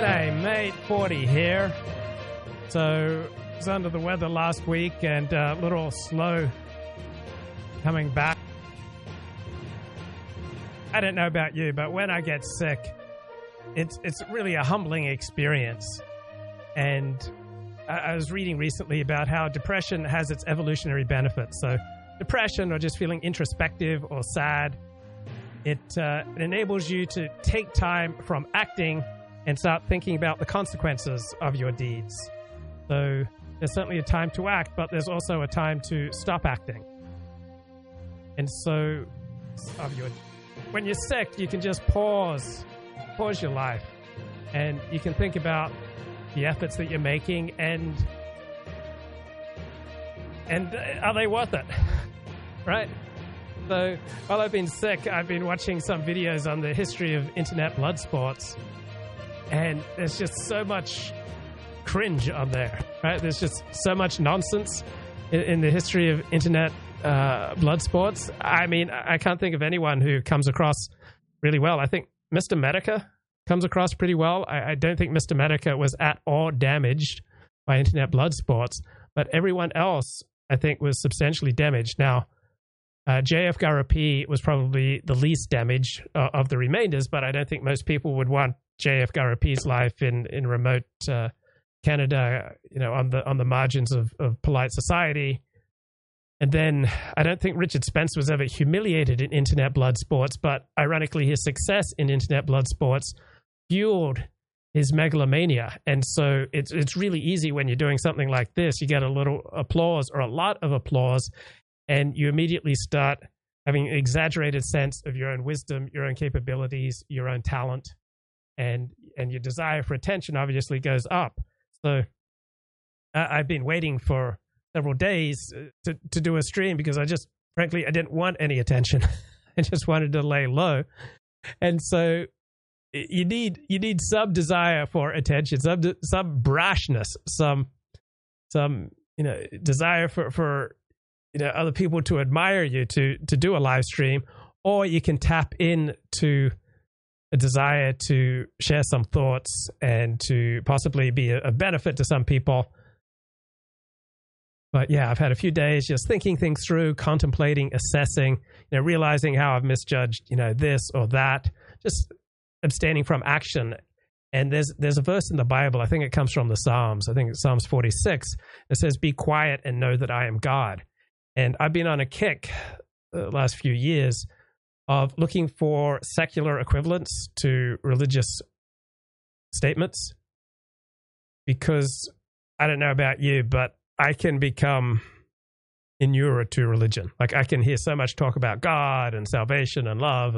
Friday, May 40 here. So I was under the weather last week and a little slow coming back. I don't know about you, but when I get sick, it's really a humbling experience. And I was reading recently about how depression has its evolutionary benefits. So depression, or just feeling introspective or sad, it enables you to take time from acting and start thinking about the consequences of your deeds. So there's certainly a time to act, but there's also a time to stop acting. And so when you're sick, you can just pause your life, and you can think about the efforts that you're making, and are they worth it? Right? So while I've been sick, I've been watching some videos on the history of internet blood sports, and there's just so much cringe on there, right? There's just so much nonsense in the history of internet blood sports. I mean, I can't think of anyone who comes across really well. I think Mr. Medica comes across pretty well. I don't think Mr. Medica was at all damaged by internet blood sports, but everyone else, I think, was substantially damaged. Now, JF Garapi was probably the least damaged of the remainders, but I don't think most people would want JF Garapi's life in remote Canada, you know, on the margins of polite society. And then I don't think Richard Spencer was ever humiliated in internet blood sports, but ironically, his success in internet blood sports fueled his megalomania. And so it's really easy when you're doing something like this. You get a little applause or a lot of applause, and you immediately start having an exaggerated sense of your own wisdom, your own capabilities, your own talent, and your desire for attention obviously goes up. So I've been waiting for several days to do a stream because I just, frankly, I didn't want any attention. I just wanted to lay low. And so you need some desire for attention, some brashness, some you know, desire for you know, other people to admire you to do a live stream, or you can tap into a desire to share some thoughts and to possibly be a benefit to some people. But yeah, I've had a few days just thinking things through, contemplating, assessing, you know, realizing how I've misjudged, you know, this or that, just abstaining from action. And there's a verse in the Bible, I think it comes from the Psalms, I think it's Psalms 46, it says, "Be quiet and know that I am God." And I've been on a kick the last few years of looking for secular equivalents to religious statements, because I don't know about you, but I can become inured to religion. Like, I can hear so much talk about God and salvation and love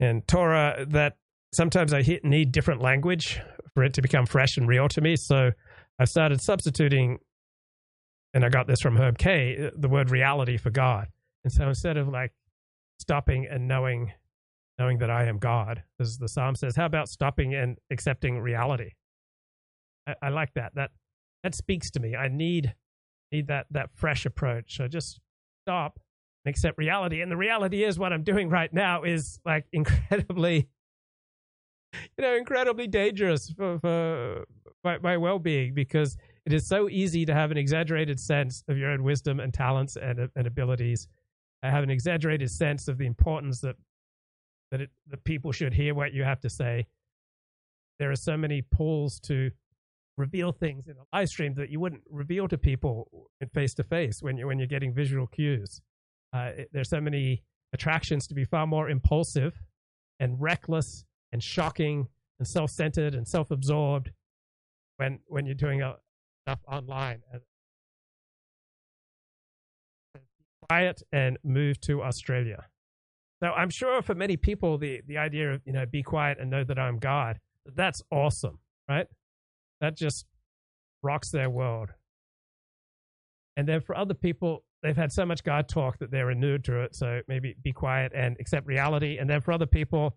and Torah that sometimes I need different language for it to become fresh and real to me. So I started substituting, and I got this from Herb K, the word reality for God. And so instead of like stopping and knowing that I am God, as the Psalm says, how about stopping and accepting reality? I like that. That speaks to me. I need that fresh approach. So just stop and accept reality. And the reality is, what I'm doing right now is like incredibly dangerous for my well-being, because it is so easy to have an exaggerated sense of your own wisdom and talents and abilities. I have an exaggerated sense of the importance that people should hear what you have to say. There are so many pulls to reveal things in a live stream that you wouldn't reveal to people face to face when you're getting visual cues. There's so many attractions to be far more impulsive and reckless and shocking and self-centered and self-absorbed when you're doing stuff online. Quiet and move to Australia. So I'm sure for many people, the idea of, you know, be quiet and know that I'm God, that's awesome, right? That just rocks their world. And then for other people, they've had so much God talk that they're inured to it. So maybe be quiet and accept reality. And then for other people,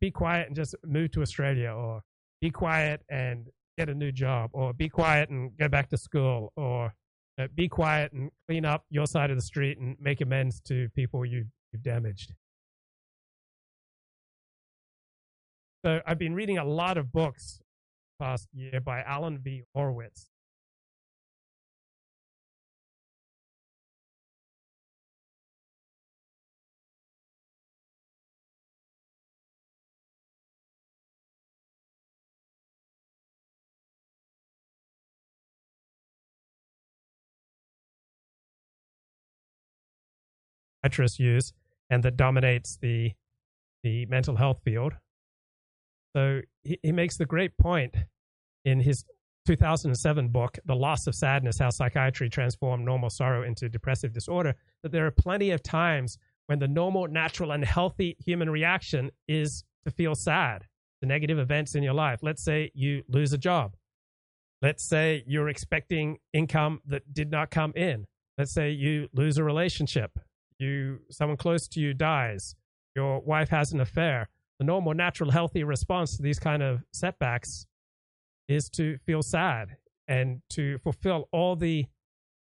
be quiet and just move to Australia, or be quiet and get a new job, or be quiet and go back to school, or be quiet and clean up your side of the street and make amends to people you've damaged. So I've been reading a lot of books past year by Allan V. Horwitz. Psychiatrists use, and that dominates the mental health field. So he makes the great point in his 2007 book, The Loss of Sadness, How Psychiatry Transformed Normal Sorrow into Depressive Disorder, that there are plenty of times when the normal, natural, and healthy human reaction is to feel sad, the negative events in your life. Let's say you lose a job. Let's say you're expecting income that did not come in. Let's say you lose a relationship. Someone close to you dies. Your wife has an affair. The normal, natural, healthy response to these kind of setbacks is to feel sad and to fulfill all the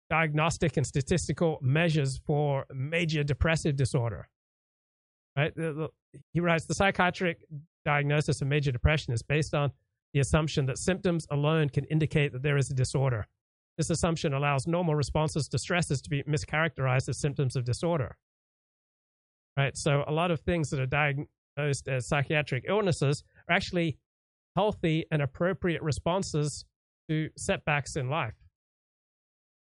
diagnostic and statistical measures for major depressive disorder. Right? He writes, the psychiatric diagnosis of major depression is based on the assumption that symptoms alone can indicate that there is a disorder. This assumption allows normal responses to stresses to be mischaracterized as symptoms of disorder. Right? So a lot of things that are diagnosed as psychiatric illnesses are actually healthy and appropriate responses to setbacks in life.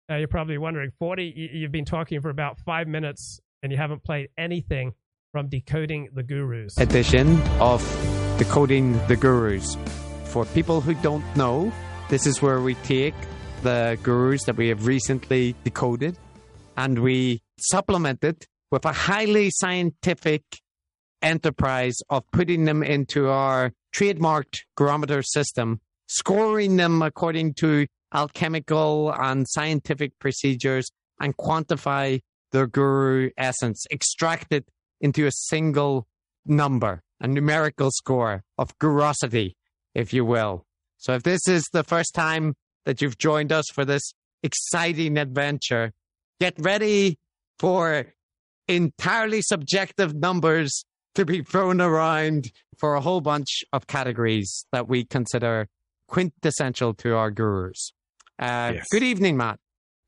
Now, you're probably wondering, 40, you've been talking for about 5 minutes and you haven't played anything from Decoding the Gurus. Edition of Decoding the Gurus. For people who don't know, this is where we take the gurus that we have recently decoded and we supplement it with a highly scientific enterprise of putting them into our trademarked Gurometer system, scoring them according to alchemical and scientific procedures, and quantify their guru essence, extract it into a single number, a numerical score of gurosity, if you will. So if this is the first time that you've joined us for this exciting adventure, get ready for entirely subjective numbers to be thrown around for a whole bunch of categories that we consider quintessential to our gurus. Yes. Good evening, Matt.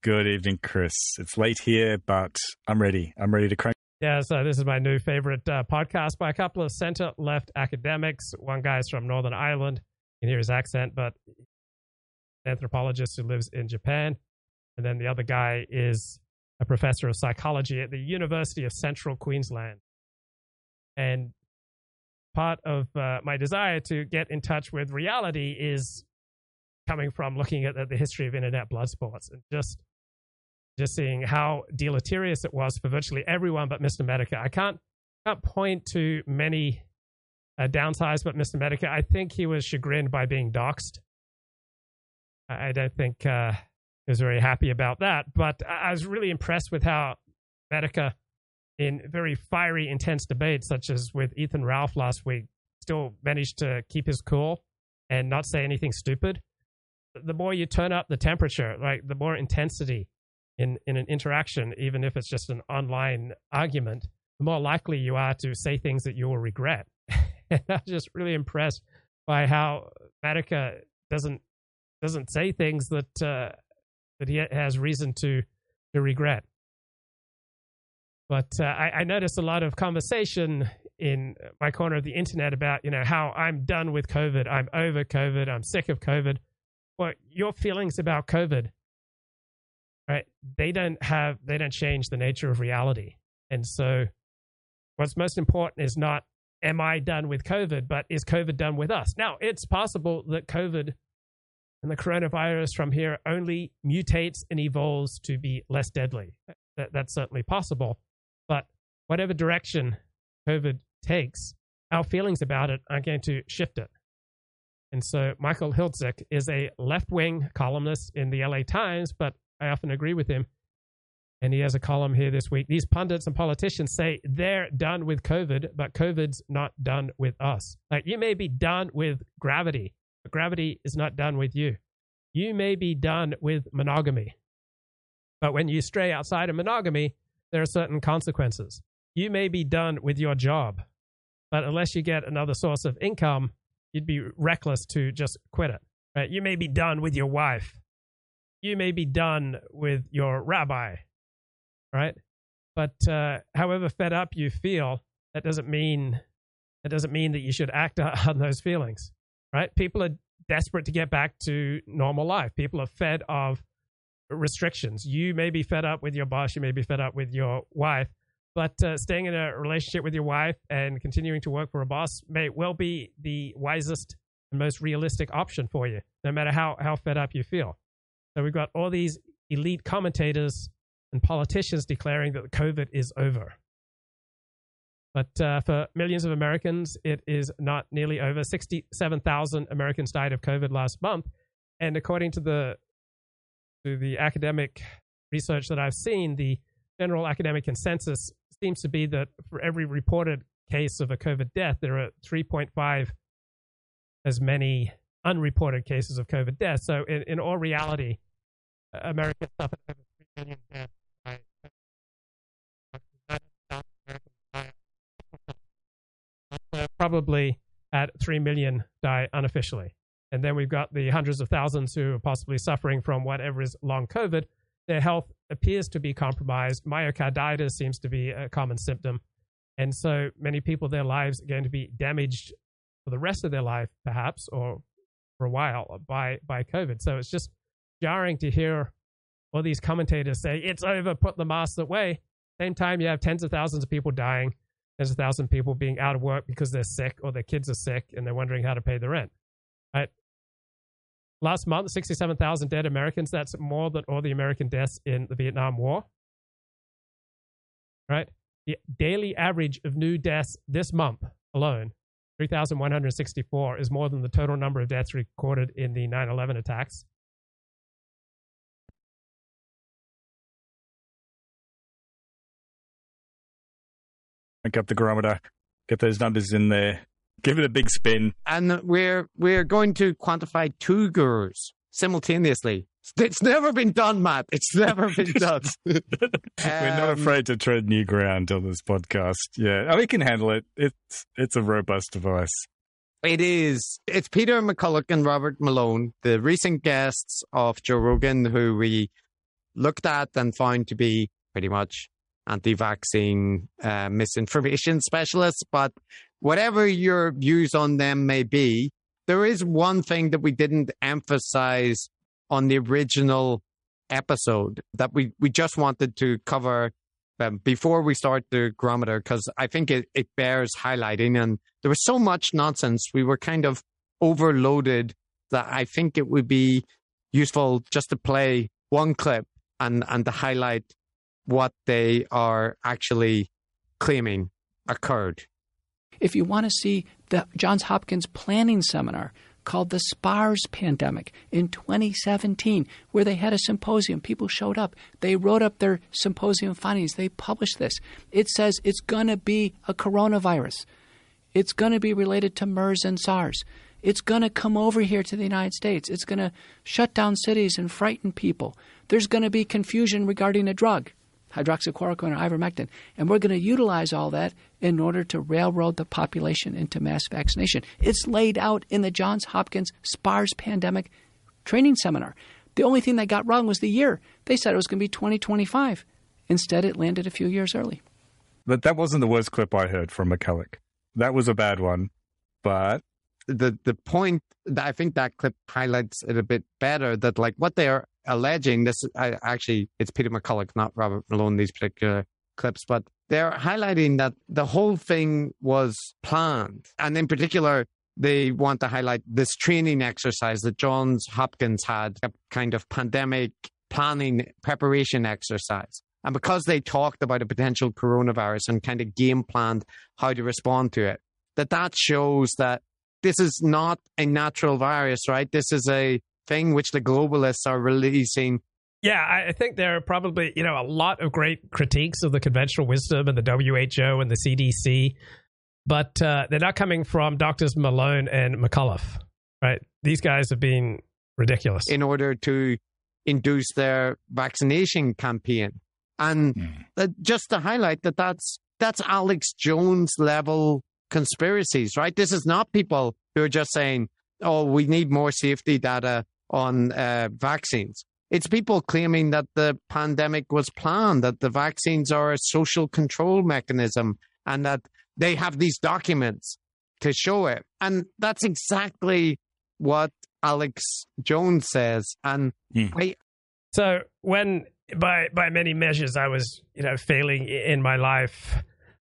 Good evening, Chris. It's late here, but I'm ready. I'm ready to crank. Yeah, so this is my new favorite podcast by a couple of center-left academics. One guy's from Northern Ireland. You can hear his accent, but anthropologist who lives in Japan, and then the other guy is a professor of psychology at the University of Central Queensland. And part of my desire to get in touch with reality is coming from looking at the history of internet blood sports and just seeing how deleterious it was for virtually everyone but Mr. Medica. I can't point to many downsides, but Mr. Medica, I think he was chagrined by being doxxed. I don't think he was very happy about that, but I was really impressed with how Medica, in very fiery, intense debates, such as with Ethan Ralph last week, still managed to keep his cool and not say anything stupid. The more you turn up the temperature, like the more intensity in an interaction, even if it's just an online argument, the more likely you are to say things that you will regret. And I was just really impressed by how Medica doesn't say things that that he has reason to regret. But I noticed a lot of conversation in my corner of the internet about, you know, how I'm done with COVID, I'm over COVID, I'm sick of COVID. Well, your feelings about COVID, right? They don't change the nature of reality. And so, what's most important is not am I done with COVID, but is COVID done with us? Now, it's possible that COVID and the coronavirus from here only mutates and evolves to be less deadly. That's certainly possible. But whatever direction COVID takes, our feelings about it aren't going to shift it. And so Michael Hiltzik is a left-wing columnist in the LA Times, but I often agree with him. And he has a column here this week. These pundits and politicians say they're done with COVID, but COVID's not done with us. Like, you may be done with gravity, but gravity is not done with you. You may be done with monogamy, but when you stray outside of monogamy, there are certain consequences. You may be done with your job, but unless you get another source of income, you'd be reckless to just quit it. right? You may be done with your wife. You may be done with your rabbi, right? But however fed up you feel, that doesn't mean that you should act on those feelings, right? People are desperate to get back to normal life. People are fed of restrictions. You may be fed up with your boss. You may be fed up with your wife. But staying in a relationship with your wife and continuing to work for a boss may well be the wisest and most realistic option for you, no matter how fed up you feel. So we've got all these elite commentators and politicians declaring that COVID is over. But for millions of Americans, it is not nearly over. 67,000 Americans died of COVID last month. And according to the academic research that I've seen, the general academic consensus seems to be that for every reported case of a COVID death, there are 3.5 as many unreported cases of COVID death. So in all reality, America suffered over 3 million deaths by COVID. Probably at 3 million die unofficially. And then we've got the hundreds of thousands who are possibly suffering from whatever is long COVID. Their health appears to be compromised. Myocarditis seems to be a common symptom. And so many people, their lives are going to be damaged for the rest of their life, perhaps, or for a while by COVID. So it's just jarring to hear all these commentators say, it's over, put the masks away. Same time, you have tens of thousands of people dying. There's 1,000 people being out of work because they're sick or their kids are sick and they're wondering how to pay the rent. Right? Last month, 67,000 dead Americans. That's more than all the American deaths in the Vietnam War. Right? The daily average of new deaths this month alone, 3,164, is more than the total number of deaths recorded in the 9/11 attacks. Pick up the Garometer, get those numbers in there, give it a big spin. And we're going to quantify two gurus simultaneously. It's never been done, Matt. It's never been done. We're not afraid to tread new ground on this podcast. Yeah, we can handle it. It's a robust device. It is. It's Peter McCullough and Robert Malone, the recent guests of Joe Rogan, who we looked at and found to be pretty much anti-vaccine misinformation specialists. But whatever your views on them may be, there is one thing that we didn't emphasize on the original episode that we just wanted to cover before we start the Garometer, because I think it bears highlighting. And there was so much nonsense, we were kind of overloaded, that I think it would be useful just to play one clip and to highlight what they are actually claiming occurred. If you want to see the Johns Hopkins planning seminar called the SPARS pandemic in 2017, where they had a symposium, people showed up, they wrote up their symposium findings, they published this. It says it's going to be a coronavirus. It's going to be related to MERS and SARS. It's going to come over here to the United States. It's going to shut down cities and frighten people. There's going to be confusion regarding a drug, hydroxychloroquine or ivermectin, and we're going to utilize all that in order to railroad the population into mass vaccination. It's laid out in the Johns Hopkins SPARS pandemic training seminar. The only thing they got wrong was the year. They said it was going to be 2025. Instead, it landed a few years early. But that wasn't the worst clip I heard from McCulloch. That was a bad one, but the point, I think that clip highlights it a bit better, that like what they are alleging, it's Peter McCulloch, not Robert Malone, these particular clips, but they're highlighting that the whole thing was planned. And in particular, they want to highlight this training exercise that Johns Hopkins had, a kind of pandemic planning preparation exercise. And because they talked about a potential coronavirus and kind of game planned how to respond to it, that shows that this is not a natural virus, right? This is a thing which the globalists are releasing. Yeah, I think there are probably, a lot of great critiques of the conventional wisdom and the WHO and the CDC, but they're not coming from Doctors Malone and McCullough, right? These guys have been ridiculous. In order to induce their vaccination campaign. And just to highlight that that's Alex Jones level conspiracies, right? This is not people who are just saying, oh, we need more safety data on vaccines. It's people claiming that the pandemic was planned, that the vaccines are a social control mechanism and that they have these documents to show it. And that's exactly what Alex Jones says. And so when, by many measures, I was, failing in my life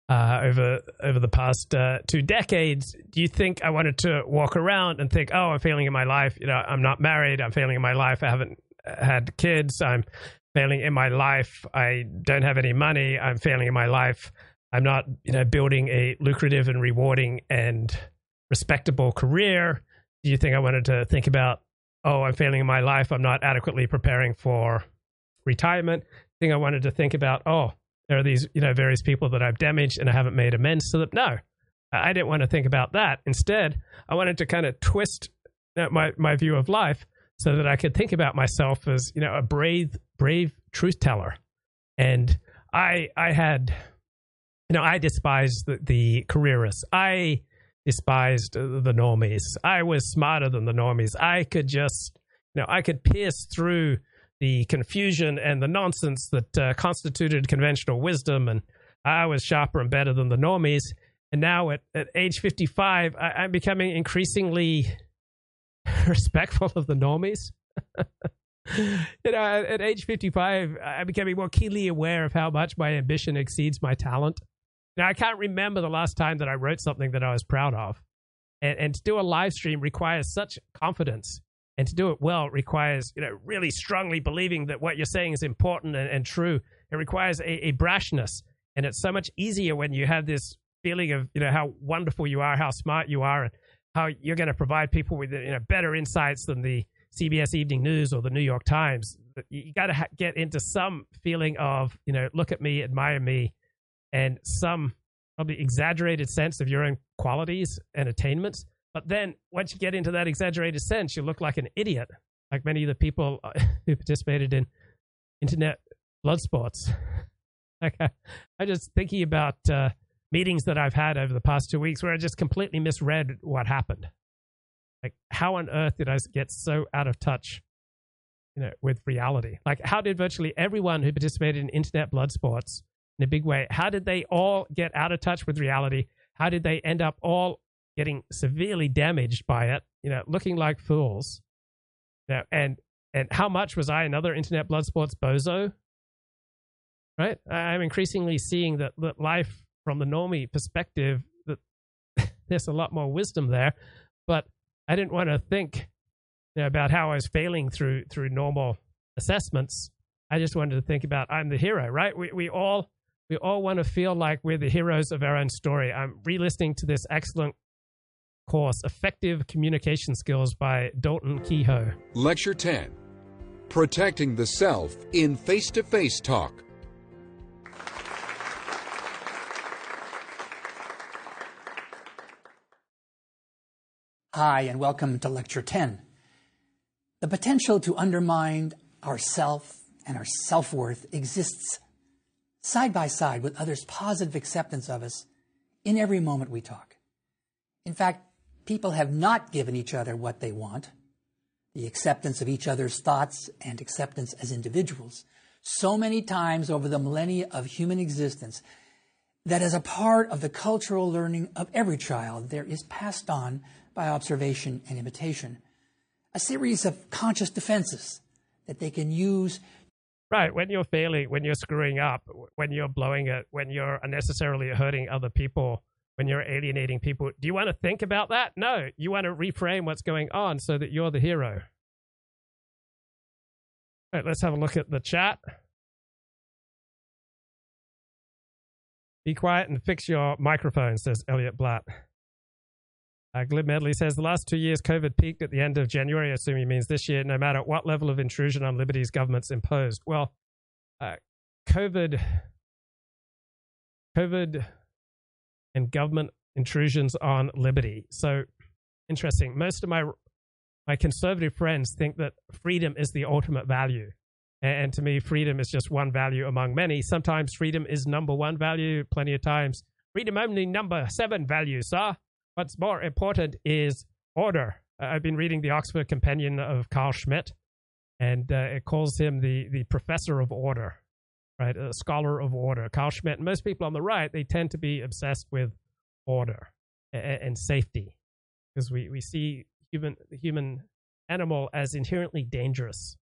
over the past 2 decades, do you think I wanted to walk around and think, oh, I'm failing in my life. I'm not married. I'm failing in my life. I haven't had kids. I'm failing in my life. I don't have any money. I'm failing in my life. I'm not, building a lucrative and rewarding and respectable career. Do you think I wanted to think about, oh, I'm failing in my life. I'm not adequately preparing for retirement? I think I wanted to think about, oh, there are these, various people that I've damaged and I haven't made amends to them. No, I didn't want to think about that. Instead, I wanted to kind of twist my view of life so that I could think about myself as, a brave truth teller. And I had, I despised the careerists. I despised the normies. I was smarter than the normies. I could just, I could pierce through the confusion and the nonsense that constituted conventional wisdom. And I was sharper and better than the normies. And now at age 55, I'm becoming increasingly respectful of the normies. At age 55, I'm becoming more keenly aware of how much my ambition exceeds my talent. Now, I can't remember the last time that I wrote something that I was proud of. And to do a live stream requires such confidence. And to do it well requires, really strongly believing that what you're saying is important and true. It requires a brashness. And it's so much easier when you have this feeling of, how wonderful you are, how smart you are, and how you're going to provide people with, better insights than the CBS Evening News or the New York Times. You got to get into some feeling of, look at me, admire me, and some probably exaggerated sense of your own qualities and attainments. But then once you get into that exaggerated sense, you look like an idiot, like many of the people who participated in internet blood sports. Like I'm just thinking about meetings that I've had over the past 2 weeks where I just completely misread what happened. Like, how on earth did I get so out of touch, with reality? Like, how did virtually everyone who participated in internet blood sports in a big way, how did they all get out of touch with reality? How did they end up all getting severely damaged by it, looking like fools? And how much was I another internet blood sports bozo? Right? I'm increasingly seeing that life from the normie perspective, that there's a lot more wisdom there. But I didn't want to think about how I was failing through normal assessments. I just wanted to think about I'm the hero, right? We all want to feel like we're the heroes of our own story. I'm re-listening to this excellent course, Effective Communication Skills by Dalton Kehoe. Lecture 10, Protecting the Self in Face-to-Face Talk. Hi, and welcome to Lecture 10. The potential to undermine ourself and our self-worth exists side by side with others' positive acceptance of us in every moment we talk. In fact, people have not given each other what they want, the acceptance of each other's thoughts and acceptance as individuals, so many times over the millennia of human existence that as a part of the cultural learning of every child, there is passed on by observation and imitation, a series of conscious defenses that they can use. Right. When you're failing, when you're screwing up, when you're blowing it, when you're unnecessarily hurting other people, when you're alienating people, do you want to think about that? No, you want to reframe what's going on so that you're the hero. All right, let's have a look at the chat. Be quiet and fix your microphone, says Elliot Blatt. Glib Medley says, the last 2 years, COVID peaked at the end of January, I assume he means this year, no matter what level of intrusion on liberties governments imposed. Well, COVID and government intrusions on liberty. So interesting. Most of my conservative friends think that freedom is the ultimate value. And to me, freedom is just one value among many. Sometimes freedom is number one value. Plenty of times, freedom only number 7 value, sir. What's more important is order. I've been reading the Oxford Companion of Carl Schmitt, and it calls him the professor of order, right? A scholar of order. Carl Schmitt, and most people on the right, they tend to be obsessed with order and safety, because we see human animal as inherently dangerous.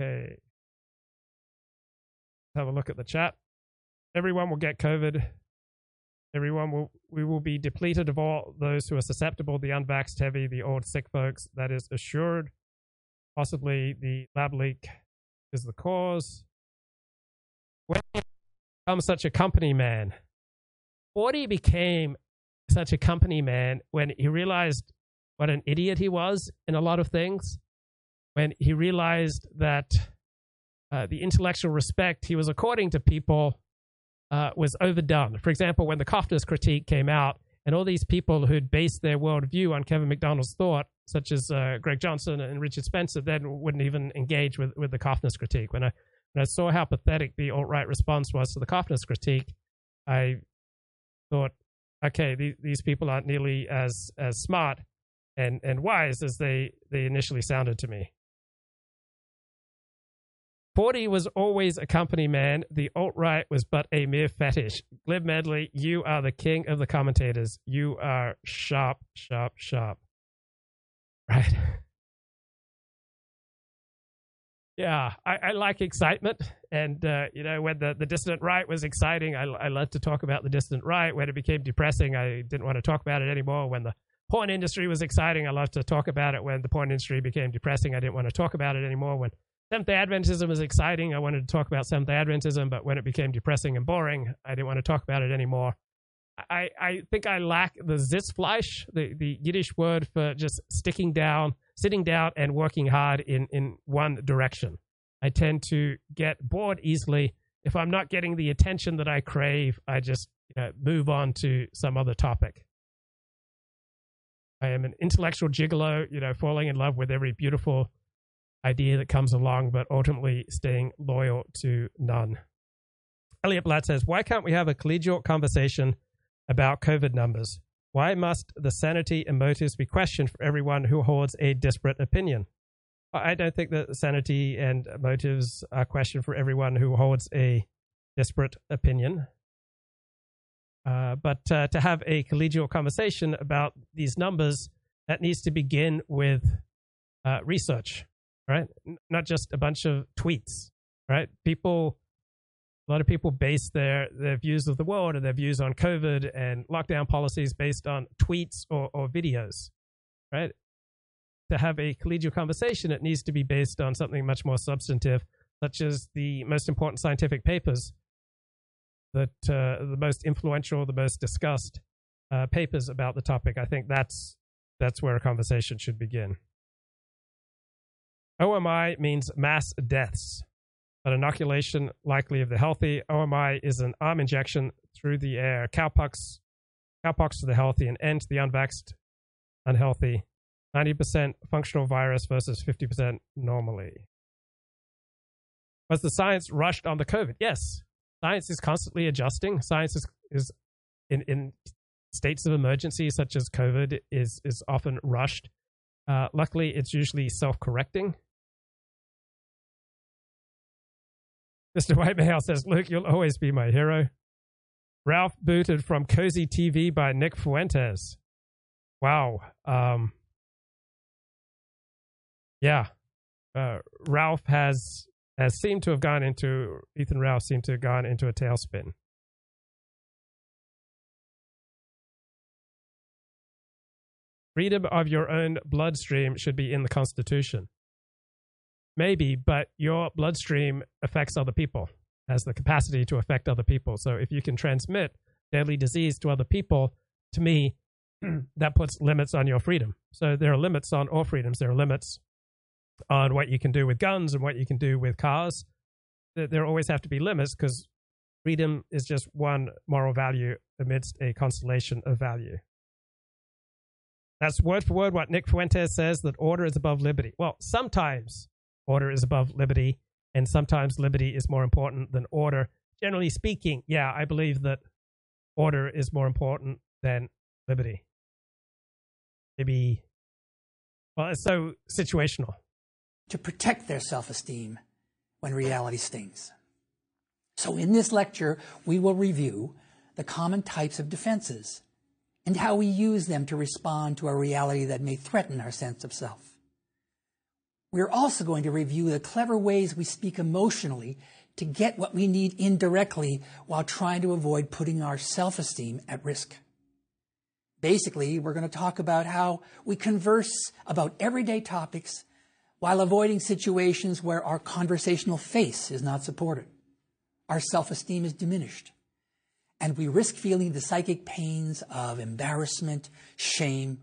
Okay. Have a look at the chat. Everyone will get COVID. We will be depleted of all those who are susceptible, the unvaxxed, heavy, the old, sick folks. That is assured. Possibly the lab leak is the cause. When did he become such a company man? Gordy became such a company man when he realized what an idiot he was in a lot of things, when he realized that the intellectual respect he was according to people was overdone. For example, when the Kofter's critique came out, and all these people who'd based their worldview on Kevin McDonald's thought, such as Greg Johnson and Richard Spencer, then wouldn't even engage with the Kofter's critique. When I saw how pathetic the alt-right response was to the Kofter's critique, I thought, okay, these people aren't nearly as smart and wise as they initially sounded to me. Gordy was always a company man. The alt-right was but a mere fetish. Glib Medley, you are the king of the commentators. You are sharp, sharp, sharp. Right? Yeah, I like excitement. And, you know, when the dissident right was exciting, I loved to talk about the dissident right. When it became depressing, I didn't want to talk about it anymore. When the porn industry was exciting, I loved to talk about it. When the porn industry became depressing, I didn't want to talk about it anymore. When Seventh-day Adventism was exciting, I wanted to talk about Seventh-day Adventism, but when it became depressing and boring, I didn't want to talk about it anymore. I think I lack the Sitzfleisch, the Yiddish word for just sticking down, sitting down and working hard in one direction. I tend to get bored easily. If I'm not getting the attention that I crave, I just move on to some other topic. I am an intellectual gigolo, falling in love with every beautiful idea that comes along, but ultimately staying loyal to none. Elliot Blatt says, why can't we have a collegial conversation about COVID numbers? Why must the sanity and motives be questioned for everyone who holds a disparate opinion? I don't think that sanity and motives are questioned for everyone who holds a disparate opinion. But to have a collegial conversation about these numbers, that needs to begin with research. Right? Not just a bunch of tweets, right? A lot of people base their views of the world and their views on COVID and lockdown policies based on tweets or videos, right? To have a collegial conversation, it needs to be based on something much more substantive, such as the most important scientific papers that the most influential, the most discussed papers about the topic. I think that's where a conversation should begin. OMI means mass deaths, but inoculation likely of the healthy. OMI is an arm injection through the air. Cowpox to the healthy, an end to the unvaxxed, unhealthy. 90% functional virus versus 50% normally. Was the science rushed on the COVID? Yes. Science is constantly adjusting. Science is in states of emergency, such as COVID, is often rushed. Luckily, it's usually self-correcting. Mr. White Mahale says, Luke, you'll always be my hero. Ralph booted from Cozy TV by Nick Fuentes. Wow. Ralph has seemed to have gone into, Ethan Ralph seemed to have gone into a tailspin. Freedom of your own bloodstream should be in the Constitution. Maybe, but your bloodstream affects other people, has the capacity to affect other people. So if you can transmit deadly disease to other people, to me, that puts limits on your freedom. So there are limits on all freedoms. There are limits on what you can do with guns and what you can do with cars. There always have to be limits because freedom is just one moral value amidst a constellation of value. That's word for word what Nick Fuentes says, that order is above liberty. Well, sometimes order is above liberty, and sometimes liberty is more important than order. Generally speaking, yeah, I believe that order is more important than liberty. Maybe, well, it's so situational. To protect their self-esteem when reality stings. So in this lecture, we will review the common types of defenses and how we use them to respond to a reality that may threaten our sense of self. We're also going to review the clever ways we speak emotionally to get what we need indirectly while trying to avoid putting our self-esteem at risk. Basically, we're going to talk about how we converse about everyday topics while avoiding situations where our conversational face is not supported, our self-esteem is diminished, and we risk feeling the psychic pains of embarrassment, shame,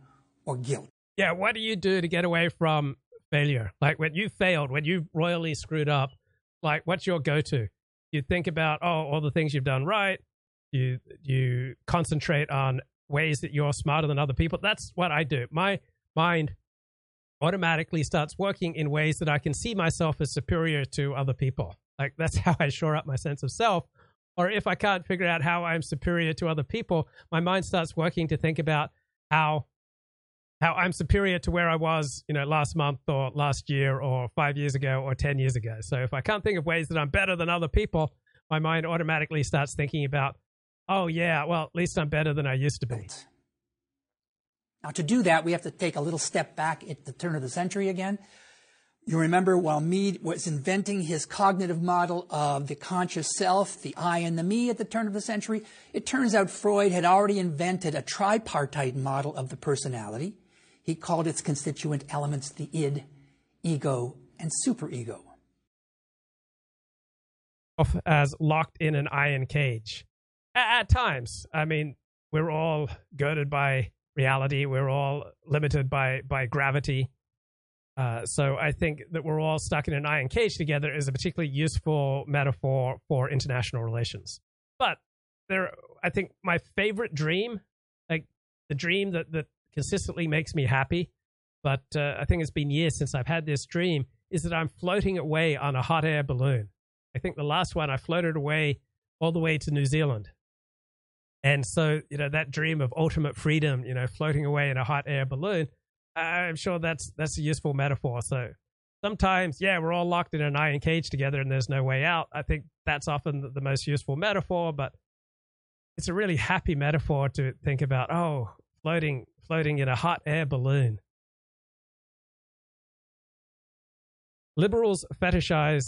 or guilt. Yeah, what do you do to get away from failure? Like when you failed, when you royally screwed up, like what's your go-to? You think about, oh, all the things you've done right. You concentrate on ways that you're smarter than other people. That's what I do. My mind automatically starts working in ways that I can see myself as superior to other people. Like that's how I shore up my sense of self. Or if I can't figure out how I'm superior to other people, my mind starts working to think about how I'm superior to where I was, you know, last month or last year or 5 years ago or 10 years ago. So if I can't think of ways that I'm better than other people, my mind automatically starts thinking about, oh yeah, well, at least I'm better than I used to be. Now, to do that, we have to take a little step back at the turn of the century again. You remember while Mead was inventing his cognitive model of the conscious self, the I and the me at the turn of the century, it turns out Freud had already invented a tripartite model of the personality. He called its constituent elements the id, ego, and superego. As locked in an iron cage. At times, I mean, we're all girded by reality. We're all limited by gravity. So I think that we're all stuck in an iron cage together is a particularly useful metaphor for international relations. But there, I think my favorite dream, like the dream that consistently makes me happy, but I think it's been years since I've had this dream, is that I'm floating away on a hot air balloon. I think the last one, I floated away all the way to New Zealand. And so, you know, that dream of ultimate freedom, you know, floating away in a hot air balloon, I'm sure that's a useful metaphor. So sometimes, yeah, we're all locked in an iron cage together and there's no way out. I think that's often the most useful metaphor, but it's a really happy metaphor to think about, oh, floating in a hot air balloon. Liberals fetishize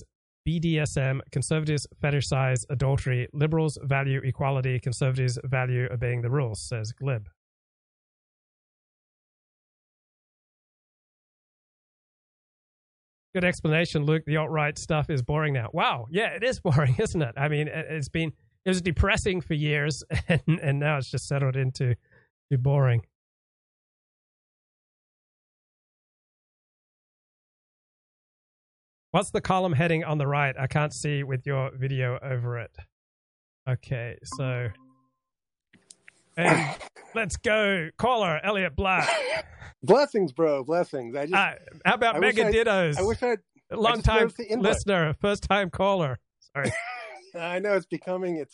BDSM, conservatives fetishize adultery, liberals value equality, conservatives value obeying the rules, says Glib. Good explanation, Luke. The alt-right stuff is boring now. Wow. Yeah, it is boring, isn't it? I mean, it was depressing for years, and now it's just settled into boring. What's the column heading on the right? I can't see with your video over it. Okay, so hey, let's go. Caller, Elliot Black. Blessings, bro. Blessings. How about Mega Dittos? I wish I'd long time listener, first time caller. Sorry. I know it's becoming.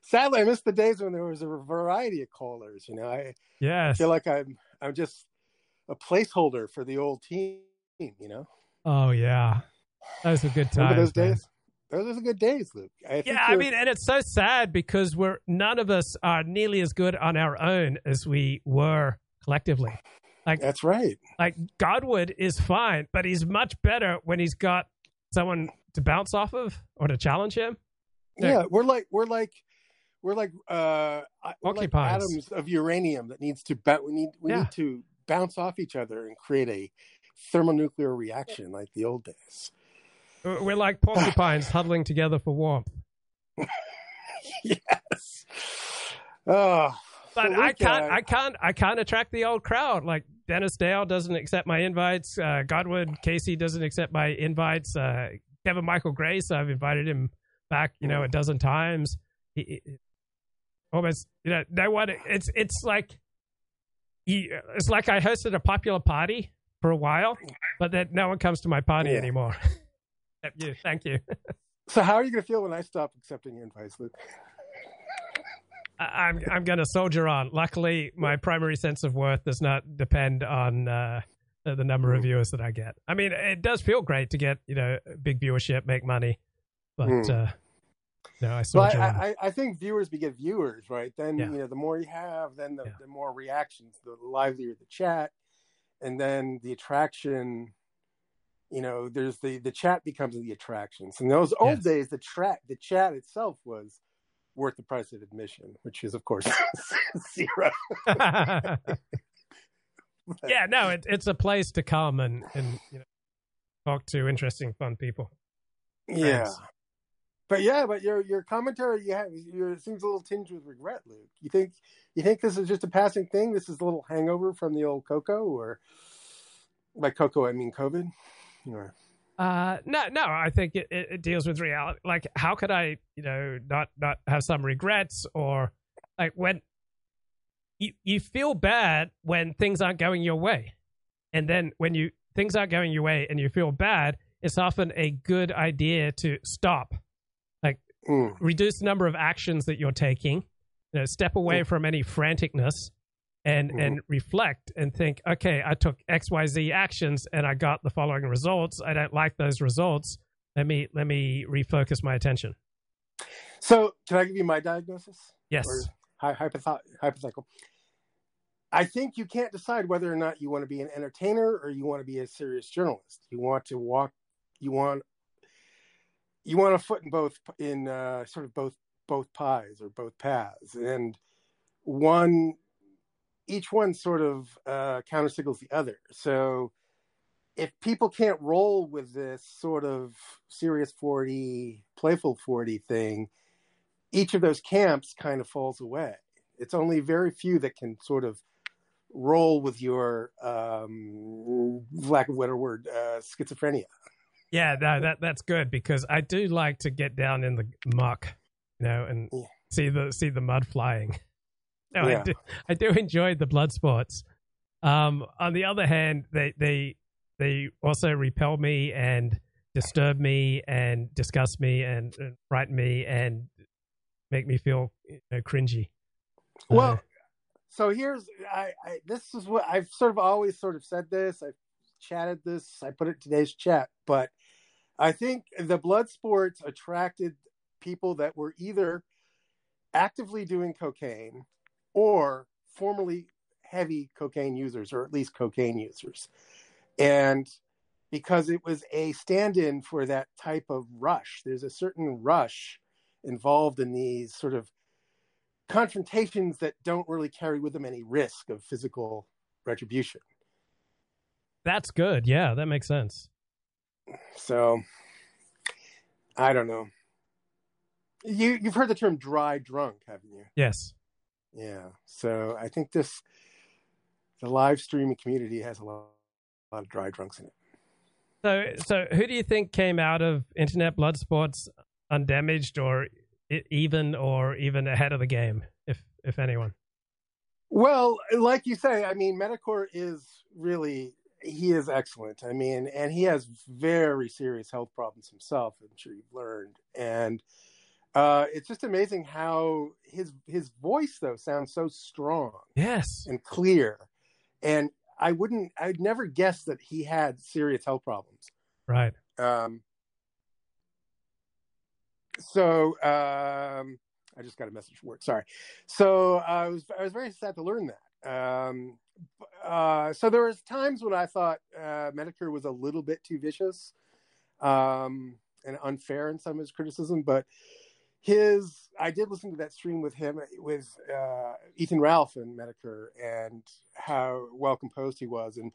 Sadly, I miss the days when there was a variety of callers. You know, I feel like I'm just a placeholder for the old team. You know. Oh yeah, those were good times. Remember those days? Those are good days, Luke. I mean, and it's so sad because none of us are nearly as good on our own as we were collectively. Like that's right. Like Godwood is fine, but he's much better when he's got someone to bounce off of or to challenge him. Yeah, we're like atoms of uranium that need to bounce off each other and create a thermonuclear reaction like the old days. We're like porcupines huddling together for warmth. Yes. Oh, but I can't attract the old crowd. Like Dennis Dale doesn't accept my invites. Godwood Casey doesn't accept my invites. Kevin Michael Grace, I've invited him back, you know, a dozen times. He almost, you know, no one. It's like I hosted a popular party for a while, but then no one comes to my party anymore. Except you. Thank you. So how are you going to feel when I stop accepting your invites, Luke? I'm going to soldier on. Luckily, my primary sense of worth does not depend on the number of viewers that I get. I mean, it does feel great to get, you know, big viewership, make money, but no, I soldier on. I think viewers beget viewers, right? Then you know, the more you have, then the more reactions, the livelier the chat, and then the attraction. You know, there's the chat becomes the attraction. So in those old days, the chat itself was worth the price of admission, which is, of course, zero. Yeah, no, it's a place to come and you know, talk to interesting, fun people. Yeah, but your commentary, it seems a little tinged with regret, Luke. You think this is just a passing thing? This is a little hangover from the old Coco, or by Coco I mean COVID. Or... No, I think it deals with reality. Like, how could I, you know, not have some regrets, or like when you feel bad when things aren't going your way. And then when things aren't going your way and you feel bad, it's often a good idea to stop, like reduce the number of actions that you're taking, you know, step away from any franticness. And reflect and think, okay, I took XYZ actions and I got the following results. I don't like those results. Let me refocus my attention. So can I give you my diagnosis? Yes. Or hypothetical. I think you can't decide whether or not you want to be an entertainer or you want to be a serious journalist. You want to you want a foot in both pies or both paths. And each one sort of counter signals the other. So if people can't roll with this sort of serious 40, playful 40 thing, each of those camps kind of falls away. It's only very few that can sort of roll with your, lack of a better word, schizophrenia. Yeah, no, that's good, because I do like to get down in the muck, you know, and see the mud flying. No, yeah. I do enjoy the blood sports. On the other hand, they also repel me and disturb me and disgust me and frighten me and make me feel, you know, cringy. Well, so here's this is what I've sort of always sort of said this. I've chatted this. I put it in today's chat, but I think the blood sports attracted people that were either actively doing cocaine or formerly heavy cocaine users, or at least cocaine users. And because it was a stand-in for that type of rush, there's a certain rush involved in these sort of confrontations that don't really carry with them any risk of physical retribution. That's good. Yeah, that makes sense. So, I don't know. You've heard the term dry drunk, haven't you? Yes. Yeah, so I think the live streaming community has a lot of dry drunks in it. So who do you think came out of internet blood sports undamaged, or even ahead of the game, if anyone? Well, like you say, I mean, Medicor is excellent. I mean, and he has very serious health problems himself, I'm sure you've learned, and. It's just amazing how his voice, though, sounds so strong, yes, and clear. And I'd never guessed that he had serious health problems. Right. I just got a message from work. Sorry. So I was very sad to learn that. So there was times when I thought Medicare was a little bit too vicious, and unfair in some of his criticism, but. I did listen to that stream with him, with Ethan Ralph and Medicor, and how well composed he was. And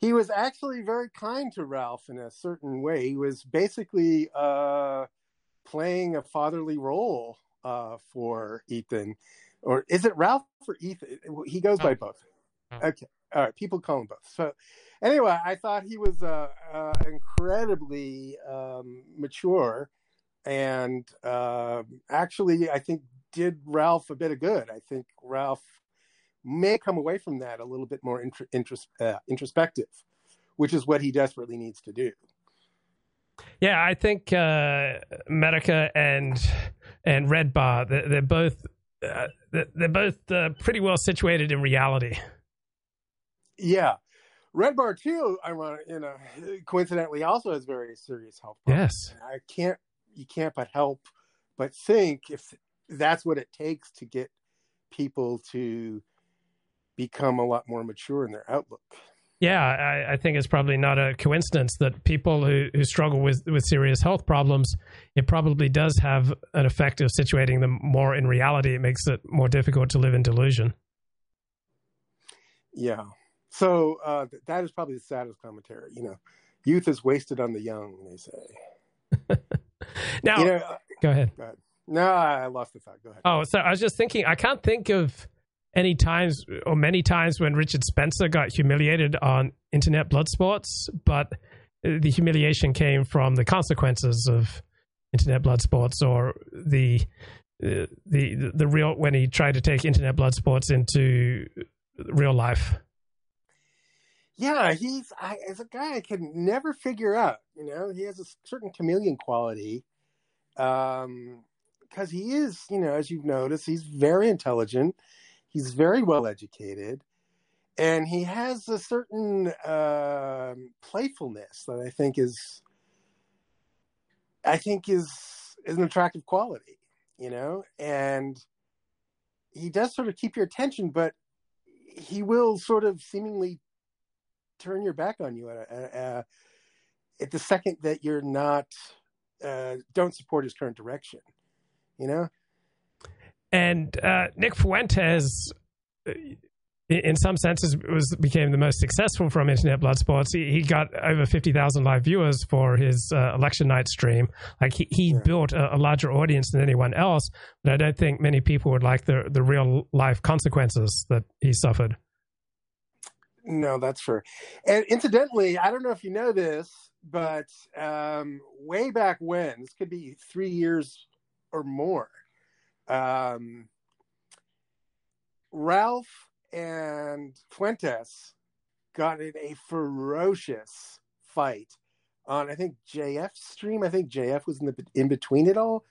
he was actually very kind to Ralph in a certain way. He was basically playing a fatherly role for Ethan. Or is it Ralph or Ethan? He goes by both. Okay. All right. People call him both. So anyway, I thought he was incredibly mature. And actually, I think did Ralph a bit of good. I think Ralph may come away from that a little bit more introspective, which is what he desperately needs to do. Yeah, I think Medica and Red Bar, they're both they're both pretty well situated in reality. Yeah. Red Bar, too, coincidentally, also has very serious health problems. Yes. You can't but help but think if that's what it takes to get people to become a lot more mature in their outlook. Yeah, I think it's probably not a coincidence that people who struggle with serious health problems, it probably does have an effect of situating them more in reality. It makes it more difficult to live in delusion. Yeah. So that is probably the saddest commentary. You know, youth is wasted on the young, they say. Now, go ahead. No, I lost the thought. Go ahead. Oh, so I was just thinking, I can't think of many times when Richard Spencer got humiliated on internet blood sports, but the humiliation came from the consequences of internet blood sports, or the real, when he tried to take internet blood sports into real life. Yeah, as a guy I can never figure out. You know, he has a certain chameleon quality, because he is, you know, as you've noticed, he's very intelligent. He's very well educated, and he has a certain playfulness that I think is an attractive quality, you know. And he does sort of keep your attention, but he will sort of seemingly turn your back on you at the second that you're not don't support his current direction, you know. And Nick Fuentes, in some senses, became the most successful from internet blood sports. He got over 50,000 live viewers for his election night stream. Like he built a larger audience than anyone else, but I don't think many people would like the real life consequences that he suffered. No, that's true. And incidentally, I don't know if you know this, but way back when, this could be 3 years or more, Ralph and Fuentes got in a ferocious fight on, I think, JF's stream. I think JF was in between it all.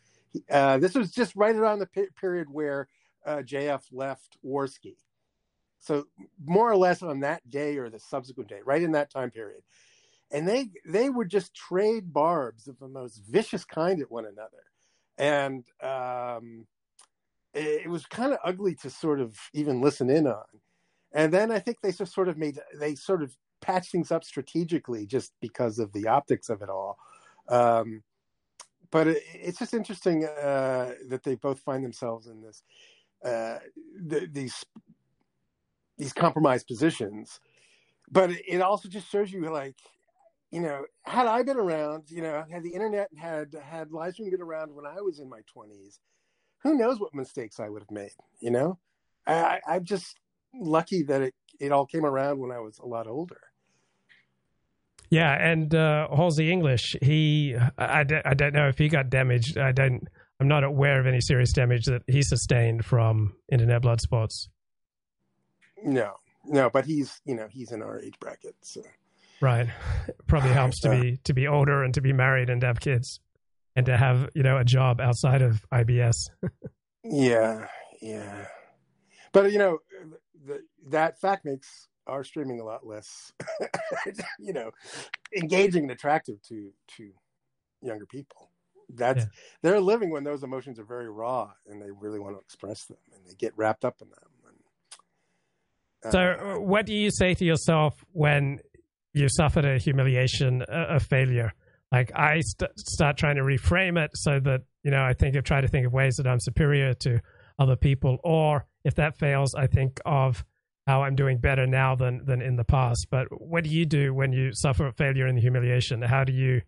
This was just right around the period where JF left Worski. So more or less on that day or the subsequent day, right in that time period. And they would just trade barbs of the most vicious kind at one another. And it was kind of ugly to sort of even listen in on. And then I think they just sort of patched things up strategically just because of the optics of it all. But it's just interesting that they both find themselves in this these compromised positions. But it also just shows you, like, you know, had I been around, you know, had the internet and had live stream been around when I was in my 20s, who knows what mistakes I would have made, you know? I'm just lucky that it all came around when I was a lot older. Yeah, and Halsey English, I don't know if he got damaged. I'm not aware of any serious damage that he sustained from internet blood sports. No, but he's in our age bracket, so. Right. Probably helps to be older and to be married and to have kids and to have, you know, a job outside of IBS. Yeah. But, you know, that fact makes our streaming a lot less, you know, engaging and attractive to younger people. They're living when those emotions are very raw and they really want to express them and they get wrapped up in them. And, so what do you say to yourself when you suffered a humiliation, a failure? Like I start trying to reframe it so that, you know, I try to think of ways that I'm superior to other people, or if that fails, I think of how I'm doing better now than in the past. But what do you do when you suffer a failure and humiliation? How do you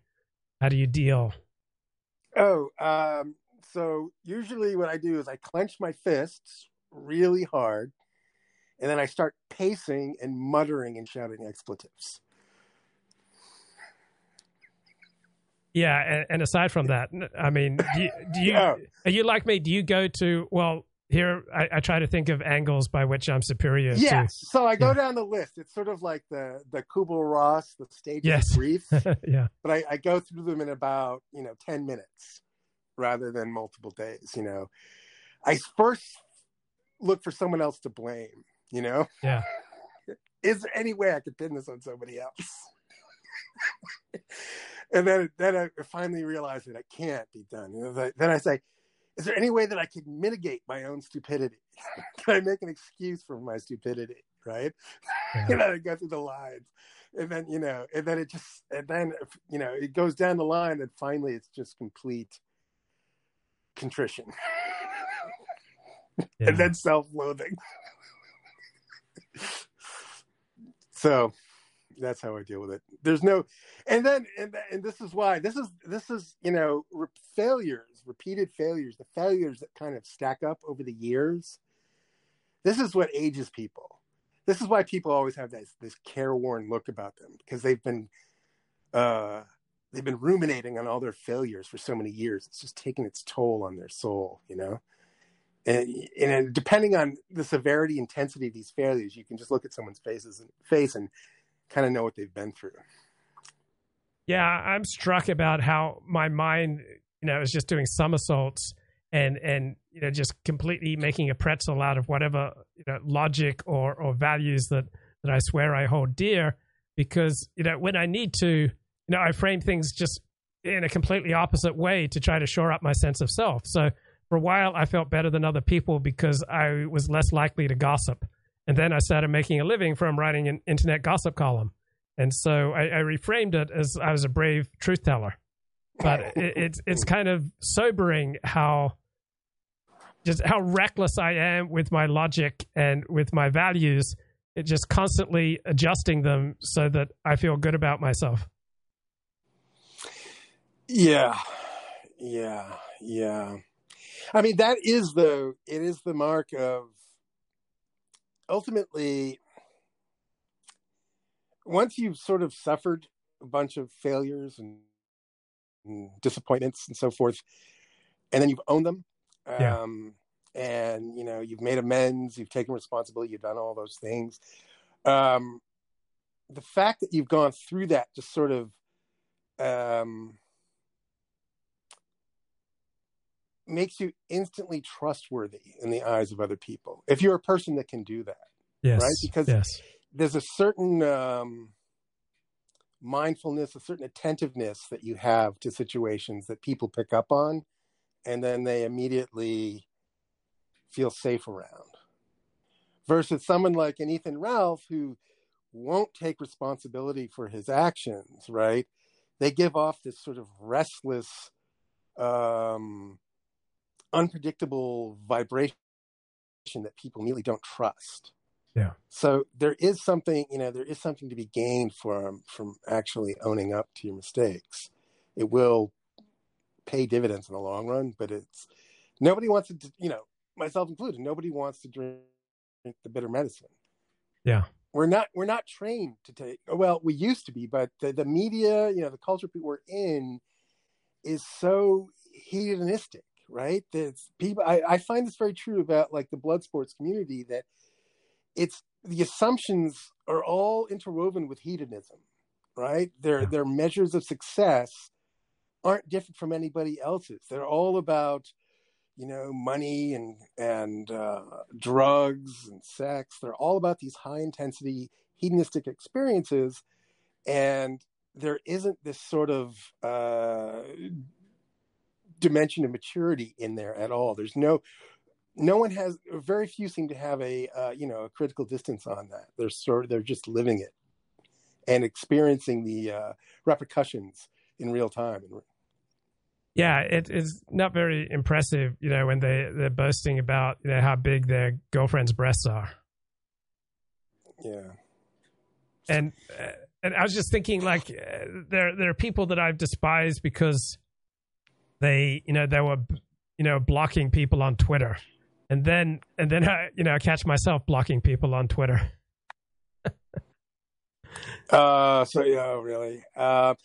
deal? Oh, so usually what I do is I clench my fists really hard, and then I start pacing and muttering and shouting expletives. Yeah, and aside from that, I mean, do you are you like me? Do you go to, well, here, I try to think of angles by which I'm superior to. Yes, so I go down the list. It's sort of like the Kubler-Ross, the stage of grief. Yeah. But I go through them in about, you know, 10 minutes rather than multiple days, you know. I first look for someone else to blame, you know? Yeah. Is there any way I could pin this on somebody else? And then I finally realized that it can't be done. You know, then I say, is there any way that I could mitigate my own stupidity? Can I make an excuse for my stupidity? Right. Yeah. And then I go through the lines, and then, you know, and then it just, and then, you know, it goes down the line, and finally it's just complete contrition. Yeah. And then self-loathing. So that's how I deal with it. There's no, and this is why, this is, you know, repeated failures, the failures that kind of stack up over the years. This is what ages people. This is why people always have this careworn look about them, because they've been ruminating on all their failures for so many years. It's just taking its toll on their soul, you know? And depending on the severity, intensity of these failures, you can just look at someone's face and kind of know what they've been through. Yeah, I'm struck about how my mind, you know, is just doing somersaults and you know, just completely making a pretzel out of whatever, you know, logic or values that I swear I hold dear, because, you know, when I need to, you know, I frame things just in a completely opposite way to try to shore up my sense of self. So for a while, I felt better than other people because I was less likely to gossip. And then I started making a living from writing an internet gossip column. And so I reframed it as I was a brave truth teller. But it's kind of sobering how reckless I am with my logic and with my values. It just constantly adjusting them so that I feel good about myself. Yeah. I mean, that is, though, it is the mark of, ultimately, once you've sort of suffered a bunch of failures and disappointments and so forth, and then you've owned them, and, you know, you've made amends, you've taken responsibility, you've done all those things. The fact that you've gone through that just sort of makes you instantly trustworthy in the eyes of other people, if you're a person that can do that. Yes, right? Because there's a certain mindfulness, a certain attentiveness that you have to situations that people pick up on, and then they immediately feel safe around. Versus someone like an Ethan Ralph, who won't take responsibility for his actions, right? They give off this sort of restless, unpredictable vibration that people really don't trust. Yeah. So there is something to be gained from actually owning up to your mistakes. It will pay dividends in the long run, but nobody wants to, you know, myself included, nobody wants to drink the bitter medicine. Yeah. We're not trained to take, well, we used to be, but the media, you know, the culture we're in is so hedonistic. Right? There's people, I find this very true about, like, the blood sports community, that it's, the assumptions are all interwoven with hedonism, right? Their measures of success aren't different from anybody else's. They're all about, you know, money and drugs and sex. They're all about these high intensity hedonistic experiences, and there isn't this sort of dimension of maturity in there at all. There's very few seem to have a critical distance on that. They're just living it and experiencing the repercussions in real time. Yeah, it is not very impressive, you know, when they're boasting about, you know, how big their girlfriend's breasts are. Yeah. And I was just thinking, like, there are people that I've despised because they, you know, they were, you know, blocking people on Twitter, and then I, you know, catch myself blocking people on Twitter. So yeah, really. Well,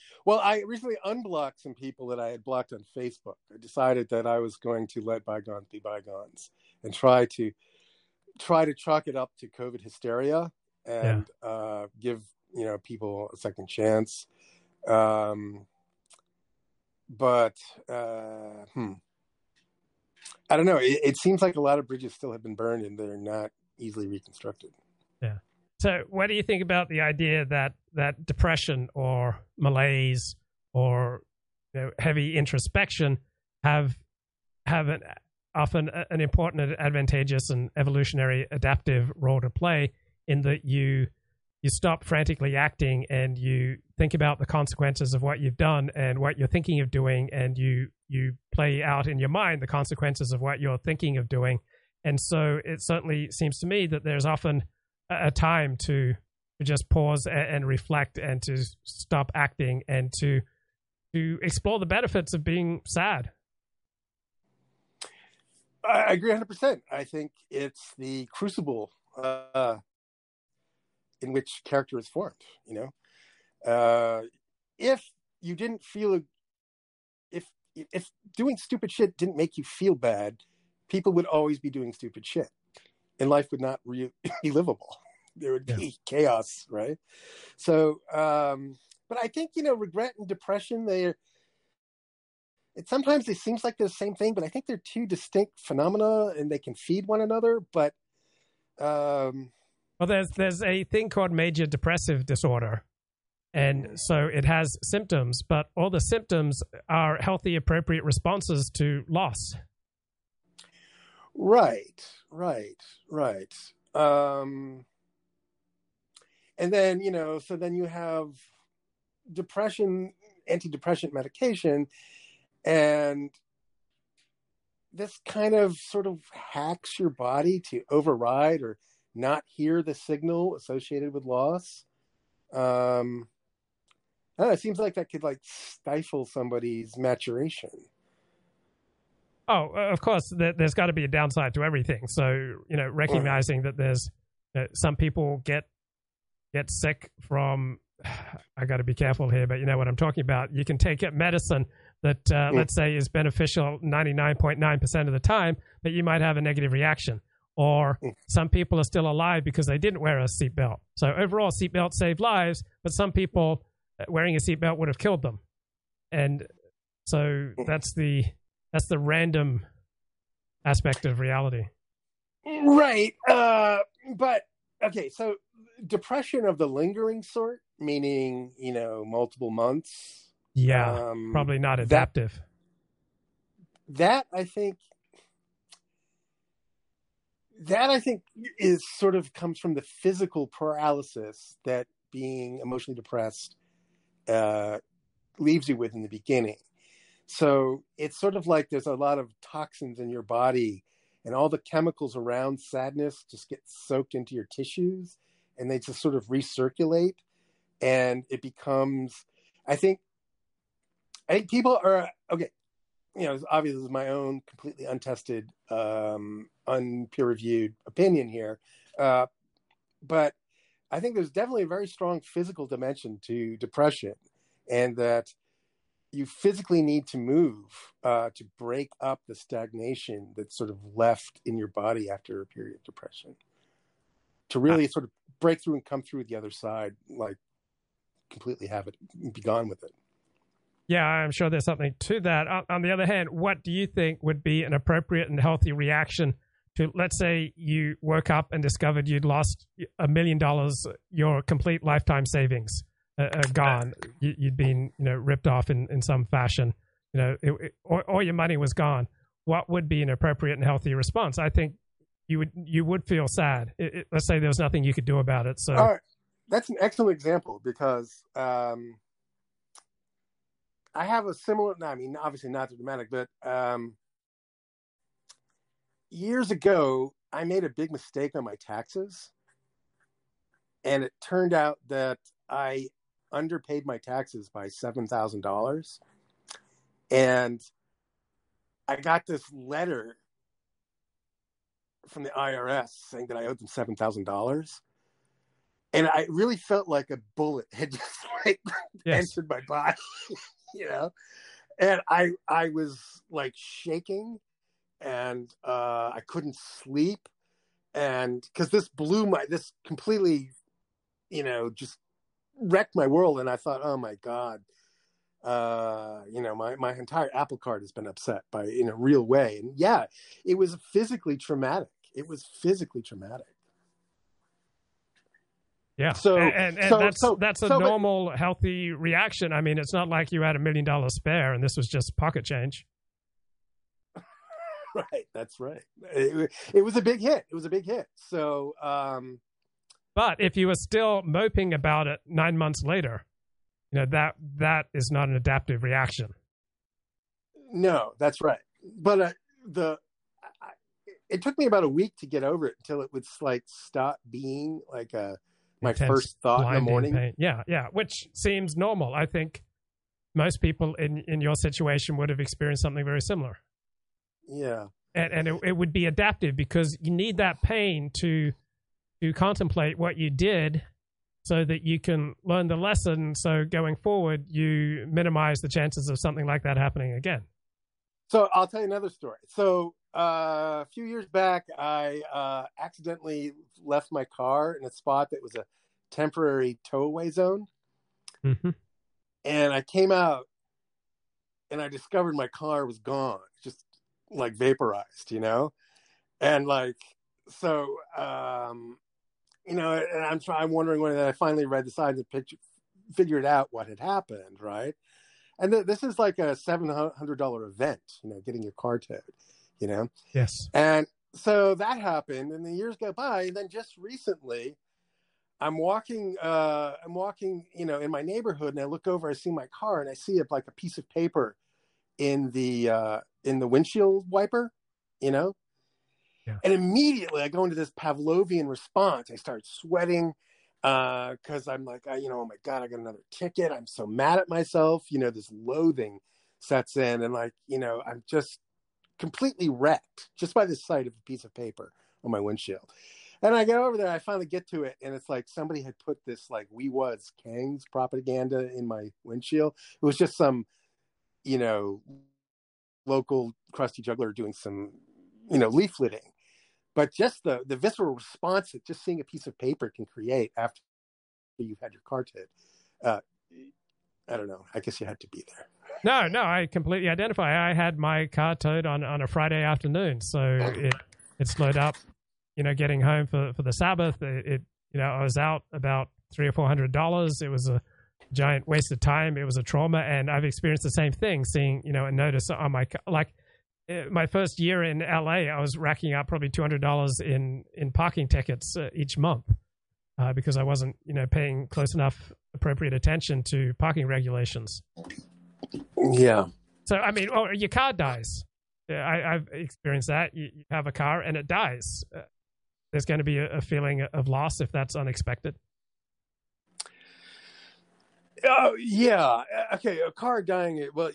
I recently unblocked some people that I had blocked on Facebook. I decided that I was going to let bygones be bygones and try to chalk it up to COVID hysteria and give, you know, people a second chance. But I don't know. It seems like a lot of bridges still have been burned and they're not easily reconstructed. Yeah. So what do you think about the idea that depression or malaise or heavy introspection have often an important, advantageous, and evolutionary adaptive role to play in that you stop frantically acting and you think about the consequences of what you've done and what you're thinking of doing, and you play out in your mind the consequences of what you're thinking of doing. And so it certainly seems to me that there's often a time to just pause and reflect and to stop acting and to explore the benefits of being sad. I agree 100%. I think it's the crucible in which character is formed, if you didn't feel, if doing stupid shit didn't make you feel bad, people would always be doing stupid shit and life would not be livable. There would be chaos. Right. So, but I think, regret and depression, sometimes it seems like they're the same thing, but I think they're two distinct phenomena and they can feed one another. But, well, there's a thing called major depressive disorder, and so it has symptoms, but all the symptoms are healthy, appropriate responses to loss. Right. And then, so then you have depression, antidepressant medication, and this kind of sort of hacks your body to override or not hear the signal associated with loss. I don't know, it seems like that could stifle somebody's maturation. Oh, of course, there's got to be a downside to everything. So, recognizing that there's some people get sick from. I got to be careful here, but you know what I'm talking about. You can take medicine that, let's say, is beneficial 99.9% of the time, but you might have a negative reaction. Or some people are still alive because they didn't wear a seatbelt. So overall, seatbelts save lives, but some people wearing a seatbelt would have killed them. And so that's the random aspect of reality. Right. But, okay, so depression of the lingering sort, meaning, multiple months. Yeah, probably not adaptive. That I think is sort of comes from the physical paralysis that being emotionally depressed leaves you with in the beginning. So it's sort of like there's a lot of toxins in your body and all the chemicals around sadness just get soaked into your tissues and they just sort of recirculate. And it becomes, I think people are, okay. Obviously this is my own completely untested, unpeer-reviewed opinion here. But I think there's definitely a very strong physical dimension to depression, and that you physically need to move to break up the stagnation that's sort of left in your body after a period of depression, to really sort of break through and come through the other side, completely have it, be gone with it. Yeah, I'm sure there's something to that. On the other hand, what do you think would be an appropriate and healthy reaction to, let's say you woke up and discovered you'd lost $1 million, your complete lifetime savings gone. You'd been, ripped off in some fashion, all your money was gone. What would be an appropriate and healthy response? I think you would feel sad. Let's say there was nothing you could do about it. So that's an excellent example because, I have a similar, obviously not so dramatic, but years ago, I made a big mistake on my taxes. And it turned out that I underpaid my taxes by $7,000. And I got this letter from the IRS saying that I owed them $7,000. And I really felt like a bullet had just entered my body. And I was shaking and I couldn't sleep, and because this completely, just wrecked my world. And I thought, oh my God, my entire apple cart has been upset by, in a real way. And yeah, it was physically traumatic. Yeah. So that's a normal, healthy reaction. I mean, it's not like you had $1 million spare and this was just pocket change. Right. That's right. It was a big hit. So, but if you were still moping about it 9 months later, you know, that is not an adaptive reaction. No, that's right. But it took me about a week to get over it until it would like stop being like my first thought in the morning. Pain. Yeah, which seems normal. I think most people in your situation would have experienced something very similar. Yeah, and it would be adaptive because you need that pain to contemplate what you did, so that you can learn the lesson. So going forward, you minimize the chances of something like that happening again. So I'll tell you another story. So a few years back, I accidentally left my car in a spot that was a temporary tow-away zone. Mm-hmm. And I came out and I discovered my car was gone, just like vaporized, you know? And like, so, you know, and I'm wondering when I finally read the signs and figured out what had happened, right? And this is like a $700 event, you know, getting your car towed, you know? Yes. And so that happened, and the years go by, and then just recently, I'm walking, you know, in my neighborhood, and I look over, I see my car, and I see it like a piece of paper in the windshield wiper, you know? Yeah. And immediately I go into this Pavlovian response. I start sweating because I'm like, oh my God, I got another ticket. I'm so mad at myself. You know, this loathing sets in and like, you know, I'm just completely wrecked just by the sight of a piece of paper on my windshield. And I get over there. I finally get to it. And it's like somebody had put this like We Was Kings propaganda in my windshield. It was just some, you know, local crusty juggler doing some, you know, leafleting. But just the visceral response that just seeing a piece of paper can create after you've had your car towed. I don't know. I guess you had to be there. No, I completely identify. I had my car towed on a Friday afternoon, so it slowed up. You know, getting home for the Sabbath, I was out about $300 or $400. It was a giant waste of time. It was a trauma, and I've experienced the same thing. Seeing, you know, a notice on my like. My first year in LA, I was racking up probably $200 in parking tickets each month because I wasn't, you know, paying close enough appropriate attention to parking regulations. Yeah. So, I mean, oh, your car dies. I've experienced that. You have a car and it dies. There's going to be a feeling of loss if that's unexpected. Oh, yeah. Okay. A car dying. Well,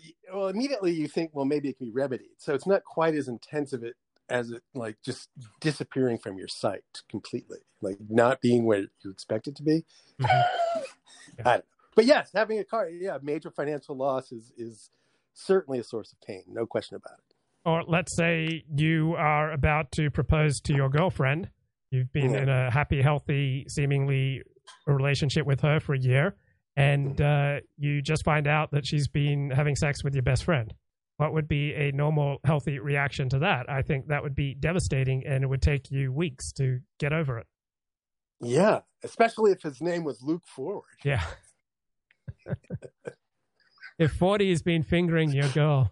immediately you think, well, maybe it can be remedied. So it's not quite as intense of it as it like just disappearing from your sight completely, like not being where you expect it to be. Mm-hmm. Yeah. I don't know. But yes, having a car, yeah, major financial loss is certainly a source of pain. No question about it. Or let's say you are about to propose to your girlfriend. You've been in a happy, healthy, seemingly relationship with her for a year. And you just find out that she's been having sex with your best friend. What would be a normal, healthy reaction to that? I think that would be devastating, and it would take you weeks to get over it. Yeah, especially if his name was Luke Forward. Yeah. If 40 has been fingering your girl,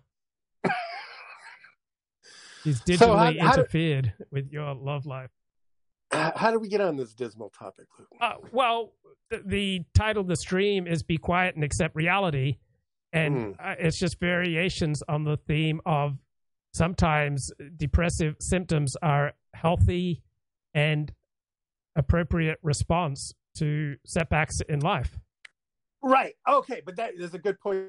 he's digitally interfered with your love life. How do we get on this dismal topic, Luke? Well, the title of the stream is Be Quiet and Accept Reality. And it's just variations on the theme of sometimes depressive symptoms are healthy and appropriate response to setbacks in life. Right. Okay. But that is a good point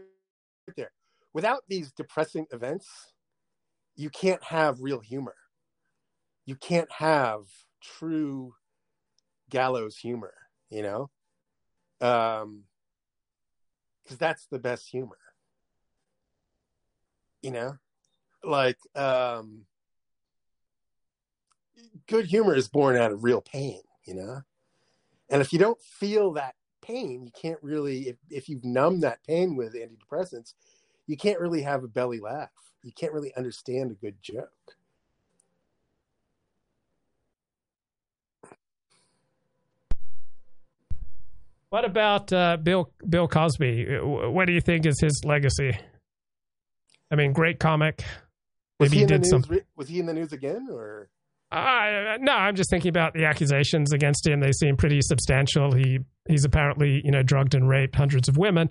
there. Without these depressing events, you can't have real humor. You can't have true gallows humor, you know, because that's the best humor, you know, like good humor is born out of real pain, you know, and if you don't feel that pain. You can't really, if you've numbed that pain with antidepressants, you can't really have a belly laugh. You can't really understand a good joke. What about Bill Cosby? What do you think is his legacy? I mean, great comic. Maybe he did some. Was he in the news again, or? No, I'm just thinking about the accusations against him. They seem pretty substantial. He's apparently, drugged and raped hundreds of women.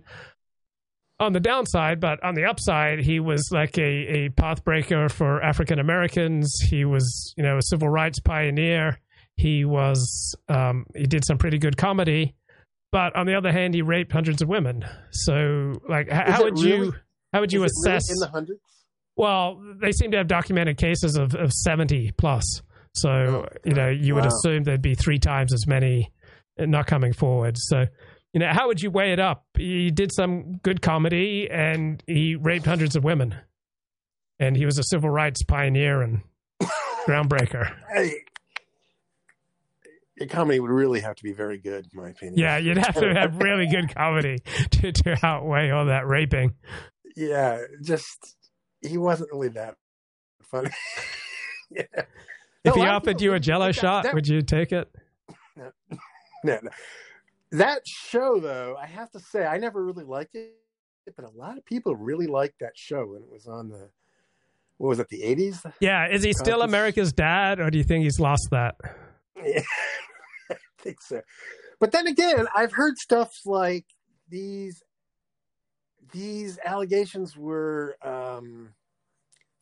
On the downside, but on the upside, he was like a pathbreaker for African Americans. He was, a civil rights pioneer. He was. He did some pretty good comedy. But on the other hand, he raped hundreds of women. So, how would you assess? Really in the hundreds? Well, they seem to have documented cases of 70 plus. So, you would assume there'd be 3 times as many not coming forward. So, how would you weigh it up? He did some good comedy and he raped hundreds of women. And he was a civil rights pioneer and groundbreaker. The comedy would really have to be very good, in my opinion. Yeah, you'd have to have really good comedy to outweigh all that raping. Yeah, just he wasn't really that funny. Yeah. If he offered you a Jello shot, would you take it? No. That show, though, I have to say, I never really liked it, but a lot of people really liked that show when it was on the. What was it? The 80s? Yeah. Is he still America's Dad, or do you think he's lost that? Yeah. I think so. But then again, I've heard stuff like these allegations were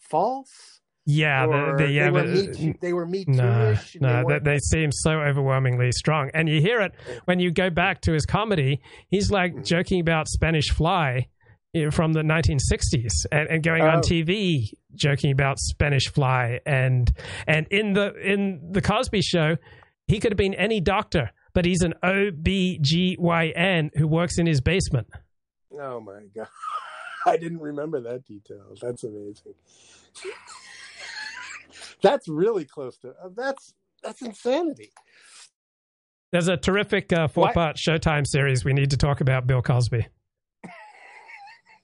false. Yeah, they were Me Too-ish. They seem so overwhelmingly strong. And you hear it when you go back to his comedy. He's like joking about Spanish Fly from the 1960s and going on TV joking about Spanish Fly and in the Cosby Show, he could have been any doctor, but he's an OBGYN who works in his basement. Oh my God. I didn't remember that detail. That's amazing. That's really close to that's insanity. There's a terrific 4-part Showtime series We Need to Talk About Bill Cosby.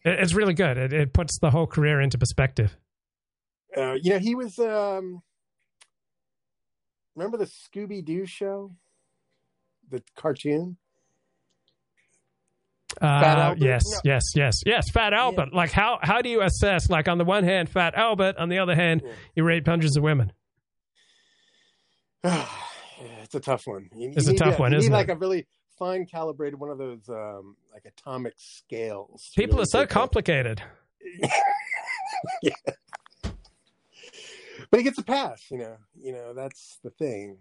It's really good. It puts the whole career into perspective. He was. Remember the Scooby-Doo show, the cartoon? Fat Albert? Yes. Fat Albert. Yeah. Like, how do you assess? Like, on the one hand, Fat Albert. On the other hand, he raped hundreds of women. It's a tough one. You need like a really fine calibrated one of those like atomic scales. People really are so complicated. Yeah. But he gets a pass, that's the thing.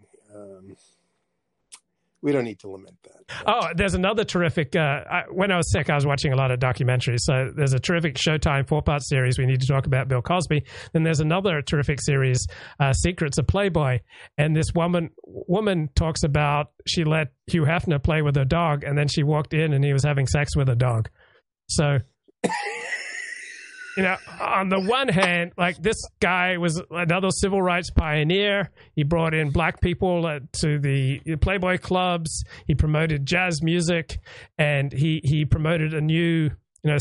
We don't need to lament that. Oh, there's another terrific, when I was sick, I was watching a lot of documentaries. So there's a terrific Showtime 4-part series We Need to Talk About Bill Cosby. Then there's another terrific series, Secrets of Playboy. And this woman talks about she let Hugh Hefner play with her dog, and then she walked in and he was having sex with her dog. So, on the one hand, like this guy was another civil rights pioneer. He brought in black people to the Playboy clubs. He promoted jazz music, and he promoted a new,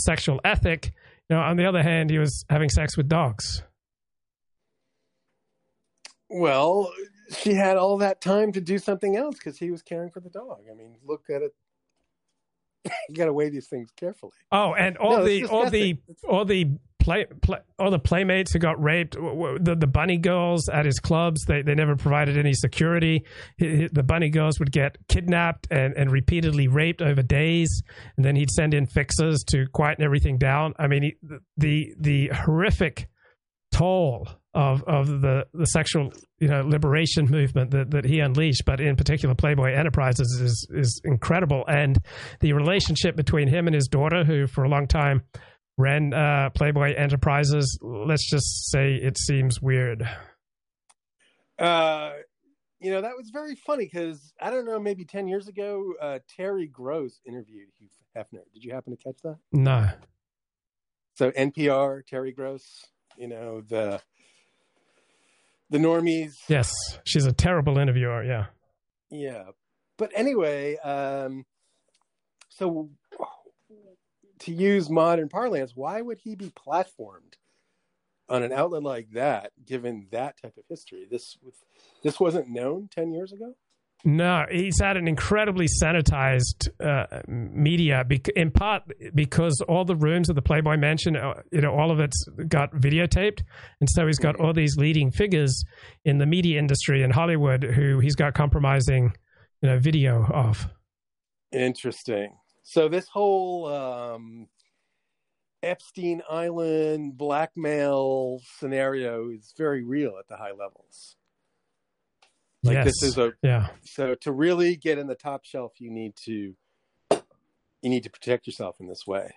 sexual ethic. On the other hand, he was having sex with dogs. Well, she had all that time to do something else because he was caring for the dog. I mean, look at it. You got to weigh these things carefully. Oh, and all the playmates who got raped, the bunny girls at his clubs, they never provided any security. The bunny girls would get kidnapped and repeatedly raped over days, and then he'd send in fixers to quieten everything down. I mean, the horrific toll of the sexual liberation movement that he unleashed, but in particular Playboy Enterprises is incredible. And the relationship between him and his daughter, who for a long time ran Playboy Enterprises, let's just say it seems weird. That was very funny because I don't know, maybe 10 years ago, Terry Gross interviewed Hugh Hefner. Did you happen to catch that? No. So NPR, Terry Gross, the normies. Yes, she's a terrible interviewer. Yeah. But anyway, So to use modern parlance, why would he be platformed on an outlet like that, given that type of history? This wasn't known 10 years ago? No, he's had an incredibly sanitized media, in part because all the rooms of the Playboy Mansion, all of it's got videotaped. And so he's got all these leading figures in the media industry in Hollywood who he's got compromising, video of. Interesting. So this whole Epstein Island blackmail scenario is very real at the high levels. So to really get in the top shelf, you need to protect yourself in this way.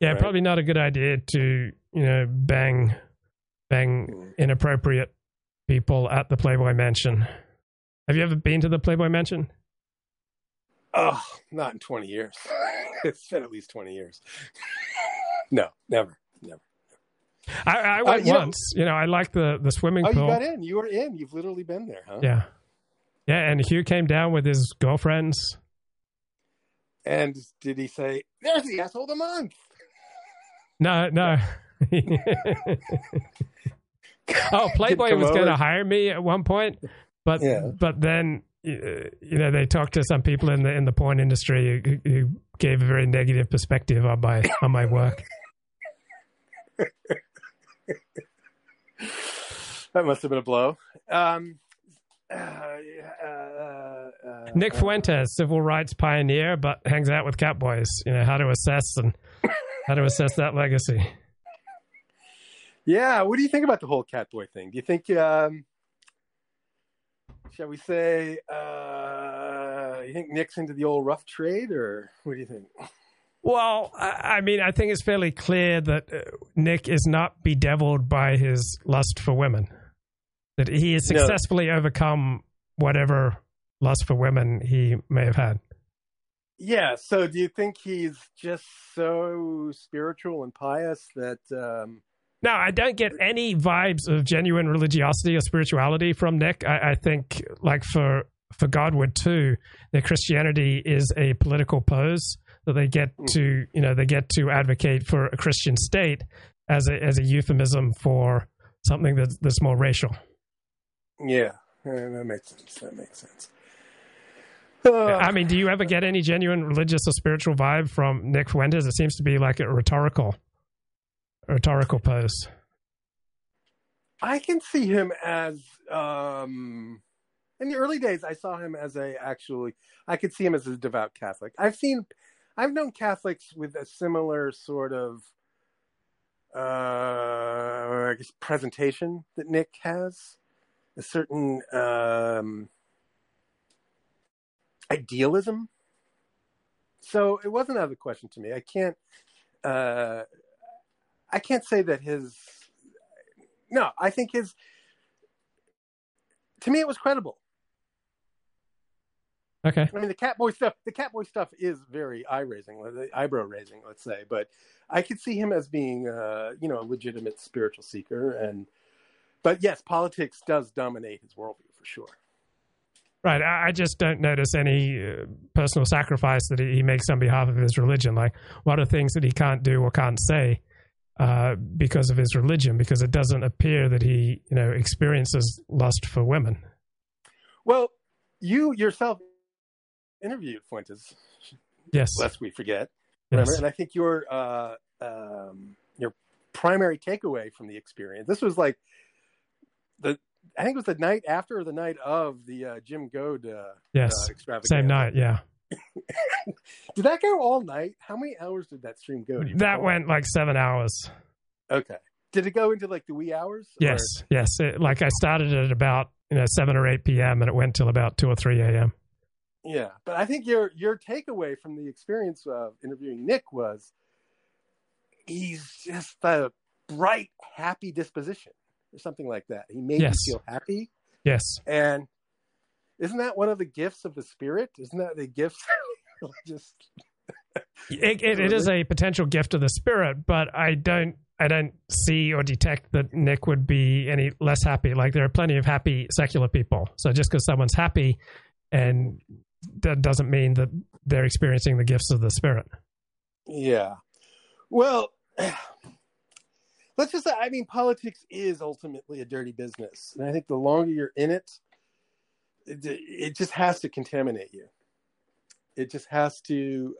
Yeah, right? Probably not a good idea to, bang inappropriate people at the Playboy Mansion. Have you ever been to the Playboy Mansion? Oh, not in 20 years. It's been at least 20 years. No, never. I went once. I liked the swimming pool. Oh, you got in. You were in. You've literally been there, huh? Yeah. Yeah, and Hugh came down with his girlfriends. And did he say, "There's the asshole of the month"? No. Playboy was going to hire me at one point, but then they talked to some people in the porn industry who gave a very negative perspective on my work. That must have been a blow. Nick Fuentes, civil rights pioneer, but hangs out with Catboys. How to assess that legacy. Yeah, what do you think about the whole Catboy thing? Do you think, shall we say, you think Nick's into the old rough trade, or what do you think? Well, I think it's fairly clear that Nick is not bedeviled by his lust for women, that he has successfully overcome whatever lust for women he may have had. Yeah. So do you think he's just so spiritual and pious that... No, I don't get any vibes of genuine religiosity or spirituality from Nick. I think, like for Godward too, that Christianity is a political pose. That they get to, they get to advocate for a Christian state as a euphemism for something that's more racial. Yeah, that makes sense. Do you ever get any genuine religious or spiritual vibe from Nick Fuentes? It seems to be like a rhetorical pose. I can see him as in the early days. I saw him I could see him as a devout Catholic. I've known Catholics with a similar sort of presentation that Nick has, a certain idealism. So it wasn't out of the question to me. I can't say that to me it was credible. Okay. I mean, the Catboy stuff is very eyebrow raising, let's say, but I could see him as being, a legitimate spiritual seeker. But yes, politics does dominate his worldview for sure. Right. I just don't notice any personal sacrifice that he makes on behalf of his religion. Like, what are things that he can't do or can't say because of his religion? Because it doesn't appear that he, experiences lust for women. Well, you yourself interviewed Fuentes, yes, lest we forget. Yes. And I think your primary takeaway from the experience, this was like the night after or the night of the Jim Goad extravaganza. Same night, yeah. Did that go all night? How many hours did that stream go? That went like 7 hours. Okay. Did it go into like the wee hours? Yes, yes. I started at about 7 or 8 p.m. and it went till about 2 or 3 a.m. Yeah, but I think your takeaway from the experience of interviewing Nick was he's just a bright, happy disposition or something like that. He made you feel happy. Yes. And isn't that one of the gifts of the spirit? Isn't that the gift? Just it is a potential gift of the spirit, but I don't see or detect that Nick would be any less happy. Like, there are plenty of happy secular people. So just because someone's happy, and that doesn't mean that they're experiencing the gifts of the Spirit. Yeah. Well, let's just say, I mean, politics is ultimately a dirty business. And I think the longer you're in it, it just has to contaminate you. It just has to,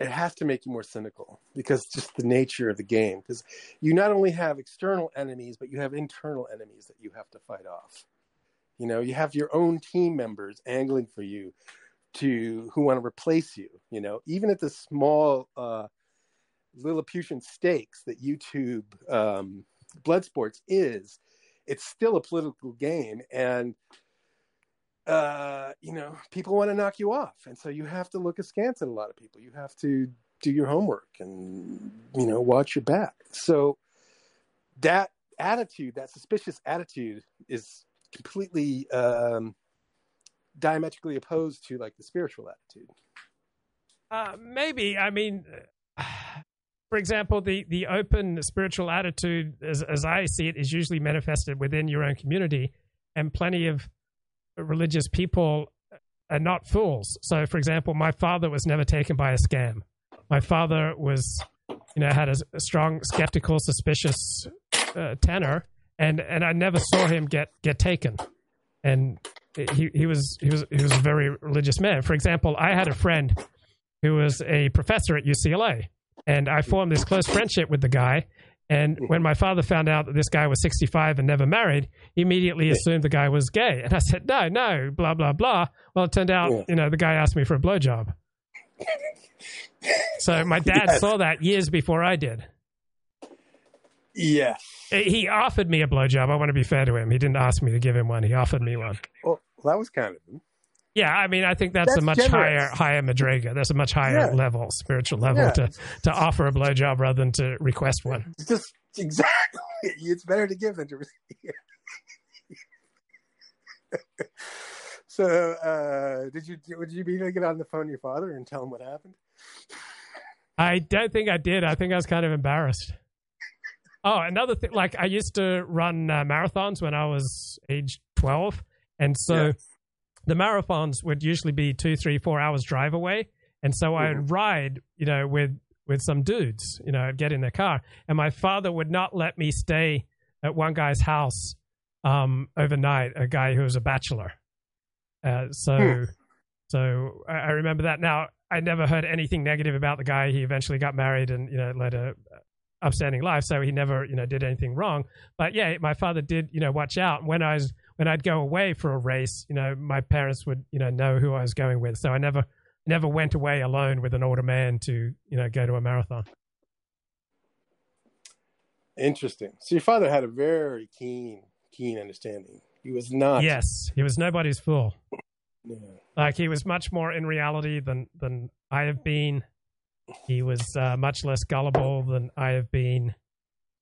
it has to make you more cynical, because just the nature of the game, because you not only have external enemies, but you have internal enemies that you have to fight off. You know, you have your own team members angling for you to, who want to replace you, you know, even at the small, Lilliputian stakes that YouTube blood sports is, it's still a political game. And, you know, people want to knock you off. And so you have to look askance at a lot of people. You have to do your homework and, you know, watch your back. So that attitude, that suspicious attitude, is completely diametrically opposed to, like, the spiritual attitude. Maybe. I mean, for example, the open spiritual attitude, as I see it, is usually manifested within your own community, and plenty of religious people are not fools. So, for example, my father was never taken by a scam. My father was, you know, had a strong, skeptical, suspicious tenor, and I never saw him get taken. And he was a very religious man. For example, I had a friend who was a professor at UCLA. And I formed this close friendship with the guy. And when my father found out that this guy was 65 and never married, he immediately assumed the guy was gay. And I said, no, blah, blah, blah. Well, it turned out, you know, the guy asked me for a blowjob. So my dad saw that years before I did. Yes. He offered me a blowjob. I want to be fair to him. He didn't ask me to give him one. He offered me one. Well, that was kind of him. Yeah, I mean, I think that's a much generous. higher madriga. That's a much higher level, spiritual level, to offer a blowjob rather than to request one. Just exactly, it's better to give than to receive. So, would you be able to get on the phone to your father and tell him what happened? I don't think I did. I think I was kind of embarrassed. Oh, another thing, like, I used to run marathons when I was age 12, and so. Yeah. The marathons would usually be 2, 3, 4 hours drive away. And so I would ride, you know, with some dudes, you know, I'd get in their car. And my father would not let me stay at one guy's house overnight, a guy who was a bachelor. So I remember that. Now, I never heard anything negative about the guy. He eventually got married and, you know, led a upstanding life. So he never, you know, did anything wrong. But yeah, my father did, you know, watch out. When I'd go away for a race, you know, my parents would, you know who I was going with. So I never went away alone with an older man to, you know, go to a marathon. Interesting. So your father had a very keen understanding. He was not. Yes, he was nobody's fool. Yeah. Like, he was much more in reality than I have been. He was much less gullible than I have been.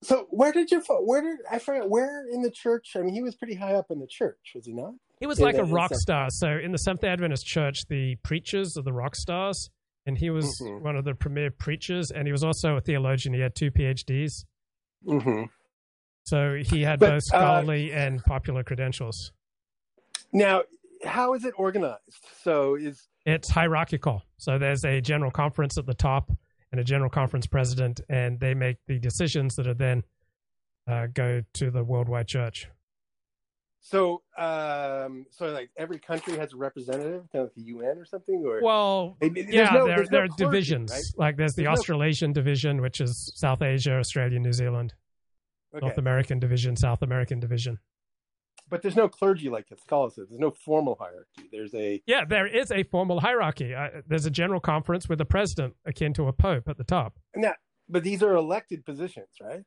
So where in the church? I mean, he was pretty high up in the church, was he not? He was like a rock star. So in the Seventh-day Adventist church, the preachers are the rock stars, and he was one of the premier preachers, and he was also a theologian. He had 2 PhDs. Mm-hmm. So he had both scholarly and popular credentials. Now, how is it organized? So it's hierarchical. So there's a general conference at the top, and a general conference president, and they make the decisions that are then go to the worldwide church. So, so like every country has a representative, kind of like the UN or something, or well, there are divisions. Right? Like there's Australasian division, which is South Asia, Australia, New Zealand, North American division, South American division. But there's no clergy like Catholicism. There's no formal hierarchy. There is a formal hierarchy. There's a general conference with a president akin to a pope at the top. Now, but these are elected positions, right?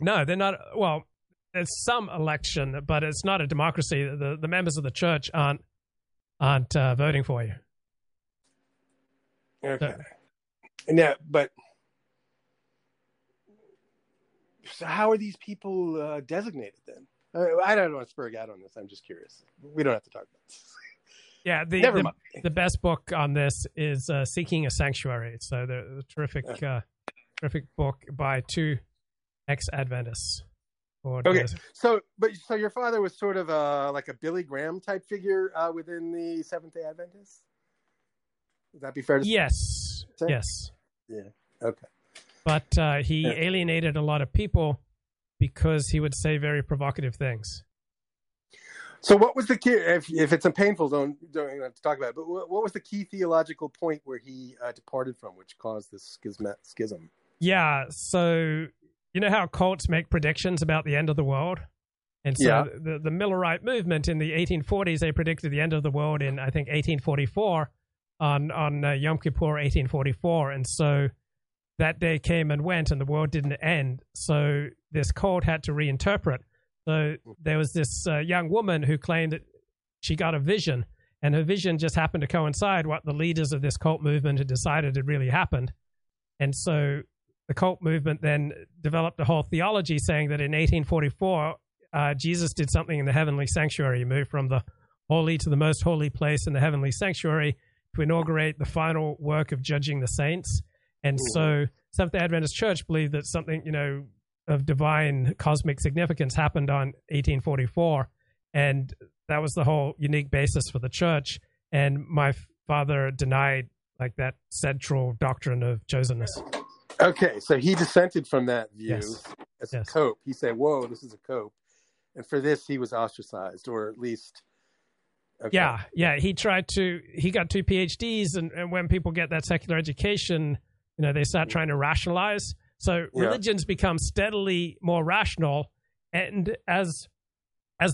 No, they're not. Well, there's some election, but it's not a democracy. The members of the church aren't voting for you. Okay. So how are these people designated then? I don't want to spurge out on this. I'm just curious. We don't have to talk about this. Yeah, the best book on this is Seeking a Sanctuary. It's a terrific book by 2 ex-Adventists. Okay, so your father was sort of like a Billy Graham type figure within the Seventh-day Adventists? Would that be fair to say? Yes. Yeah, okay. But he alienated a lot of people because he would say very provocative things. So what was the key, if it's a painful, don't have to talk about it, but what was the key theological point where he departed from, which caused this schism? Yeah, so you know how cults make predictions about the end of the world? And so the Millerite movement in the 1840s, they predicted the end of the world in, I think, 1844, on Yom Kippur 1844. And so that day came and went, and the world didn't end. So this cult had to reinterpret. So there was this young woman who claimed that she got a vision, and her vision just happened to coincide what the leaders of this cult movement had decided had really happened. And so the cult movement then developed a whole theology saying that in 1844, Jesus did something in the heavenly sanctuary. He moved from the holy to the most holy place in the heavenly sanctuary to inaugurate the final work of judging the saints. And so Seventh-day Adventist Church believed that something, you know, of divine cosmic significance happened on 1844, and that was the whole unique basis for the church. And my father denied like that central doctrine of chosenness. Okay, so he dissented from that view as a cope. He said, "Whoa, this is a cope," and for this he was ostracized, or at least. Okay. Yeah. He tried to. He got 2 PhDs, and when people get that secular education, you know, they start trying to rationalize. So religions become steadily more rational, and as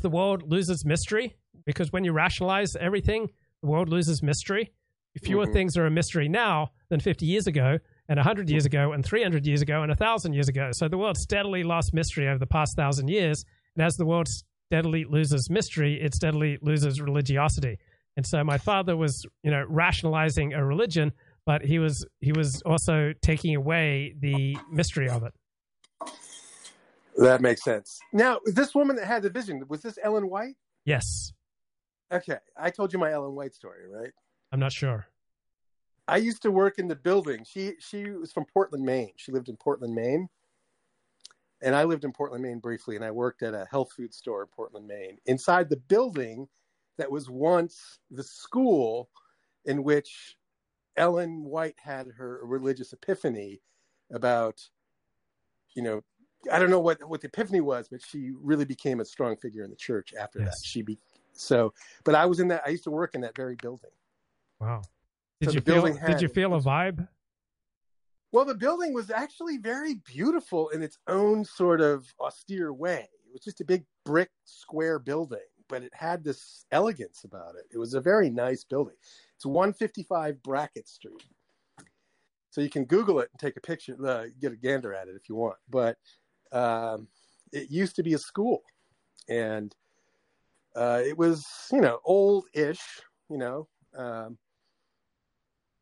the world loses mystery, because when you rationalize everything, the world loses mystery. Fewer things are a mystery now than 50 years ago, and 100 years ago, and 300 years ago, and 1,000 years ago. So the world steadily lost mystery over the past 1,000 years, and as the world steadily loses mystery, it steadily loses religiosity. And so my father was, you know, rationalizing a religion, but he was also taking away the mystery of it. That makes sense. Now, this woman that had the vision, was this Ellen White? Yes. Okay. I told you my Ellen White story, right? I'm not sure. I used to work in the building. She was from Portland, Maine. She lived in Portland, Maine. And I lived in Portland, Maine briefly, and I worked at a health food store in Portland, Maine, inside the building that was once the school in which Ellen White had her religious epiphany about, you know, I don't know what the epiphany was, but she really became a strong figure in the church after that. But I was in that, I used to work in that very building. Wow. Did you feel a vibe? Well, the building was actually very beautiful in its own sort of austere way. It was just a big brick square building, but it had this elegance about it. It was a very nice building. It's 155 Brackett Street. So you can Google it and take a picture, get a gander at it if you want. But it used to be a school. And it was, you know, old-ish, you know,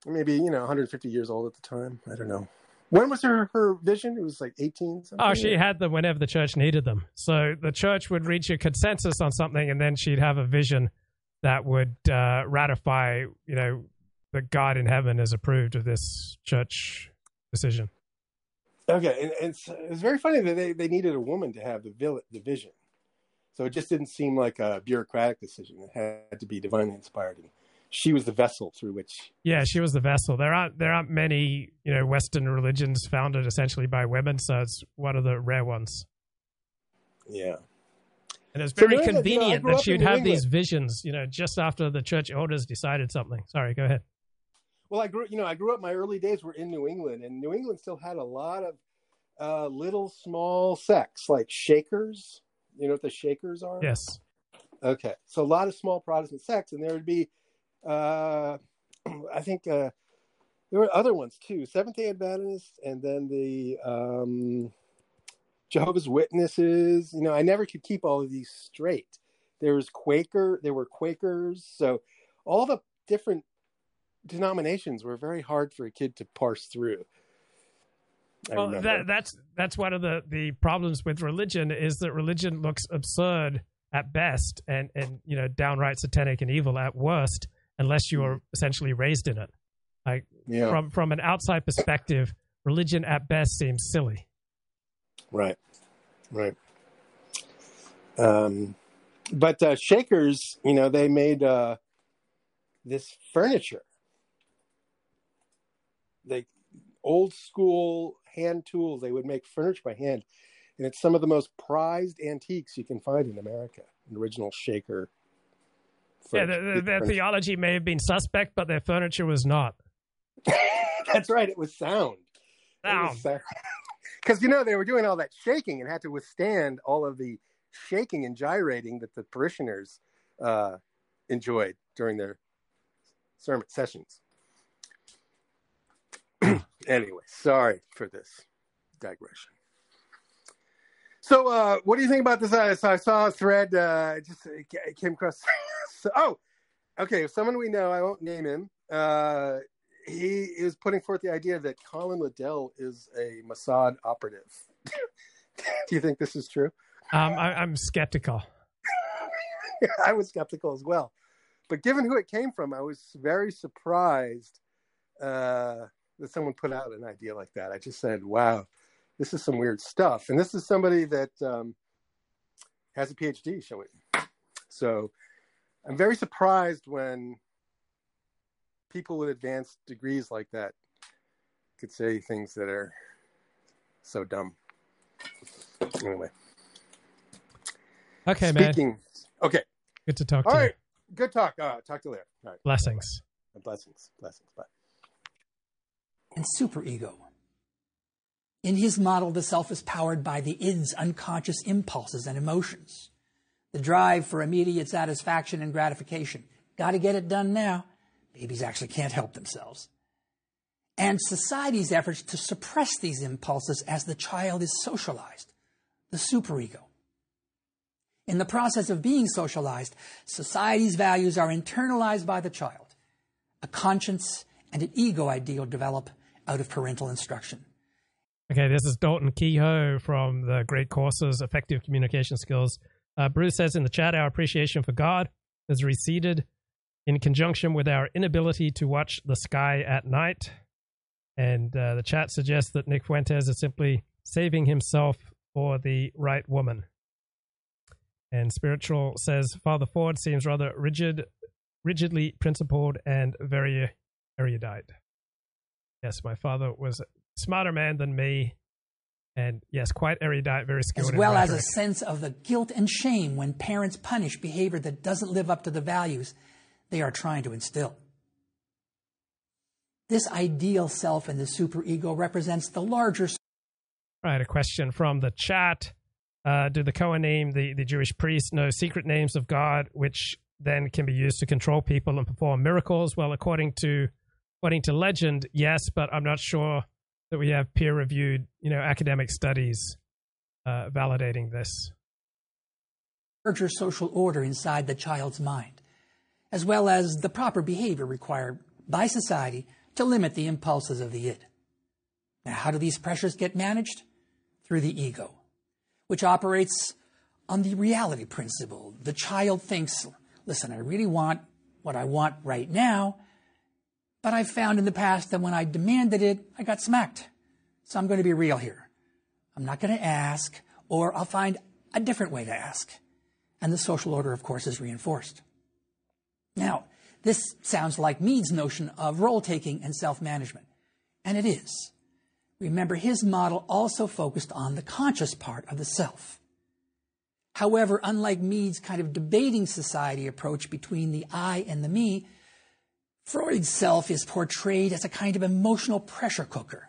maybe, you know, 150 years old at the time. I don't know. When was her vision? It was like 18 something? Oh, she had them whenever the church needed them. So the church would reach a consensus on something, and then she'd have a vision that would ratify, you know, that God in heaven has approved of this church decision. Okay, and it's very funny that they needed a woman to have the vision. So it just didn't seem like a bureaucratic decision. It had to be divinely inspired. And she was the vessel through which... Yeah, she was the vessel. There aren't many, you know, Western religions founded essentially by women, so it's one of the rare ones. Yeah. And it's very convenient that she would have these visions, you know, just after the church elders decided something. Sorry, go ahead. Well, I grew up, my early days were in New England, and New England still had a lot of little small sects, like Shakers. You know what the Shakers are? Yes. Okay. So a lot of small Protestant sects, and there would be, I think there were other ones too, Seventh-day Adventists, and then the... Jehovah's Witnesses, you know, I never could keep all of these straight. There were Quakers. So all the different denominations were very hard for a kid to parse through. Well, that's one of the problems with religion, is that religion looks absurd at best and, you know, downright satanic and evil at worst, unless you are essentially raised in it. Like from an outside perspective, religion at best seems silly. Right. But Shakers, you know, they made this furniture. They old school hand tools. They would make furniture by hand. And it's some of the most prized antiques you can find in America, an original Shaker. Their theology may have been suspect, but their furniture was not. That's right. It was sound. Because, you know, they were doing all that shaking and had to withstand all of the shaking and gyrating that the parishioners enjoyed during their sermon sessions. Anyway, sorry for this digression. So what do you think about this? So I saw a thread, it came across. Okay. Someone we know, I won't name him. He is putting forth the idea that Colin Liddell is a Mossad operative. Do you think this is true? I'm skeptical. I was skeptical as well. But given who it came from, I was very surprised that someone put out an idea like that. I just said, wow. This is some weird stuff. And this is somebody that has a PhD, shall we? So I'm very surprised when people with advanced degrees like that could say things that are so dumb. Anyway. Okay, man. Okay. Good to talk to you. All right. Good talk. Talk to you later. All right. Blessings. Bye. Blessings. Blessings. Bye. And superego. In his model, the self is powered by the id's unconscious impulses and emotions. The drive for immediate satisfaction and gratification. Got to get it done now. Babies actually can't help themselves. And society's efforts to suppress these impulses as the child is socialized. The superego. In the process of being socialized, society's values are internalized by the child. A conscience and an ego ideal develop out of parental instruction. Okay, this is Dalton Kehoe from the Great Courses, Effective Communication Skills. Bruce says in the chat, our appreciation for God has receded in conjunction with our inability to watch the sky at night. And the chat suggests that Nick Fuentes is simply saving himself for the right woman. And Spiritual says, Father Ford seems rather rigidly principled and very erudite. Yes, my father was smarter man than me, and yes, quite erudite, very skilled. As well as a sense of the guilt and shame when parents punish behavior that doesn't live up to the values they are trying to instill. This ideal self and the superego represents the larger... All right, a question from the chat. Do the Kohanim, the Jewish priests, know secret names of God, which then can be used to control people and perform miracles? Well, according to legend, yes, but I'm not sure that we have peer-reviewed, you know, academic studies validating this. Larger social order inside the child's mind, as well as the proper behavior required by society to limit the impulses of the id. Now, how do these pressures get managed? Through the ego, which operates on the reality principle. The child thinks, listen, I really want what I want right now, but I've found in the past that when I demanded it, I got smacked. So I'm going to be real here. I'm not going to ask, or I'll find a different way to ask. And the social order, of course, is reinforced. Now, this sounds like Mead's notion of role-taking and self-management. And it is. Remember, his model also focused on the conscious part of the self. However, unlike Mead's kind of debating society approach between the I and the me, Freud's self is portrayed as a kind of emotional pressure cooker.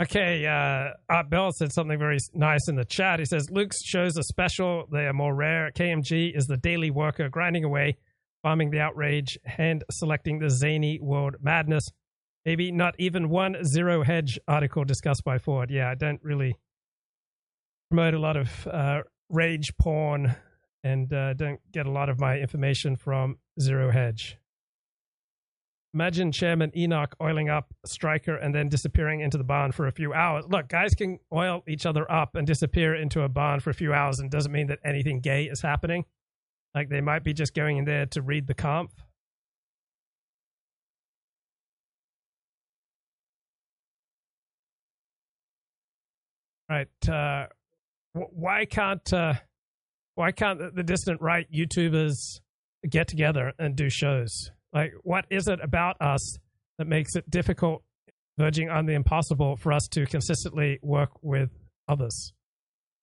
Okay, Art Bell said something very nice in the chat. He says, Luke's shows are special. They are more rare. KMG is the daily worker grinding away, farming the outrage, hand selecting the zany world madness. Maybe not even one Zero Hedge article discussed by Ford. Yeah, I don't really promote a lot of rage porn and don't get a lot of my information from Zero Hedge. Imagine Chairman Enoch oiling up Stryker and then disappearing into the barn for a few hours. Look, guys can oil each other up and disappear into a barn for a few hours, and doesn't mean that anything gay is happening. Like, they might be just going in there to read the Kampf. All right, Why can't the distant right YouTubers get together and do shows? Like, what is it about us that makes it difficult, verging on the impossible, for us to consistently work with others?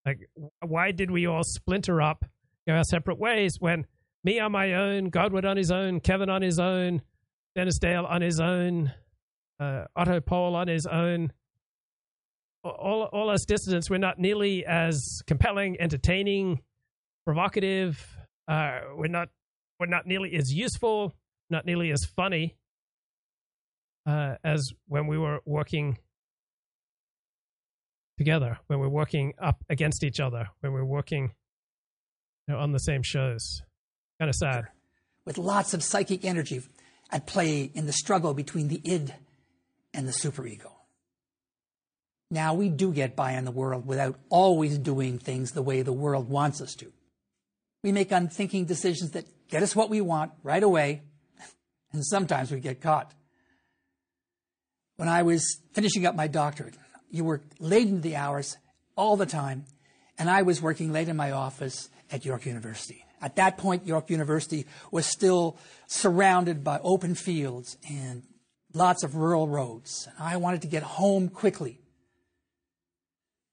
Like, why did we all splinter up, go our separate ways, when me on my own, Godward on his own, Kevin on his own, Dennis Dale on his own, Otto Pohl on his own, all us dissidents, we're not nearly as compelling, entertaining, provocative. We're not nearly as useful, not nearly as funny as when we were working together, when we're working up against each other, when we're working, you know, on the same shows. Kind of sad. With lots of psychic energy at play in the struggle between the id and the superego. Now, we do get by in the world without always doing things the way the world wants us to. We make unthinking decisions that get us what we want right away, and sometimes we get caught. When I was finishing up my doctorate, you worked late into the hours all the time, and I was working late in my office at York University. At that point, York University was still surrounded by open fields and lots of rural roads. And I wanted to get home quickly.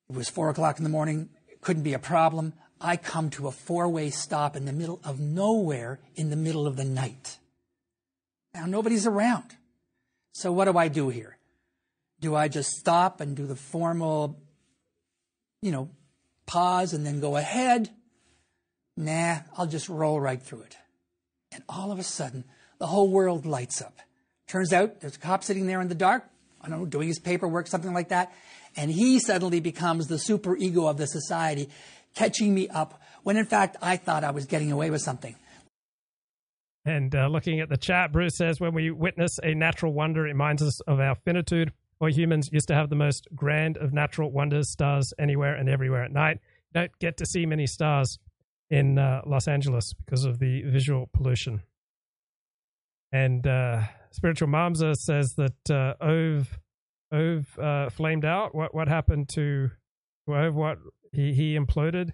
It was 4 o'clock in the morning. It couldn't be a problem. I come to a four-way stop in the middle of nowhere in the middle of the night. Now, nobody's around. So what do I do here? Do I just stop and do the formal, you know, pause and then go ahead? Nah, I'll just roll right through it. And all of a sudden, the whole world lights up. Turns out there's a cop sitting there in the dark, I don't know, doing his paperwork, something like that. And he suddenly becomes the superego of the society, catching me up when, in fact, I thought I was getting away with something. And looking at the chat, Bruce says, when we witness a natural wonder, it reminds us of our finitude. Or humans used to have the most grand of natural wonders, stars anywhere and everywhere at night. You don't get to see many stars in Los Angeles because of the visual pollution. And Spiritual Mamza says that Ove flamed out. What happened to Ove? What, he imploded.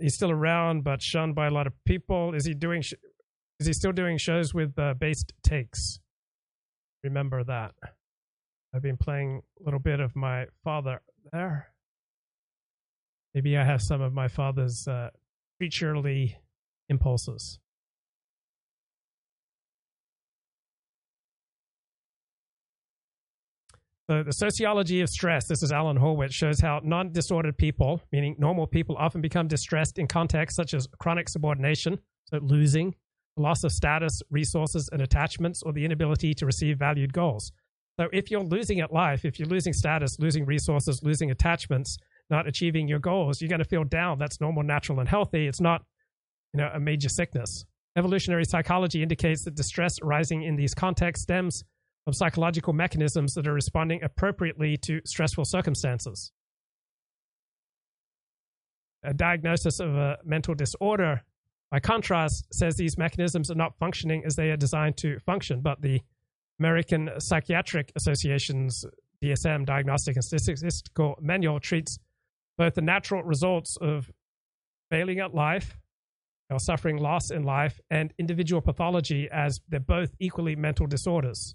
He's still around, but shunned by a lot of people. Is he still doing shows with based takes? Remember that. I've been playing a little bit of my father there. Maybe I have some of my father's creaturely impulses. So the sociology of stress, this is Allan Horwitz, shows how non-disordered people, meaning normal people, often become distressed in contexts such as chronic subordination, so losing, loss of status, resources, and attachments, or the inability to receive valued goals. So if you're losing at life, if you're losing status, losing resources, losing attachments, not achieving your goals, you're going to feel down. That's normal, natural, and healthy. It's not, you know, a major sickness. Evolutionary psychology indicates that distress arising in these contexts stems of psychological mechanisms that are responding appropriately to stressful circumstances. A diagnosis of a mental disorder, by contrast, says these mechanisms are not functioning as they are designed to function, but the American Psychiatric Association's DSM, Diagnostic and Statistical Manual, treats both the natural results of failing at life, or suffering loss in life, and individual pathology as they're both equally mental disorders.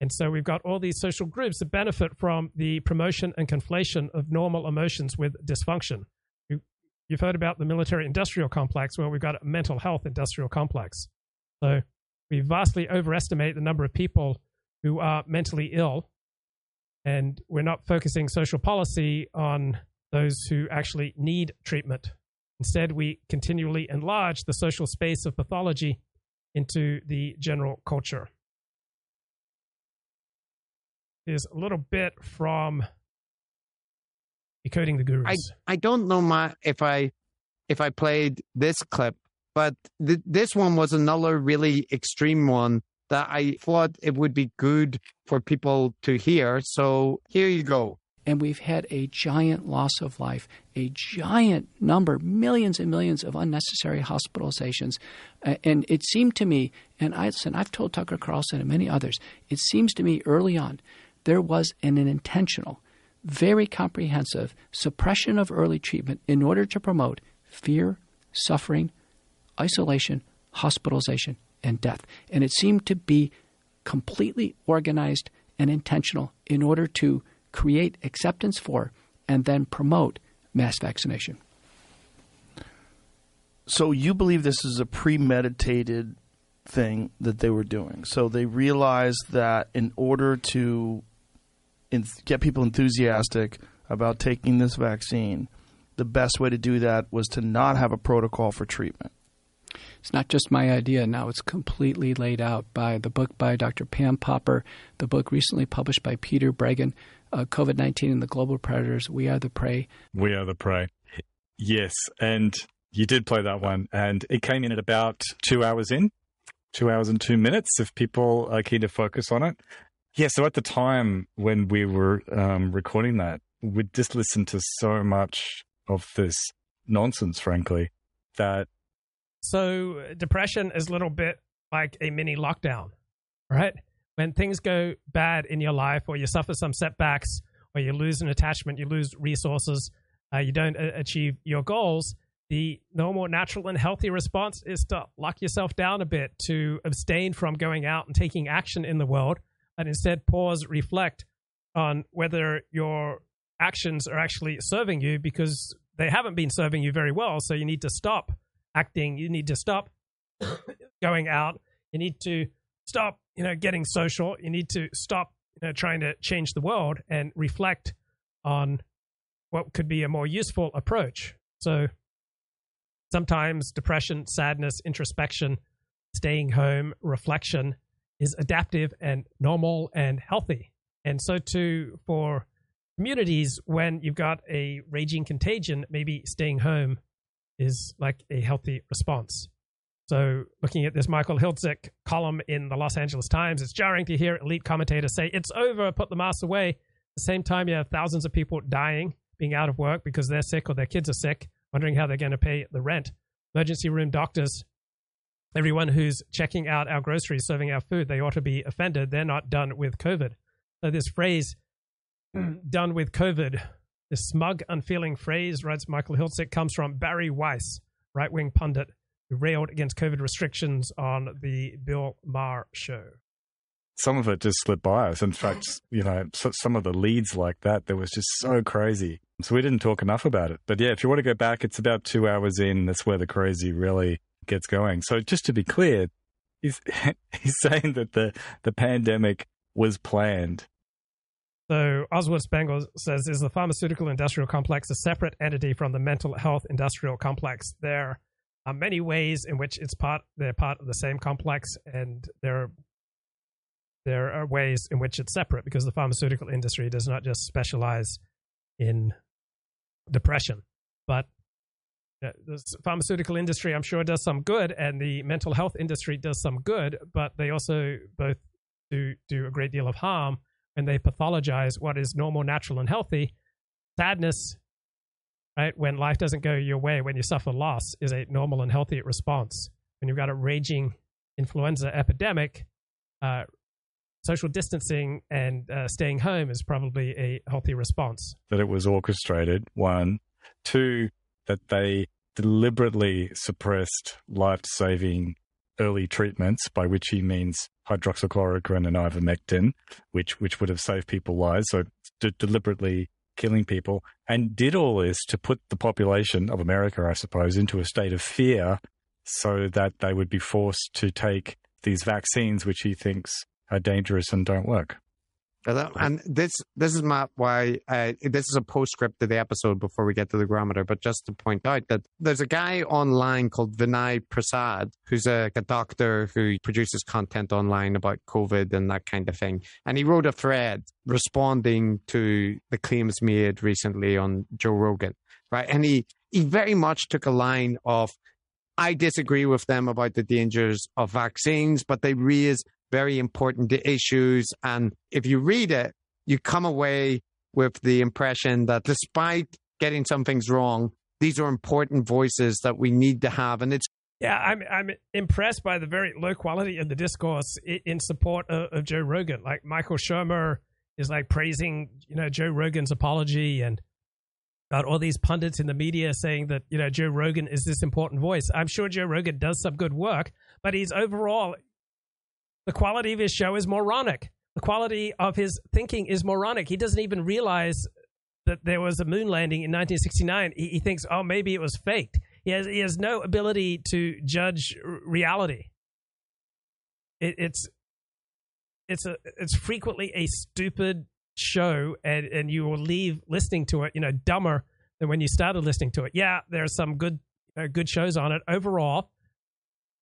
And so we've got all these social groups that benefit from the promotion and conflation of normal emotions with dysfunction. You've heard about the military-industrial complex. Well, we've got a mental health industrial complex. So we vastly overestimate the number of people who are mentally ill, and we're not focusing social policy on those who actually need treatment. Instead, we continually enlarge the social space of pathology into the general culture. Is a little bit from Decoding the Gurus. I don't know if I played this clip, but this one was another really extreme one that I thought it would be good for people to hear. So here you go. And we've had a giant loss of life, a giant number, millions and millions of unnecessary hospitalizations. And it seemed to me, and I've told Tucker Carlson and many others, it seems to me early on, there was an intentional, very comprehensive suppression of early treatment in order to promote fear, suffering, isolation, hospitalization, and death. And it seemed to be completely organized and intentional in order to create acceptance for and then promote mass vaccination. So you believe this is a premeditated thing that they were doing. So they realized that in order to get people enthusiastic about taking this vaccine, the best way to do that was to not have a protocol for treatment. It's not just my idea now. It's completely laid out by the book by Dr. Pam Popper, the book recently published by Peter Bregan, COVID-19 and the Global Predators, We Are the Prey. We Are the Prey. Yes. And you did play that one. And it came in at about 2 hours in, 2 hours and 2 minutes, if people are keen to focus on it. Yeah. So at the time when we were recording that, we'd just listened to so much of this nonsense, frankly, that... So depression is a little bit like a mini lockdown, right? When things go bad in your life or you suffer some setbacks or you lose an attachment, you lose resources, you don't achieve your goals, the normal, natural, and healthy response is to lock yourself down a bit, to abstain from going out and taking action in the world, and instead pause, reflect on whether your actions are actually serving you, because they haven't been serving you very well, so you need to stop acting, you need to stop going out, you need to stop, getting social, you need to stop, trying to change the world, and reflect on what could be a more useful approach. So sometimes depression, sadness, introspection, staying home, reflection is adaptive and normal and healthy. And so too for communities, when you've got a raging contagion, maybe staying home is like a healthy response. So looking at this Michael Hiltzik column in the Los Angeles Times, it's jarring to hear elite commentators say, it's over, put the masks away. At the same time, you have thousands of people dying, being out of work because they're sick or their kids are sick, wondering how they're going to pay the rent. Emergency room doctors, everyone who's checking out our groceries, serving our food, they ought to be offended. They're not done with COVID. So this phrase, done with COVID, this smug, unfeeling phrase, writes Michael Hiltzik, comes from Barry Weiss, right-wing pundit who railed against COVID restrictions on the Bill Maher show. Some of it just slipped by us. In fact, some of the leads like that was just so crazy. So we didn't talk enough about it. But yeah, if you want to go back, it's about 2 hours in. That's where the crazy really gets going. So just to be clear, he's saying that the pandemic was planned. So Oswald Spengler says, is the pharmaceutical industrial complex a separate entity from the mental health industrial complex? There are many ways in which they're part of the same complex, and there are ways in which it's separate, because the pharmaceutical industry does not just specialize in depression. But the pharmaceutical industry, I'm sure, does some good, and the mental health industry does some good, but they also both do a great deal of harm. And they pathologize what is normal, natural, and healthy. Sadness, right? When life doesn't go your way, when you suffer loss, is a normal and healthy response. When you've got a raging influenza epidemic, social distancing and staying home is probably a healthy response. That it was orchestrated, one. Two, that they deliberately suppressed life-saving early treatments, by which he means hydroxychloroquine and ivermectin, which would have saved people lives, so deliberately killing people, and did all this to put the population of America, I suppose, into a state of fear so that they would be forced to take these vaccines, which he thinks are dangerous and don't work. And this is not why this is a postscript to the episode before we get to the Grommeter, but just to point out that there's a guy online called Vinay Prasad, who's a doctor who produces content online about COVID and that kind of thing. And he wrote a thread responding to the claims made recently on Joe Rogan, right? And he very much took a line of, I disagree with them about the dangers of vaccines, but they raise very important issues. And if you read it, you come away with the impression that despite getting some things wrong, these are important voices that we need to have. And it's... Yeah, I'm impressed by the very low quality of the discourse in support of Joe Rogan. Like Michael Shermer is like praising, you know, Joe Rogan's apology and got all these pundits in the media saying that, you know, Joe Rogan is this important voice. I'm sure Joe Rogan does some good work, but he's overall, the quality of his show is moronic. The quality of his thinking is moronic. He doesn't even realize that there was a moon landing in 1969. He thinks, oh, maybe it was faked. He has no ability to judge reality. It's frequently a stupid show, and you will leave listening to it, you know, dumber than when you started listening to it. Yeah, there are some good shows on it. Overall,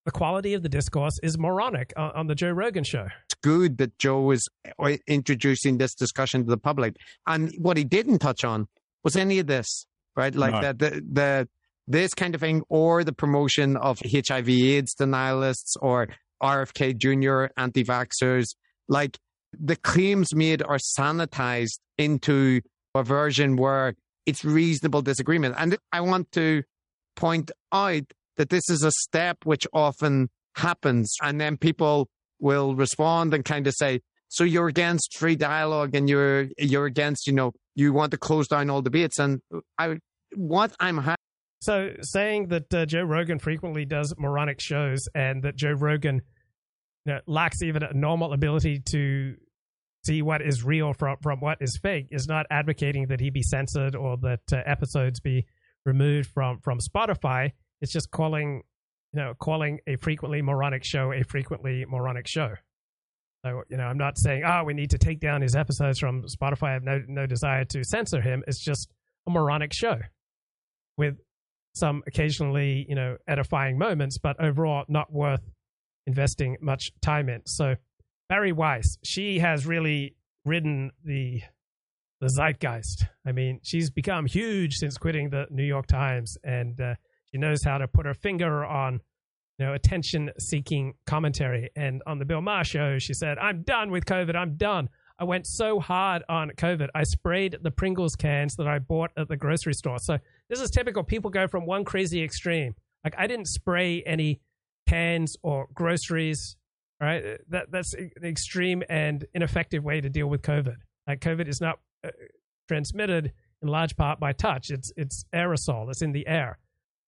the quality of the discourse is moronic on the Joe Rogan show. It's good that Joe is introducing this discussion to the public, and what he didn't touch on was any of this, right? Like this kind of thing, or the promotion of HIV/AIDS denialists, or RFK Jr. anti-vaxxers. Like, the claims made are sanitized into a version where it's reasonable disagreement. And I want to point out that this is a step which often happens, and then people will respond and kind of say, so you're against free dialogue, and you're against, you know, you want to close down all debates. And So saying that Joe Rogan frequently does moronic shows, and that Joe Rogan, you know, lacks even a normal ability to see what is real from what is fake, is not advocating that he be censored or that episodes be removed from Spotify. It's just calling a frequently moronic show a frequently moronic show. So, you know, I'm not saying, we need to take down his episodes from Spotify. I have no desire to censor him. It's just a moronic show with some occasionally, you know, edifying moments, but overall not worth investing much time in. So Barry Weiss, she has really ridden the zeitgeist. I mean, she's become huge since quitting the New York Times, and she knows how to put her finger on, you know, attention-seeking commentary. And on the Bill Maher show, she said, I'm done with COVID. I'm done. I went so hard on COVID. I sprayed the Pringles cans that I bought at the grocery store. So this is typical. People go from one crazy extreme. Like, I didn't spray any cans or groceries, right? That's an extreme and ineffective way to deal with COVID. Like, COVID is not transmitted in large part by touch. It's aerosol. It's in the air.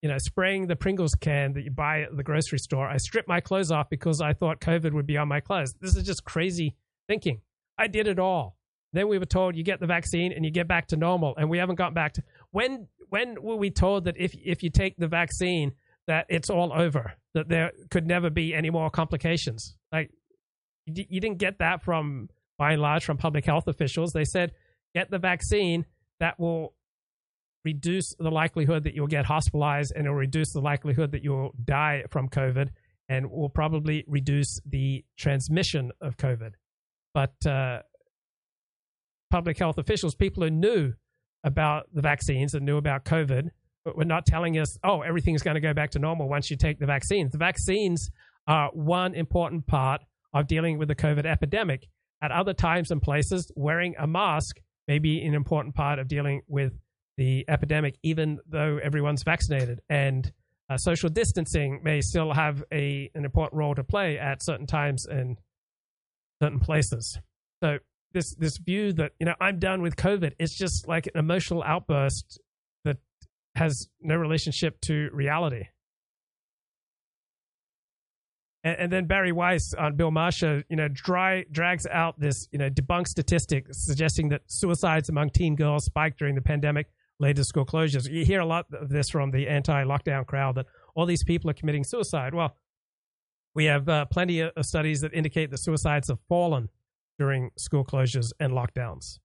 You know, spraying the Pringles can that you buy at the grocery store. I stripped my clothes off because I thought COVID would be on my clothes. This is just crazy thinking. I did it all. Then we were told you get the vaccine and you get back to normal, and we haven't gotten back to when were we told that if you take the vaccine that it's all over, that there could never be any more complications? Like, you didn't get that from, by and large, from public health officials. They said get the vaccine, that will reduce the likelihood that you'll get hospitalized, and it'll reduce the likelihood that you'll die from COVID, and will probably reduce the transmission of COVID. But public health officials, people who knew about the vaccines and knew about COVID, but were not telling us, oh, everything's going to go back to normal once you take the vaccines. The vaccines are one important part of dealing with the COVID epidemic. At other times and places, wearing a mask may be an important part of dealing with the epidemic, even though everyone's vaccinated. And social distancing may still have an important role to play at certain times and certain places. So this view that, you know, I'm done with COVID, it's just like an emotional outburst that has no relationship to reality. And then Barry Weiss on Bill Maher show, you know, drags out this, you know, debunked statistic suggesting that suicides among teen girls spiked during the pandemic, led to school closures. You hear a lot of this from the anti-lockdown crowd, that all these people are committing suicide. Well, we have plenty of studies that indicate that suicides have fallen during school closures and lockdowns.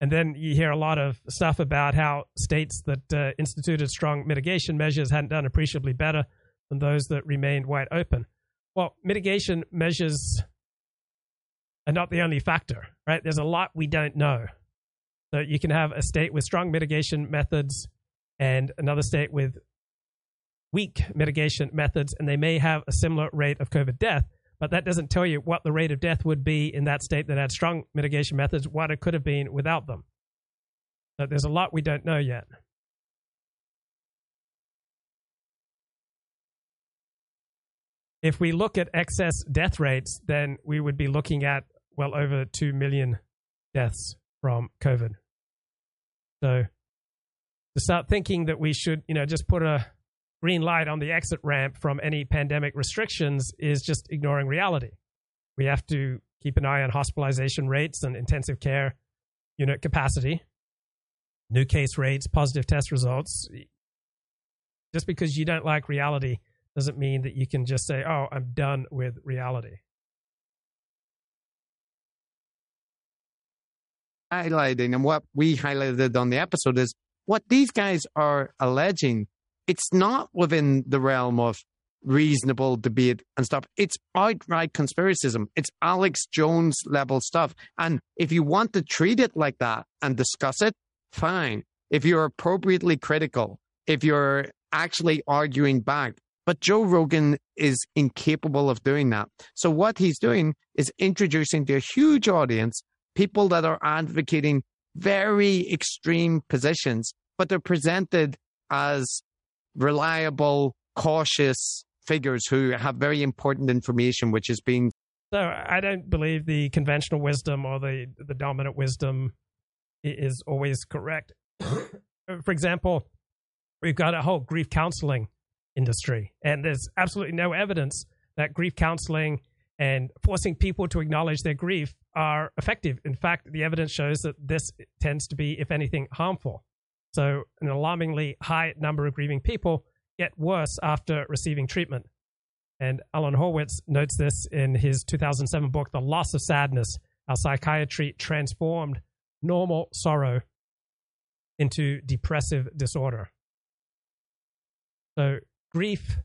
And then you hear a lot of stuff about how states that instituted strong mitigation measures hadn't done appreciably better than those that remained wide open. Well, mitigation measures are not the only factor, right? There's a lot we don't know. So you can have a state with strong mitigation methods and another state with weak mitigation methods, and they may have a similar rate of COVID death, but that doesn't tell you what the rate of death would be in that state that had strong mitigation methods, what it could have been without them. So there's a lot we don't know yet. if we look at excess death rates, then we would be looking at well over 2 million deaths from COVID. So to start thinking that we should, you know, just put a green light on the exit ramp from any pandemic restrictions is just ignoring reality. We have to keep an eye on hospitalization rates and intensive care unit capacity, new case rates, positive test results. Just because you don't like reality doesn't mean that you can just say, oh, I'm done with reality. Highlighting, and what we highlighted on the episode is what these guys are alleging. It's not within the realm of reasonable debate and stuff. It's outright conspiracism. It's Alex Jones level stuff. And if you want to treat it like that and discuss it, fine. If you're appropriately critical, if you're actually arguing back, but Joe Rogan is incapable of doing that. So what he's doing is introducing to a huge audience people that are advocating very extreme positions, but they're presented as reliable, cautious figures who have very important information, which is being... So I don't believe the conventional wisdom or the dominant wisdom is always correct. For example, we've got a whole grief counseling industry, and there's absolutely no evidence that grief counseling and forcing people to acknowledge their grief are effective. In fact, the evidence shows that this tends to be, if anything, harmful. So an alarmingly high number of grieving people get worse after receiving treatment. And Allan Horwitz notes this in his 2007 book, The Loss of Sadness: How Psychiatry Transformed Normal Sorrow into Depressive Disorder. So grief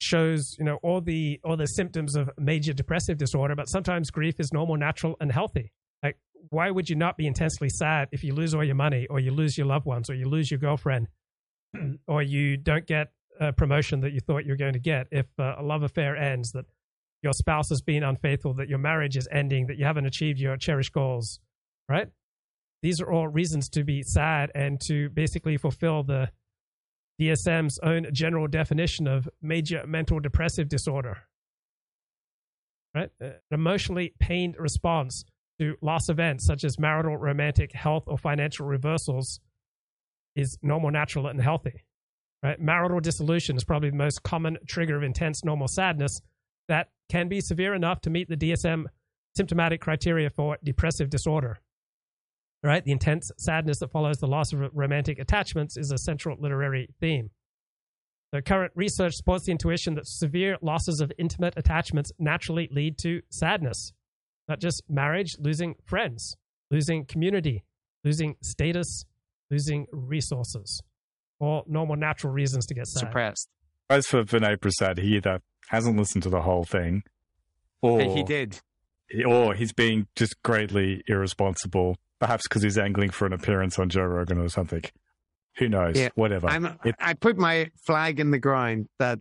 shows, you know, all the symptoms of major depressive disorder, but sometimes grief is normal, natural, and healthy. Like, why would you not be intensely sad if you lose all your money, or you lose your loved ones, or you lose your girlfriend, or you don't get a promotion that you thought you were going to get, if a love affair ends, that your spouse has been unfaithful, that your marriage is ending, that you haven't achieved your cherished goals, right? These are all reasons to be sad and to basically fulfill the DSM's own general definition of major mental depressive disorder, right? An emotionally pained response to loss events such as marital, romantic, health, or financial reversals is normal, natural, and healthy, right? Marital dissolution is probably the most common trigger of intense normal sadness that can be severe enough to meet the DSM symptomatic criteria for depressive disorder, right? The intense sadness that follows the loss of romantic attachments is a central literary theme. The current research supports the intuition that severe losses of intimate attachments naturally lead to sadness, not just marriage, losing friends, losing community, losing status, losing resources, all normal, natural reasons to get sad. Suppressed. As for Vinay Prasad, he either hasn't listened to the whole thing, or he did, or he's being just greatly irresponsible, perhaps because he's angling for an appearance on Joe Rogan or something. Who knows? Yeah, whatever. I put my flag in the ground that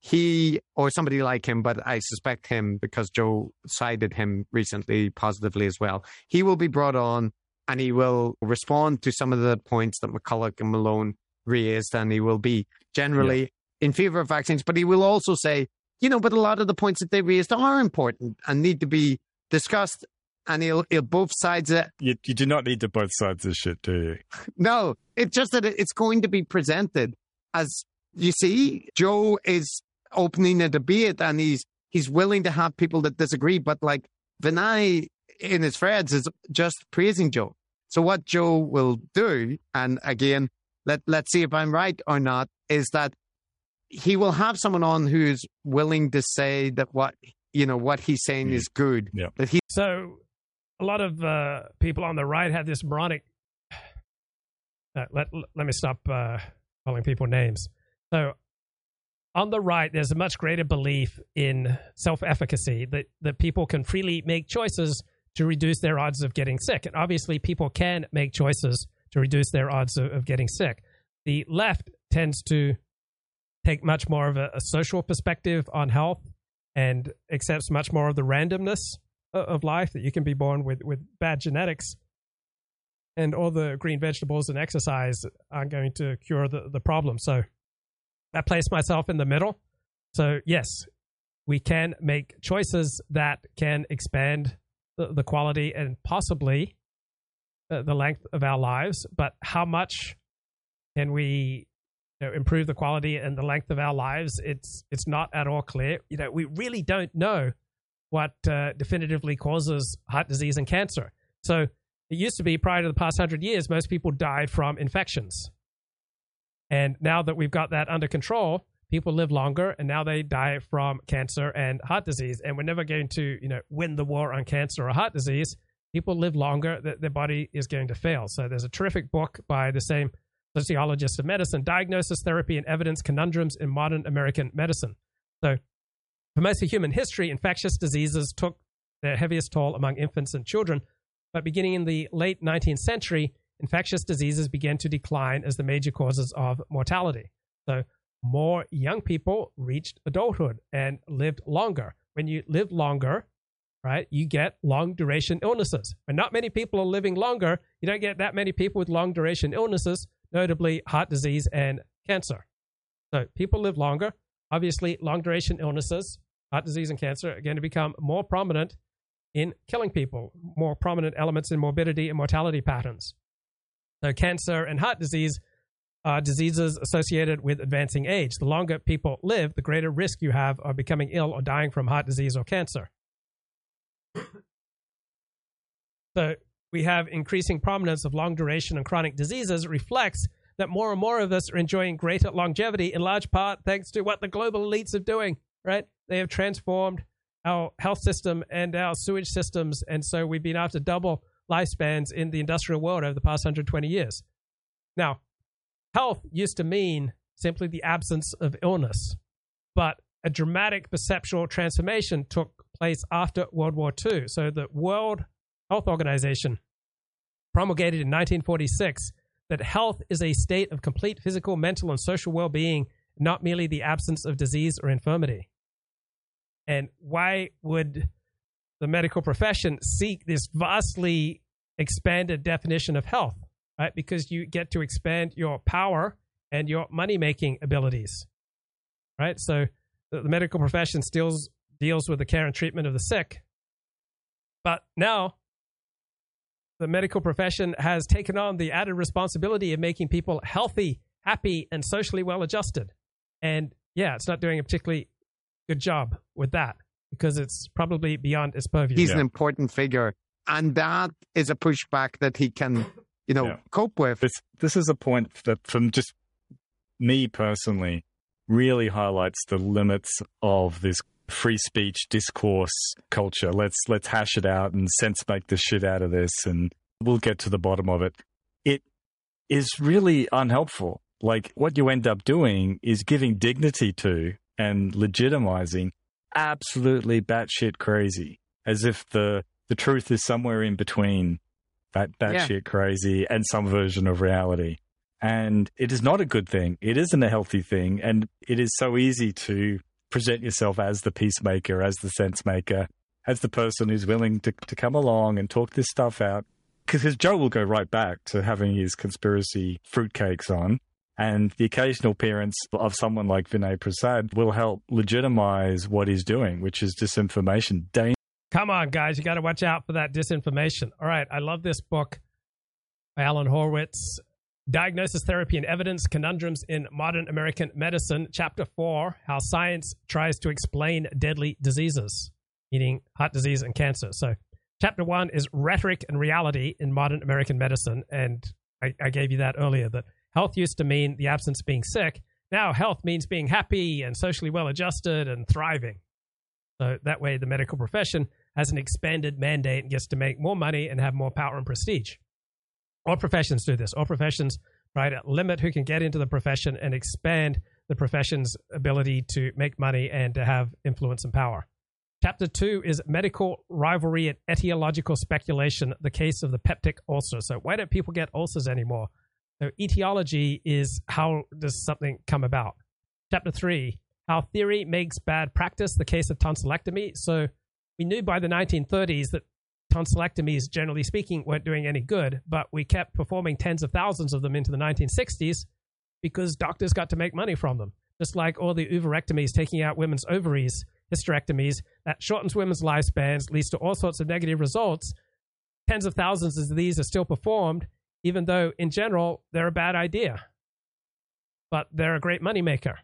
he or somebody like him, but I suspect him because Joe cited him recently positively as well. He will be brought on, and he will respond to some of the points that McCullough and Malone raised, and he will be generally in favor of vaccines. But he will also say, you know, but a lot of the points that they raised are important and need to be discussed. And he'll both sides it. You do not need to both sides this shit, do you? No, it's just that it's going to be presented as, you see, Joe is opening a debate, and he's willing to have people that disagree. But like Vinay in his threads is just praising Joe. So what Joe will do, and again, let's see if I'm right or not, is that he will have someone on who's willing to say that what he's saying is good. Yeah. So a lot of people on the right had this moronic... Let me stop calling people names. So on the right, there's a much greater belief in self-efficacy, that people can freely make choices to reduce their odds of getting sick. And obviously, people can make choices to reduce their odds of getting sick. The left tends to take much more of a social perspective on health and accepts much more of the randomness of life, that you can be born with bad genetics, and all the green vegetables and exercise aren't going to cure the problem. So I place myself in the middle. So yes, we can make choices that can expand the quality and possibly the length of our lives, but how much can we improve the quality and the length of our lives? It's not at all clear. We really don't know what definitively causes heart disease and cancer. So it used to be, prior to the past 100 years, most people died from infections. And now that we've got that under control, people live longer, and now they die from cancer and heart disease. And we're never going to, win the war on cancer or heart disease. People live longer, their body is going to fail. So there's a terrific book by the same sociologist of medicine, Diagnosis, Therapy, and Evidence, Conundrums in Modern American Medicine. So for most of human history, infectious diseases took their heaviest toll among infants and children. But beginning in the late 19th century, infectious diseases began to decline as the major causes of mortality. So more young people reached adulthood and lived longer. When you live longer, right, you get long-duration illnesses. When not many people are living longer, you don't get that many people with long-duration illnesses, notably heart disease and cancer. So people live longer. Obviously, long-duration illnesses, heart disease and cancer, are going to become more prominent in killing people, more prominent elements in morbidity and mortality patterns. So cancer and heart disease are diseases associated with advancing age. The longer people live, the greater risk you have of becoming ill or dying from heart disease or cancer. So we have increasing prominence of long duration and chronic diseases reflects that more and more of us are enjoying greater longevity, in large part thanks to what the global elites are doing, right? They have transformed our health system and our sewage systems, and so we've been after double lifespans in the industrial world over the past 120 years. Now, health used to mean simply the absence of illness, but a dramatic perceptual transformation took place after World War II. So the World Health Organization promulgated in 1946 that health is a state of complete physical, mental, and social well-being, not merely the absence of disease or infirmity. And why would the medical profession seek this vastly expanded definition of health? Right? Because you get to expand your power and your money-making abilities. Right? So the medical profession still deals with the care and treatment of the sick. But now the medical profession has taken on the added responsibility of making people healthy, happy, and socially well-adjusted. And yeah, it's not doing a particularly good job with that, because it's probably beyond its purview. He's an important figure, and that is a pushback that he can, cope with. This is a point that, from just me personally, really highlights the limits of this free speech discourse culture. Let's hash it out and sense make the shit out of this, and we'll get to the bottom of it. It is really unhelpful. Like, what you end up doing is giving dignity to and legitimizing absolutely batshit crazy, as if the truth is somewhere in between that batshit crazy and some version of reality. And it is not a good thing. It isn't a healthy thing. And it is so easy to present yourself as the peacemaker, as the sense maker, as the person who's willing to come along and talk this stuff out. Because Joe will go right back to having his conspiracy fruitcakes on. And the occasional appearance of someone like Vinay Prasad will help legitimize what he's doing, which is disinformation. Come on, guys. You got to watch out for that disinformation. All right. I love this book by Allan Horwitz, Diagnosis, Therapy, and Evidence, Conundrums in Modern American Medicine, Chapter 4, How Science Tries to Explain Deadly Diseases, meaning heart disease and cancer. So Chapter 1 is Rhetoric and Reality in Modern American Medicine. And I gave you that earlier, that health used to mean the absence of being sick. Now health means being happy and socially well-adjusted and thriving. So that way the medical profession has an expanded mandate and gets to make more money and have more power and prestige. All professions do this. All professions try to limit who can get into the profession and expand the profession's ability to make money and to have influence and power. Chapter 2 is Medical Rivalry and Etiological Speculation, the case of the peptic ulcer. So why don't people get ulcers anymore? So etiology is how does something come about. Chapter 3, How Theory Makes Bad Practice, the case of tonsillectomy. So we knew by the 1930s that tonsillectomies, generally speaking, weren't doing any good, but we kept performing tens of thousands of them into the 1960s because doctors got to make money from them. just like all the oophorectomies, taking out women's ovaries, hysterectomies, that shortens women's lifespans, leads to all sorts of negative results. Tens of thousands of these are still performed, even though in general, they're a bad idea. But they're a great moneymaker.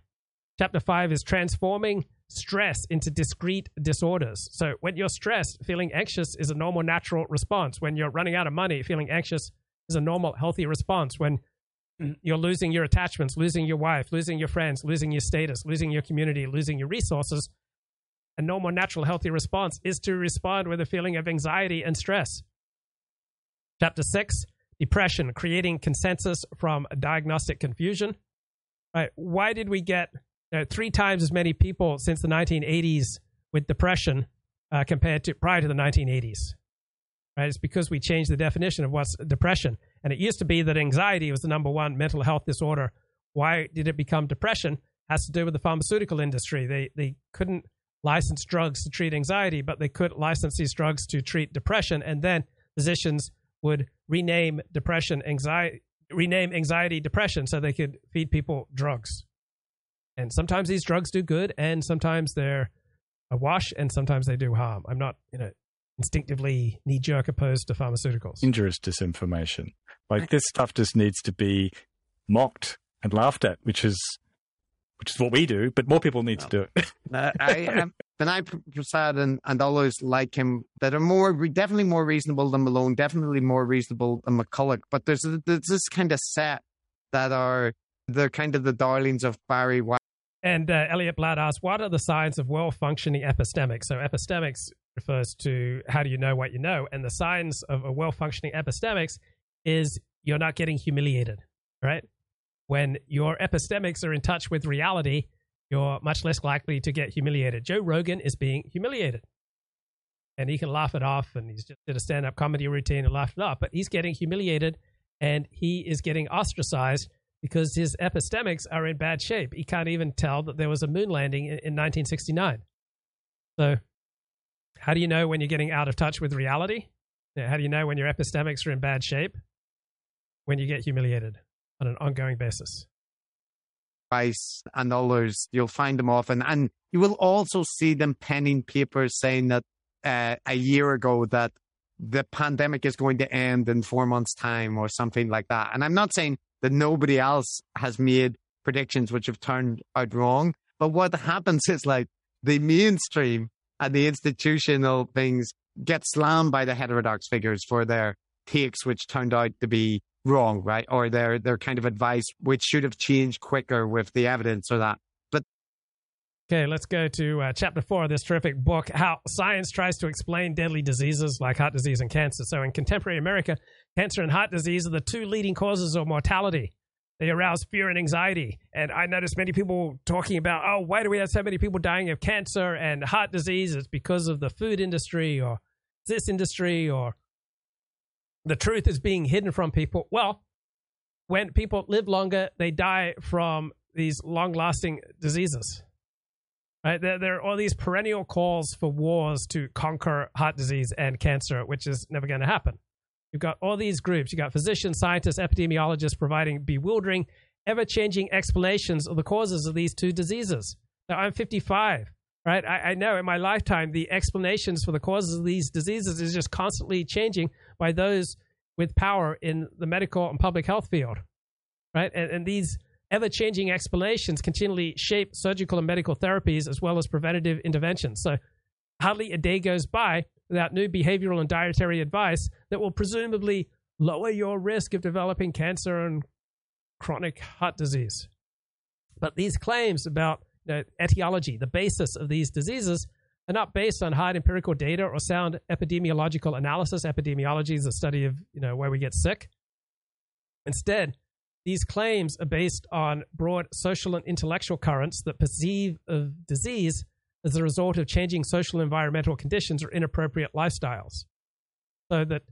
Chapter 5 is transforming stress into discrete disorders. So when you're stressed, feeling anxious is a normal, natural response. When you're running out of money, feeling anxious is a normal, healthy response. When you're losing your attachments, losing your wife, losing your friends, losing your status, losing your community, losing your resources, a normal, natural, healthy response is to respond with a feeling of anxiety and stress. Chapter 6, depression, creating consensus from diagnostic confusion. All right, why did we get 3 times as many people since the 1980s with depression compared to prior to the 1980s? Right? It's because we changed the definition of what's depression. And it used to be that anxiety was the number one mental health disorder. Why did it become depression? It has to do with the pharmaceutical industry. They couldn't license drugs to treat anxiety, but they could license these drugs to treat depression. And then physicians would rename depression anxiety, rename anxiety depression, so they could feed people drugs. And sometimes these drugs do good, and sometimes they're a wash, and sometimes they do harm. I'm not, instinctively knee-jerk opposed to pharmaceuticals. Dangerous disinformation. Like, this stuff just needs to be mocked and laughed at, which is what we do, but more people need to do it. Vinay Prasad and all those like him that are definitely more reasonable than Malone, definitely more reasonable than McCullough, but there's this kind of set that are, they're kind of the darlings of Barry Weiss. And Elliot Blatt asks, what are the signs of well-functioning epistemics? So epistemics refers to how do you know what you know, and the signs of a well-functioning epistemics is you're not getting humiliated, right? When your epistemics are in touch with reality, you're much less likely to get humiliated. Joe Rogan is being humiliated, and he can laugh it off, and he's just did a stand-up comedy routine and laughed it off, but he's getting humiliated, and he is getting ostracized because his epistemics are in bad shape. He can't even tell that there was a moon landing in 1969. So how do you know when you're getting out of touch with reality? How do you know when your epistemics are in bad shape? When you get humiliated on an ongoing basis. Price and others, you'll find them often. And you will also see them penning papers saying that a year ago that the pandemic is going to end in 4 months' time or something like that. And I'm not saying that nobody else has made predictions which have turned out wrong. But what happens is, like, the mainstream and the institutional things get slammed by the heterodox figures for their takes, which turned out to be wrong, right? Or their kind of advice, which should have changed quicker with the evidence or that. But okay, let's go to chapter 4 of this terrific book, How Science Tries to Explain Deadly Diseases Like Heart Disease and Cancer. So in contemporary America, cancer and heart disease are the two leading causes of mortality. They arouse fear and anxiety. And I noticed many people talking about, oh, why do we have so many people dying of cancer and heart disease? It's because of the food industry or this industry, or the truth is being hidden from people. Well, when people live longer, they die from these long-lasting diseases. Right? There are all these perennial calls for wars to conquer heart disease and cancer, which is never going to happen. You've got all these groups. You've got physicians, scientists, epidemiologists providing bewildering, ever-changing explanations of the causes of these two diseases. Now, I'm 55, right? I know in my lifetime the explanations for the causes of these diseases is just constantly changing by those with power in the medical and public health field, right? And these ever-changing explanations continually shape surgical and medical therapies as well as preventative interventions. So hardly a day goes by without new behavioral and dietary advice that will presumably lower your risk of developing cancer and chronic heart disease. But these claims about etiology, the basis of these diseases, are not based on hard empirical data or sound epidemiological analysis. Epidemiology is the study of where we get sick. Instead, these claims are based on broad social and intellectual currents that perceive of disease as a result of changing social and environmental conditions or inappropriate lifestyles. So that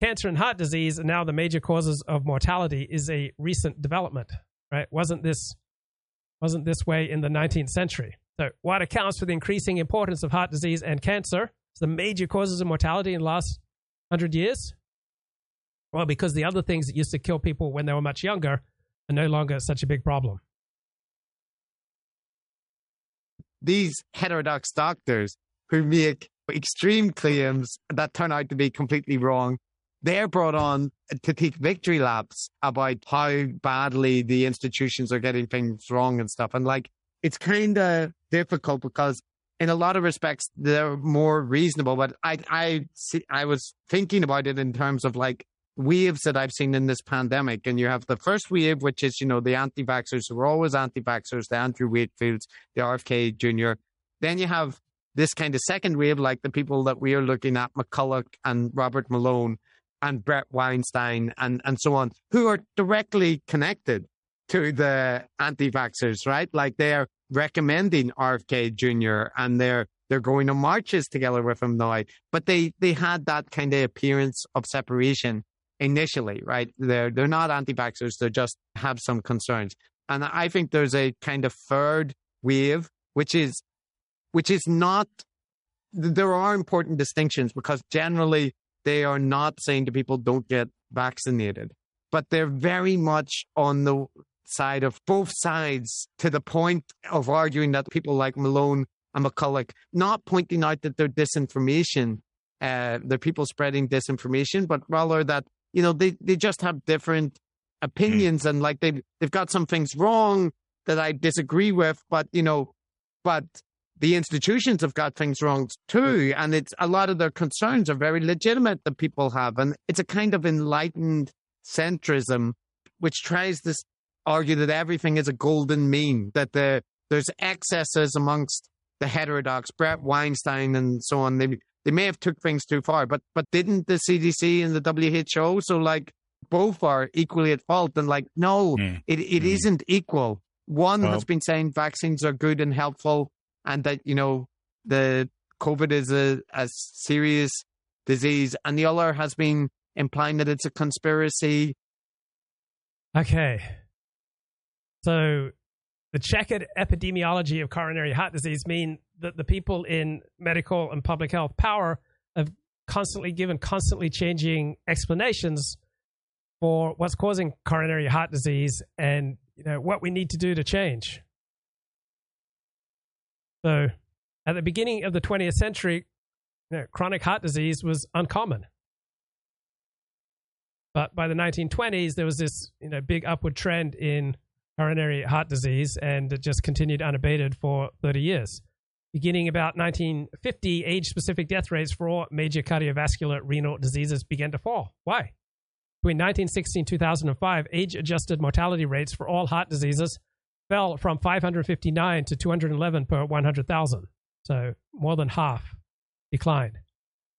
cancer and heart disease are now the major causes of mortality is a recent development, right? Wasn't this way in the 19th century? So what accounts for the increasing importance of heart disease and cancer as the major causes of mortality in the last 100 years? Well, because the other things that used to kill people when they were much younger are no longer such a big problem. these heterodox doctors who make extreme claims that turn out to be completely wrong, they're brought on to take victory laps about how badly the institutions are getting things wrong and stuff. And like, it's kind of difficult because in a lot of respects, they're more reasonable. But I was thinking about it in terms of like waves that I've seen in this pandemic. And you have the first wave, which is, you know, the anti-vaxxers who are always anti-vaxxers, the Andrew Wakefields, the RFK Jr. Then you have this kind of second wave, like the people that we are looking at, McCullough and Robert Malone and Brett Weinstein and so on, who are directly connected to the anti-vaxxers, right? Like they're recommending RFK Jr. and they're going on marches together with him now. But they had that kind of appearance of separation initially, right? They're not anti-vaxxers, they just have some concerns. And I think there's a kind of third wave, which is not, there are important distinctions because generally they are not saying to people, don't get vaccinated, but they're very much on the side of both sides to the point of arguing that people like Malone and McCulloch, not pointing out that they're disinformation, they're people spreading disinformation, but rather that, you know, they just have different opinions and like they've got some things wrong that I disagree with, but, you know, but the institutions have got things wrong too. And it's a lot of their concerns are very legitimate that people have. And it's a kind of enlightened centrism, which tries to argue that everything is a golden mean, that there's excesses amongst the heterodox, Brett Weinstein and so on. They may have took things too far, but didn't the CDC and the WHO? So like both are equally at fault and like, no, it isn't equal. One has been saying vaccines are good and helpful and that, you know, the COVID is a serious disease. And the other has been implying that it's a conspiracy. Okay. So the checkered epidemiology of coronary heart disease mean that the people in medical and public health power have constantly given constantly changing explanations for what's causing coronary heart disease and, you know, what we need to do to change. So at the beginning of the 20th century, you know, chronic heart disease was uncommon. But by the 1920s, there was this, you know, big upward trend in coronary heart disease, and it just continued unabated for 30 years. Beginning about 1950, age-specific death rates for all major cardiovascular renal diseases began to fall. Why? Between 1960 and 2005, age-adjusted mortality rates for all heart diseases fell from 559 to 211 per 100,000, so more than half declined.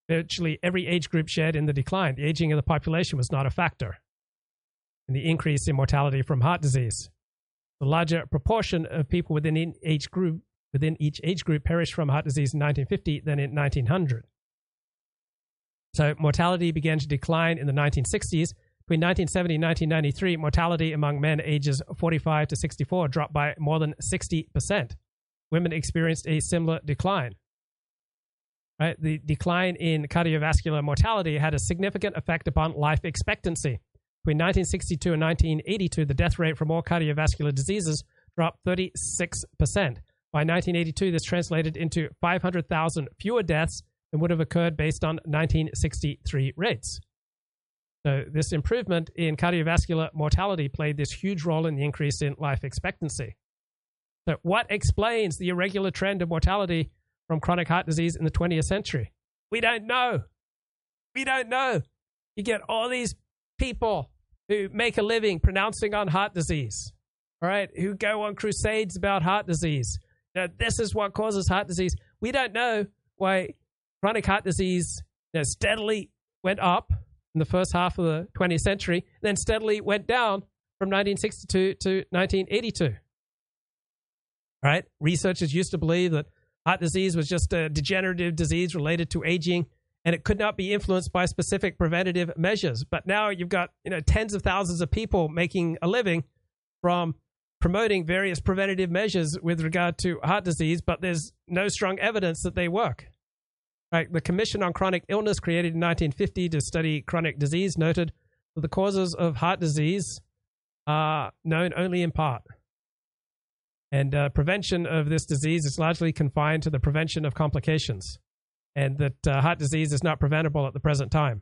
Virtually every age group shared in the decline. The aging of the population was not a factor in the increase in mortality from heart disease. The larger proportion of people within each age group perished from heart disease in 1950 than in 1900. So mortality began to decline in the 1960s. Between 1970 and 1993, mortality among men ages 45 to 64 dropped by more than 60%. Women experienced a similar decline. Right? The decline in cardiovascular mortality had a significant effect upon life expectancy. Between 1962 and 1982, the death rate from all cardiovascular diseases dropped 36%. By 1982, this translated into 500,000 fewer deaths than would have occurred based on 1963 rates. So this improvement in cardiovascular mortality played this huge role in the increase in life expectancy. So what explains the irregular trend of mortality from chronic heart disease in the 20th century? We don't know. We don't know. You get all these people who make a living pronouncing on heart disease, all right, who go on crusades about heart disease. Now, this is what causes heart disease. We don't know why chronic heart disease, you know, steadily went up in the first half of the 20th century, then steadily went down from 1962 to 1982. All right? Researchers used to believe that heart disease was just a degenerative disease related to aging, and it could not be influenced by specific preventative measures. But now you've got, you know, tens of thousands of people making a living from promoting various preventative measures with regard to heart disease, but there's no strong evidence that they work. Right. The Commission on Chronic Illness, created in 1950 to study chronic disease, noted that the causes of heart disease are known only in part. And prevention of this disease is largely confined to the prevention of complications, and that heart disease is not preventable at the present time,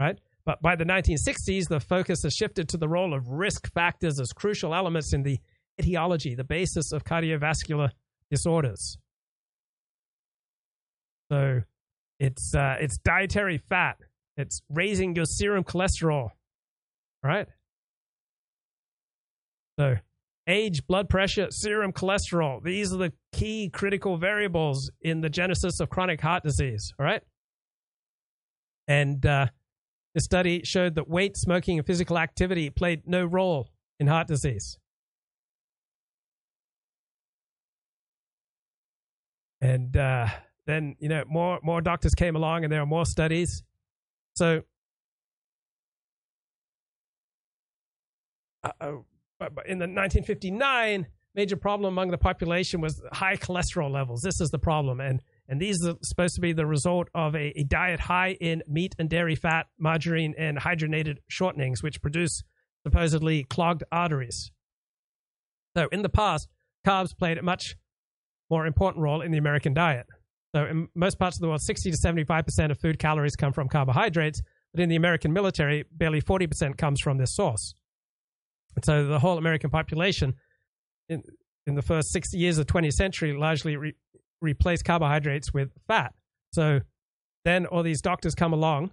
right? But by the 1960s, the focus has shifted to the role of risk factors as crucial elements in the etiology, the basis of cardiovascular disorders. So it's dietary fat. It's raising your serum cholesterol, right? So age, blood pressure, serum cholesterol. These are the key critical variables in the genesis of chronic heart disease, all right? And the study showed that weight, smoking, and physical activity played no role in heart disease. And then, you know, more doctors came along, and there are more studies. So, in the 1959, major problem among the population was high cholesterol levels. This is the problem, and these are supposed to be the result of a diet high in meat and dairy fat, margarine, and hydrogenated shortenings, which produce supposedly clogged arteries. So, in the past, carbs played a much more important role in the American diet. So in most parts of the world, 60 to 75% of food calories come from carbohydrates, but in the American military, barely 40% comes from this source. And so the whole American population in the first 6 years of the 20th century largely replaced carbohydrates with fat. So then all these doctors come along,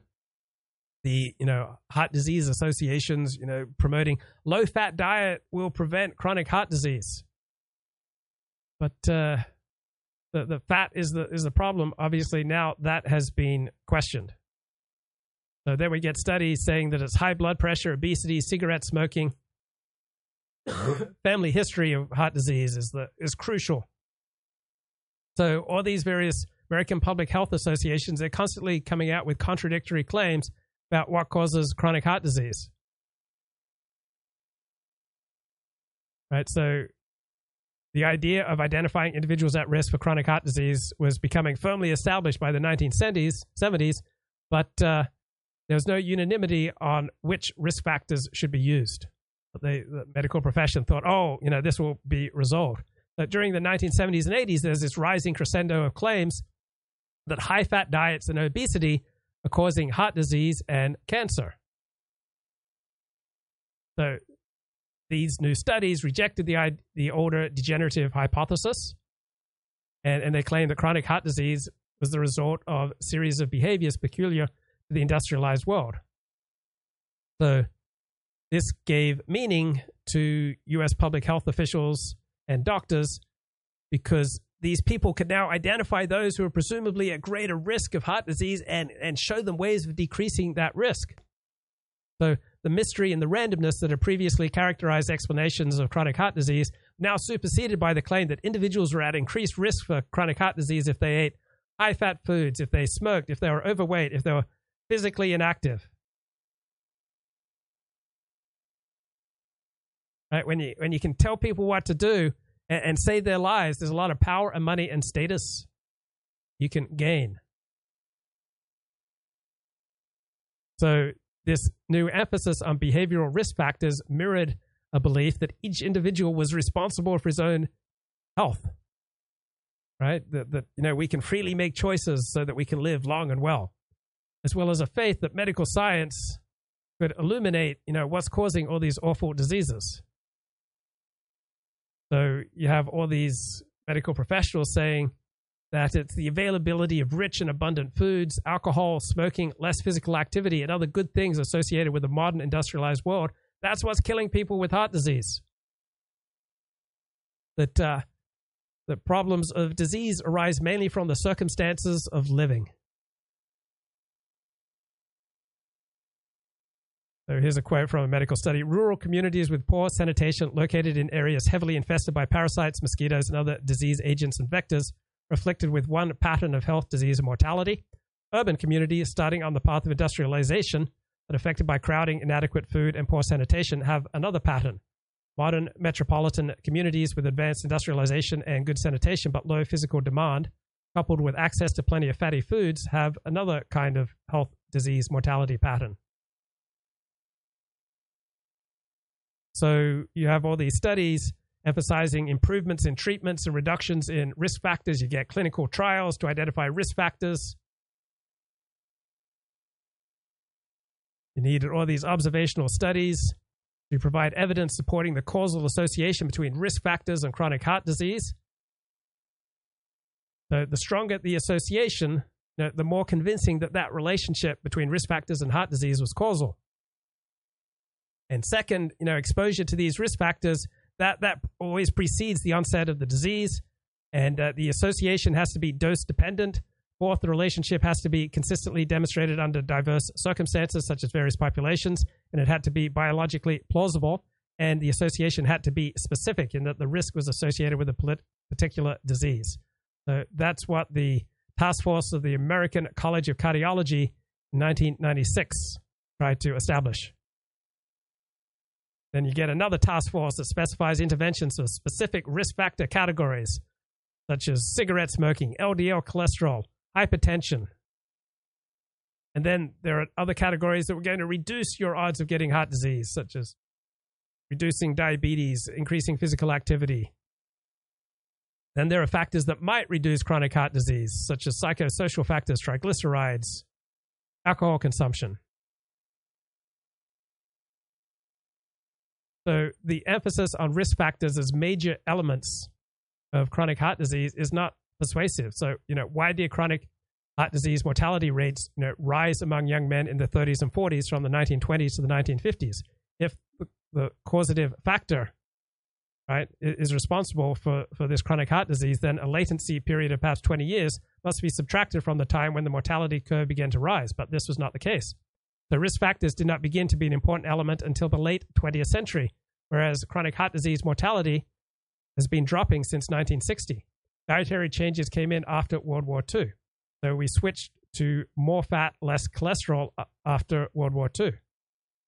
the, you know, heart disease associations, you know, promoting low-fat diet will prevent chronic heart disease. But the fat is the problem. Obviously, now that has been questioned. So then we get studies saying that it's high blood pressure, obesity, cigarette smoking, family history of heart disease is crucial. So all these various American public health associations, they're constantly coming out with contradictory claims about what causes chronic heart disease. Right, so the idea of identifying individuals at risk for chronic heart disease was becoming firmly established by the 1970s, but there was no unanimity on which risk factors should be used. But the medical profession thought, oh, you know, this will be resolved. But during the 1970s and 80s, there's this rising crescendo of claims that high-fat diets and obesity are causing heart disease and cancer. So these new studies rejected the older degenerative hypothesis, and they claimed that chronic heart disease was the result of a series of behaviors peculiar to the industrialized world. So this gave meaning to U.S. public health officials and doctors, because these people could now identify those who are presumably at greater risk of heart disease and show them ways of decreasing that risk. So the mystery and the randomness that had previously characterized explanations of chronic heart disease now superseded by the claim that individuals were at increased risk for chronic heart disease if they ate high-fat foods, if they smoked, if they were overweight, if they were physically inactive. Right? When you can tell people what to do and save their lives, there's a lot of power and money and status you can gain. So this new emphasis on behavioral risk factors mirrored a belief that each individual was responsible for his own health, right? That you know, we can freely make choices so that we can live long and well, as well as a faith that medical science could illuminate, you know, what's causing all these awful diseases. So you have all these medical professionals saying that it's the availability of rich and abundant foods, alcohol, smoking, less physical activity, and other good things associated with the modern industrialized world. That's what's killing people with heart disease. That the problems of disease arise mainly from the circumstances of living. So here's a quote from a medical study. Rural communities with poor sanitation located in areas heavily infested by parasites, mosquitoes, and other disease agents and vectors afflicted with one pattern of health, disease, and mortality. Urban communities, starting on the path of industrialization, but affected by crowding, inadequate food, and poor sanitation, have another pattern. Modern metropolitan communities with advanced industrialization and good sanitation, but low physical demand, coupled with access to plenty of fatty foods, have another kind of health, disease, mortality pattern. So you have all these studies emphasizing improvements in treatments and reductions in risk factors. You get clinical trials to identify risk factors. You needed all these observational studies to provide evidence supporting the causal association between risk factors and chronic heart disease. So the stronger the association, the more convincing that that relationship between risk factors and heart disease was causal. And second, exposure to these risk factors, that always precedes the onset of the disease. And the association has to be dose-dependent. Fourth, the relationship has to be consistently demonstrated under diverse circumstances, such as various populations. And it had to be biologically plausible. And the association had to be specific in that the risk was associated with a particular disease. So that's what the task force of the American College of Cardiology in 1996 tried to establish. Then you get another task force that specifies interventions for specific risk factor categories, such as cigarette smoking, LDL cholesterol, hypertension. And then there are other categories that were going to reduce your odds of getting heart disease, such as reducing diabetes, increasing physical activity. Then there are factors that might reduce chronic heart disease, such as psychosocial factors, triglycerides, alcohol consumption. So the emphasis on risk factors as major elements of chronic heart disease is not persuasive. So, why do chronic heart disease mortality rates, rise among young men in the 30s and 40s from the 1920s to the 1950s? If the causative factor, right, is responsible for this chronic heart disease, then a latency period of past 20 years must be subtracted from the time when the mortality curve began to rise. But this was not the case. The risk factors did not begin to be an important element until the late 20th century, whereas chronic heart disease mortality has been dropping since 1960. Dietary changes came in after World War II. So we switched to more fat, less cholesterol after World War II.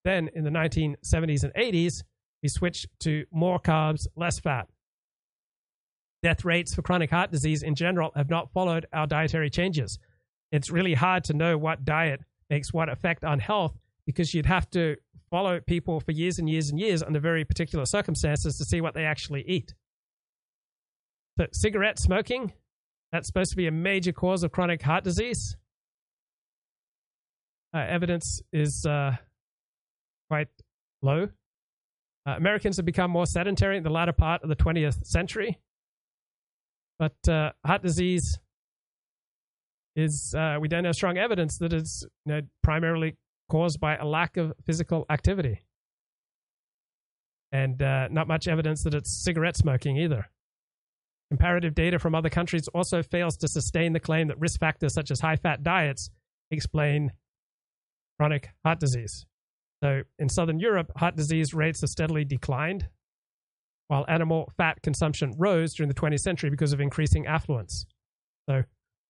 Then in the 1970s and 80s, we switched to more carbs, less fat. Death rates for chronic heart disease in general have not followed our dietary changes. It's really hard to know what diet makes what effect on health, because you'd have to follow people for years and years and years under very particular circumstances to see what they actually eat. So cigarette smoking, that's supposed to be a major cause of chronic heart disease. Evidence is quite low. Americans have become more sedentary in the latter part of the 20th century. But heart disease is, we don't have strong evidence that it's primarily caused by a lack of physical activity. And not much evidence that it's cigarette smoking either. Comparative data from other countries also fails to sustain the claim that risk factors such as high-fat diets explain chronic heart disease. So in Southern Europe, heart disease rates have steadily declined, while animal fat consumption rose during the 20th century because of increasing affluence. So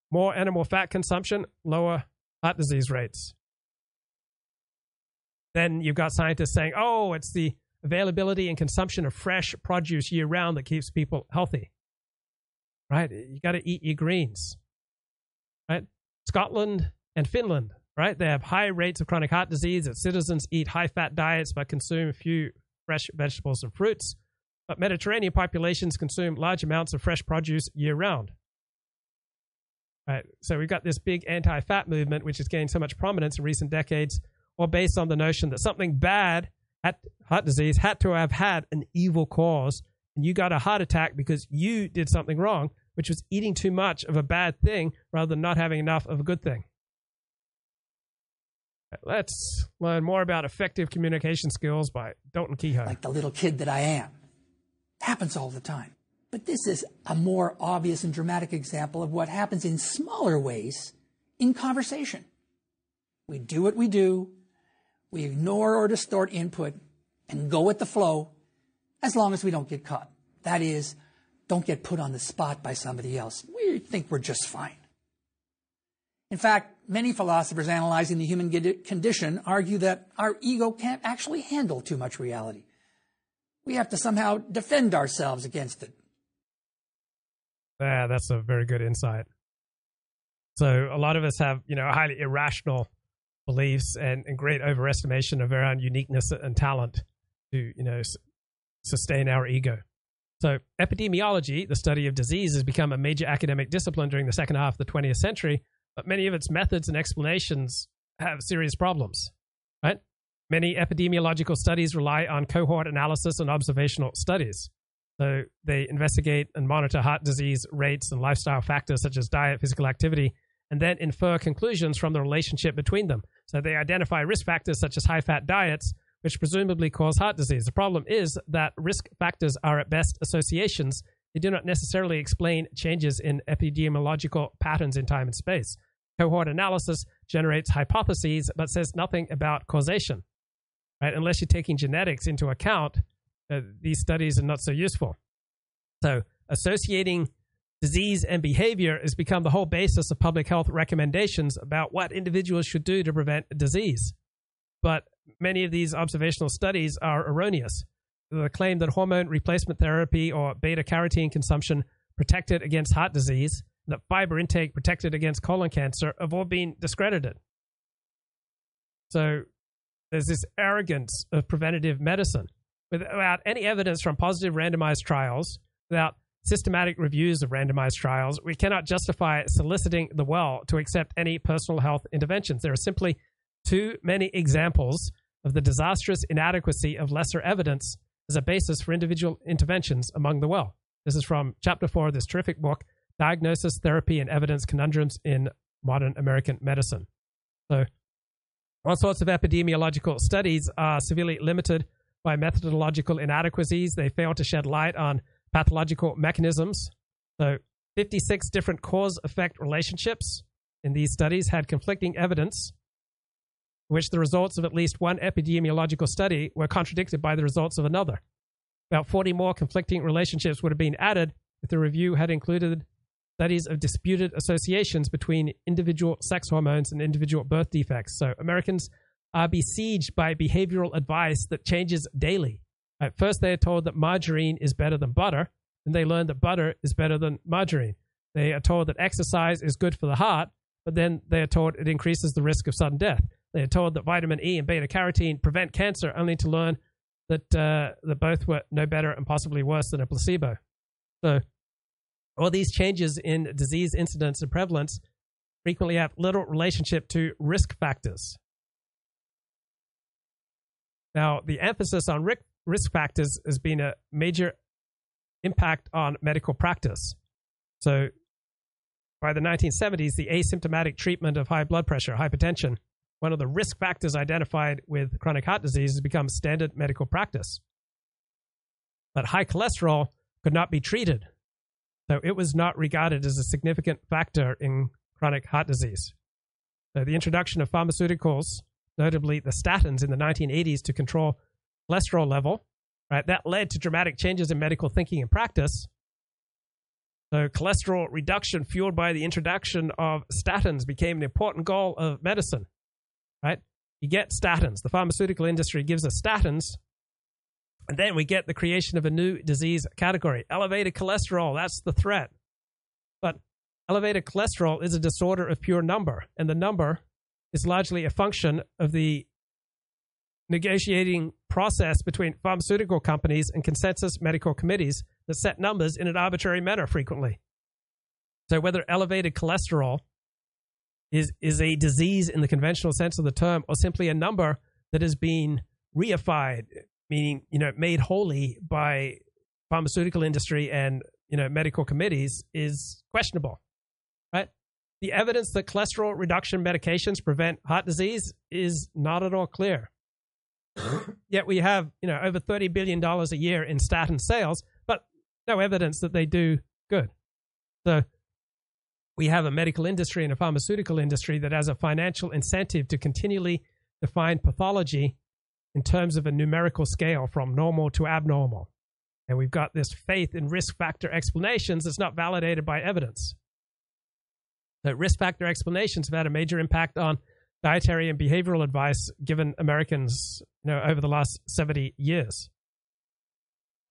more animal fat consumption, lower heart disease rates. Then you've got scientists saying, oh, it's the availability and consumption of fresh produce year-round that keeps people healthy. Right? You got to eat your greens. Right? Scotland and Finland, right? They have high rates of chronic heart disease. Its citizens eat high-fat diets but consume few fresh vegetables and fruits. But Mediterranean populations consume large amounts of fresh produce year-round. Right? So we've got this big anti-fat movement, which has gained so much prominence in recent decades, or based on the notion that something bad, heart disease, had to have had an evil cause, and you got a heart attack because you did something wrong, which was eating too much of a bad thing rather than not having enough of a good thing. Let's learn more about effective communication skills by Dalton Kehoe. Like the little kid that I am. It happens all the time. But this is a more obvious and dramatic example of what happens in smaller ways in conversation. We do what we do. We ignore or distort input and go with the flow, as long as we don't get caught. That is, don't get put on the spot by somebody else. We think we're just fine. In fact, many philosophers analyzing the human condition argue that our ego can't actually handle too much reality. We have to somehow defend ourselves against it. Yeah, that's a very good insight. So a lot of us have, highly irrational beliefs and great overestimation of our own uniqueness and talent to sustain our ego. So epidemiology, the study of disease, has become a major academic discipline during the second half of the 20th century, but many of its methods and explanations have serious problems, right? Many epidemiological studies rely on cohort analysis and observational studies. So they investigate and monitor heart disease rates and lifestyle factors such as diet, physical activity, and then infer conclusions from the relationship between them. So they identify risk factors such as high-fat diets, which presumably cause heart disease. The problem is that risk factors are at best associations. They do not necessarily explain changes in epidemiological patterns in time and space. Cohort analysis generates hypotheses, but says nothing about causation. Right? Unless you're taking genetics into account, these studies are not so useful. So associating disease and behavior has become the whole basis of public health recommendations about what individuals should do to prevent disease. But many of these observational studies are erroneous. The claim that hormone replacement therapy or beta-carotene consumption protected against heart disease, that fiber intake protected against colon cancer, have all been discredited. So there's this arrogance of preventative medicine. Without any evidence from positive randomized trials, without systematic reviews of randomized trials, we cannot justify soliciting the well to accept any personal health interventions. There are simply too many examples of the disastrous inadequacy of lesser evidence as a basis for individual interventions among the well. This is from Chapter 4 of this terrific book, Diagnosis, Therapy, and Evidence, Conundrums in Modern American Medicine. So all sorts of epidemiological studies are severely limited by methodological inadequacies. They fail to shed light on pathological mechanisms. So 56 different cause-effect relationships in these studies had conflicting evidence, which the results of at least one epidemiological study were contradicted by the results of another. About 40 more conflicting relationships would have been added if the review had included studies of disputed associations between individual sex hormones and individual birth defects. So Americans are besieged by behavioral advice that changes daily. At first, they are told that margarine is better than butter, and they learn that butter is better than margarine. They are told that exercise is good for the heart, but then they are told it increases the risk of sudden death. They are told that vitamin E and beta-carotene prevent cancer, only to learn that that both were no better and possibly worse than a placebo. So all these changes in disease incidence and prevalence frequently have little relationship to risk factors. Now, the emphasis on risk factors has been a major impact on medical practice. So by the 1970s, the asymptomatic treatment of high blood pressure, hypertension, one of the risk factors identified with chronic heart disease, has become standard medical practice. But high cholesterol could not be treated, so it was not regarded as a significant factor in chronic heart disease. So the introduction of pharmaceuticals, notably the statins in the 1980s to control cholesterol level, right, that led to dramatic changes in medical thinking and practice. So cholesterol reduction fueled by the introduction of statins became an important goal of medicine. Right? You get statins. The pharmaceutical industry gives us statins, and then we get the creation of a new disease category. Elevated cholesterol, that's the threat. But elevated cholesterol is a disorder of pure number, and the number is largely a function of the negotiating process between pharmaceutical companies and consensus medical committees that set numbers in an arbitrary manner frequently. So whether elevated cholesterol is a disease in the conventional sense of the term, or simply a number that has been reified, meaning, made holy by pharmaceutical industry and, medical committees, is questionable, right? The evidence that cholesterol reduction medications prevent heart disease is not at all clear. Yet we have, over $30 billion a year in statin sales, but no evidence that they do good. So we have a medical industry and a pharmaceutical industry that has a financial incentive to continually define pathology in terms of a numerical scale from normal to abnormal. And we've got this faith in risk factor explanations that's not validated by evidence. That risk factor explanations have had a major impact on dietary and behavioral advice given Americans, over the last 70 years.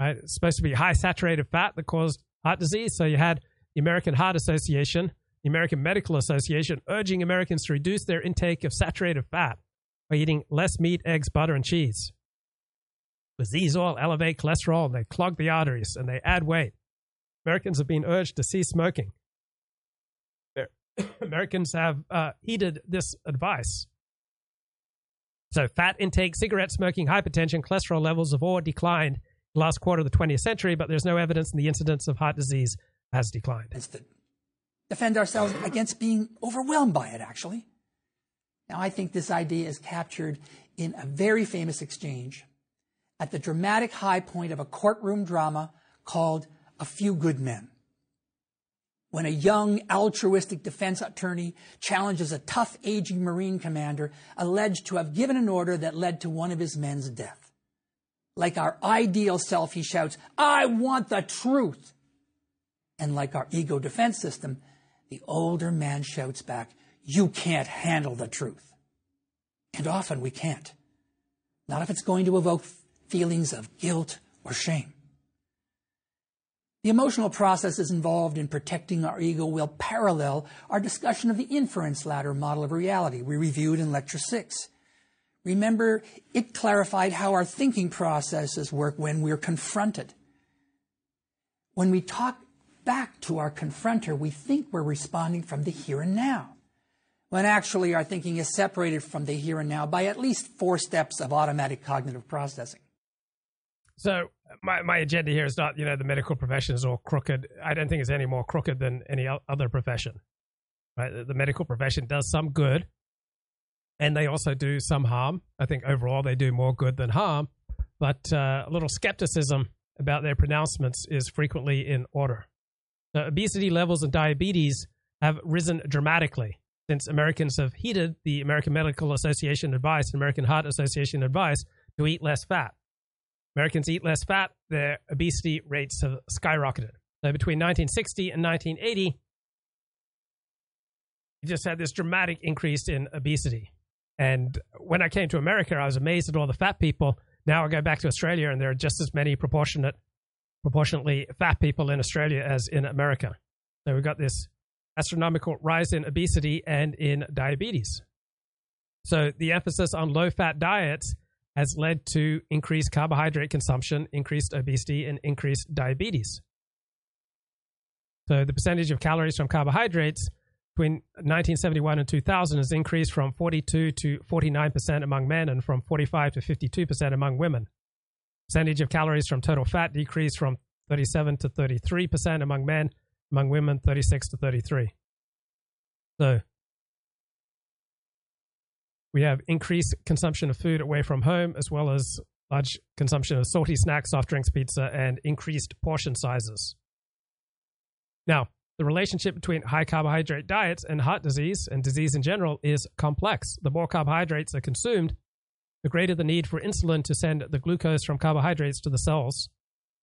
Right? It's supposed to be high saturated fat that caused heart disease, so you had the American Heart Association, the American Medical Association, urging Americans to reduce their intake of saturated fat by eating less meat, eggs, butter, and cheese. Because these all elevate cholesterol, and they clog the arteries, and they add weight. Americans have been urged to cease smoking. Americans have heeded this advice. So fat intake, cigarette smoking, hypertension, cholesterol levels have all declined the last quarter of the 20th century, but there's no evidence in the incidence of heart disease has declined. It's to defend ourselves against being overwhelmed by it, actually. Now, I think this idea is captured in a very famous exchange at the dramatic high point of a courtroom drama called A Few Good Men, when a young, altruistic defense attorney challenges a tough, aging Marine commander alleged to have given an order that led to one of his men's death. Like our ideal self, he shouts, "I want the truth!" And like our ego defense system, the older man shouts back, "You can't handle the truth." And often we can't. Not if it's going to evoke feelings of guilt or shame. The emotional processes involved in protecting our ego will parallel our discussion of the inference ladder model of reality we reviewed in Lecture 6. Remember, it clarified how our thinking processes work when we're confronted. When we talk back to our confronter, we think we're responding from the here and now, when actually our thinking is separated from the here and now by at least 4 steps of automatic cognitive processing. So my agenda here is not, the medical profession is all crooked. I don't think it's any more crooked than any other profession, right? The medical profession does some good, and they also do some harm. I think overall they do more good than harm, but a little skepticism about their pronouncements is frequently in order. So obesity levels and diabetes have risen dramatically since Americans have heeded the American Medical Association advice and American Heart Association advice to eat less fat. Americans eat less fat, their obesity rates have skyrocketed. So between 1960 and 1980, you just had this dramatic increase in obesity. And when I came to America, I was amazed at all the fat people. Now I go back to Australia, and there are just as many proportionately fat people in Australia as in America. So we've got this astronomical rise in obesity and in diabetes. So the emphasis on low-fat diets has led to increased carbohydrate consumption, increased obesity, and increased diabetes. So the percentage of calories from carbohydrates between 1971 and 2000 has increased from 42 to 49% among men and from 45 to 52% among women. Percentage of calories from total fat decreased from 37 to 33% among men, among women 36 to 33. So we have increased consumption of food away from home, as well as large consumption of salty snacks, soft drinks, pizza, and increased portion sizes. Now, the relationship between high carbohydrate diets and heart disease, and disease in general, is complex. The more carbohydrates are consumed, the greater the need for insulin to send the glucose from carbohydrates to the cells.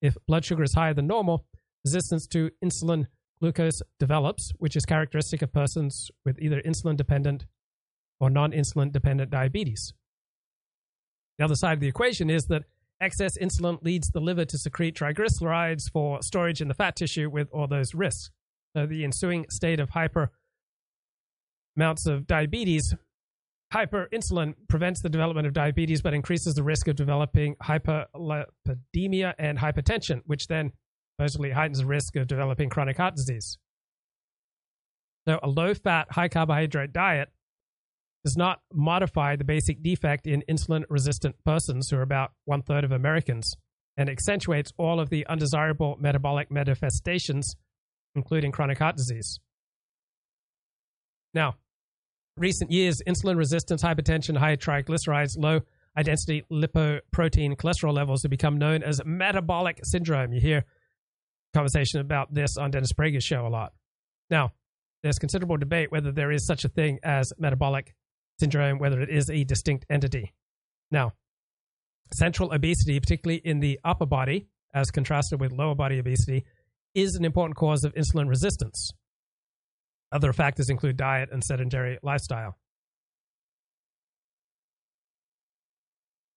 If blood sugar is higher than normal, resistance to insulin glucose develops, which is characteristic of persons with either insulin-dependent or non-insulin dependent diabetes. The other side of the equation is that excess insulin leads the liver to secrete triglycerides for storage in the fat tissue with all those risks. So the ensuing state of hyper amounts of diabetes, hyperinsulin prevents the development of diabetes but increases the risk of developing hyperlipidemia and hypertension, which then supposedly heightens the risk of developing chronic heart disease. So a low-fat, high-carbohydrate diet does not modify the basic defect in insulin-resistant persons, who are about one-third of Americans, and accentuates all of the undesirable metabolic manifestations, including chronic heart disease. Now, recent years, insulin resistance, hypertension, high triglycerides, low identity lipoprotein cholesterol levels have become known as metabolic syndrome. You hear conversation about this on Dennis Prager's show a lot. Now, there's considerable debate whether there is such a thing as metabolic syndrome, whether it is a distinct entity. Now, central obesity, particularly in the upper body, as contrasted with lower body obesity, is an important cause of insulin resistance. Other factors include diet and sedentary lifestyle.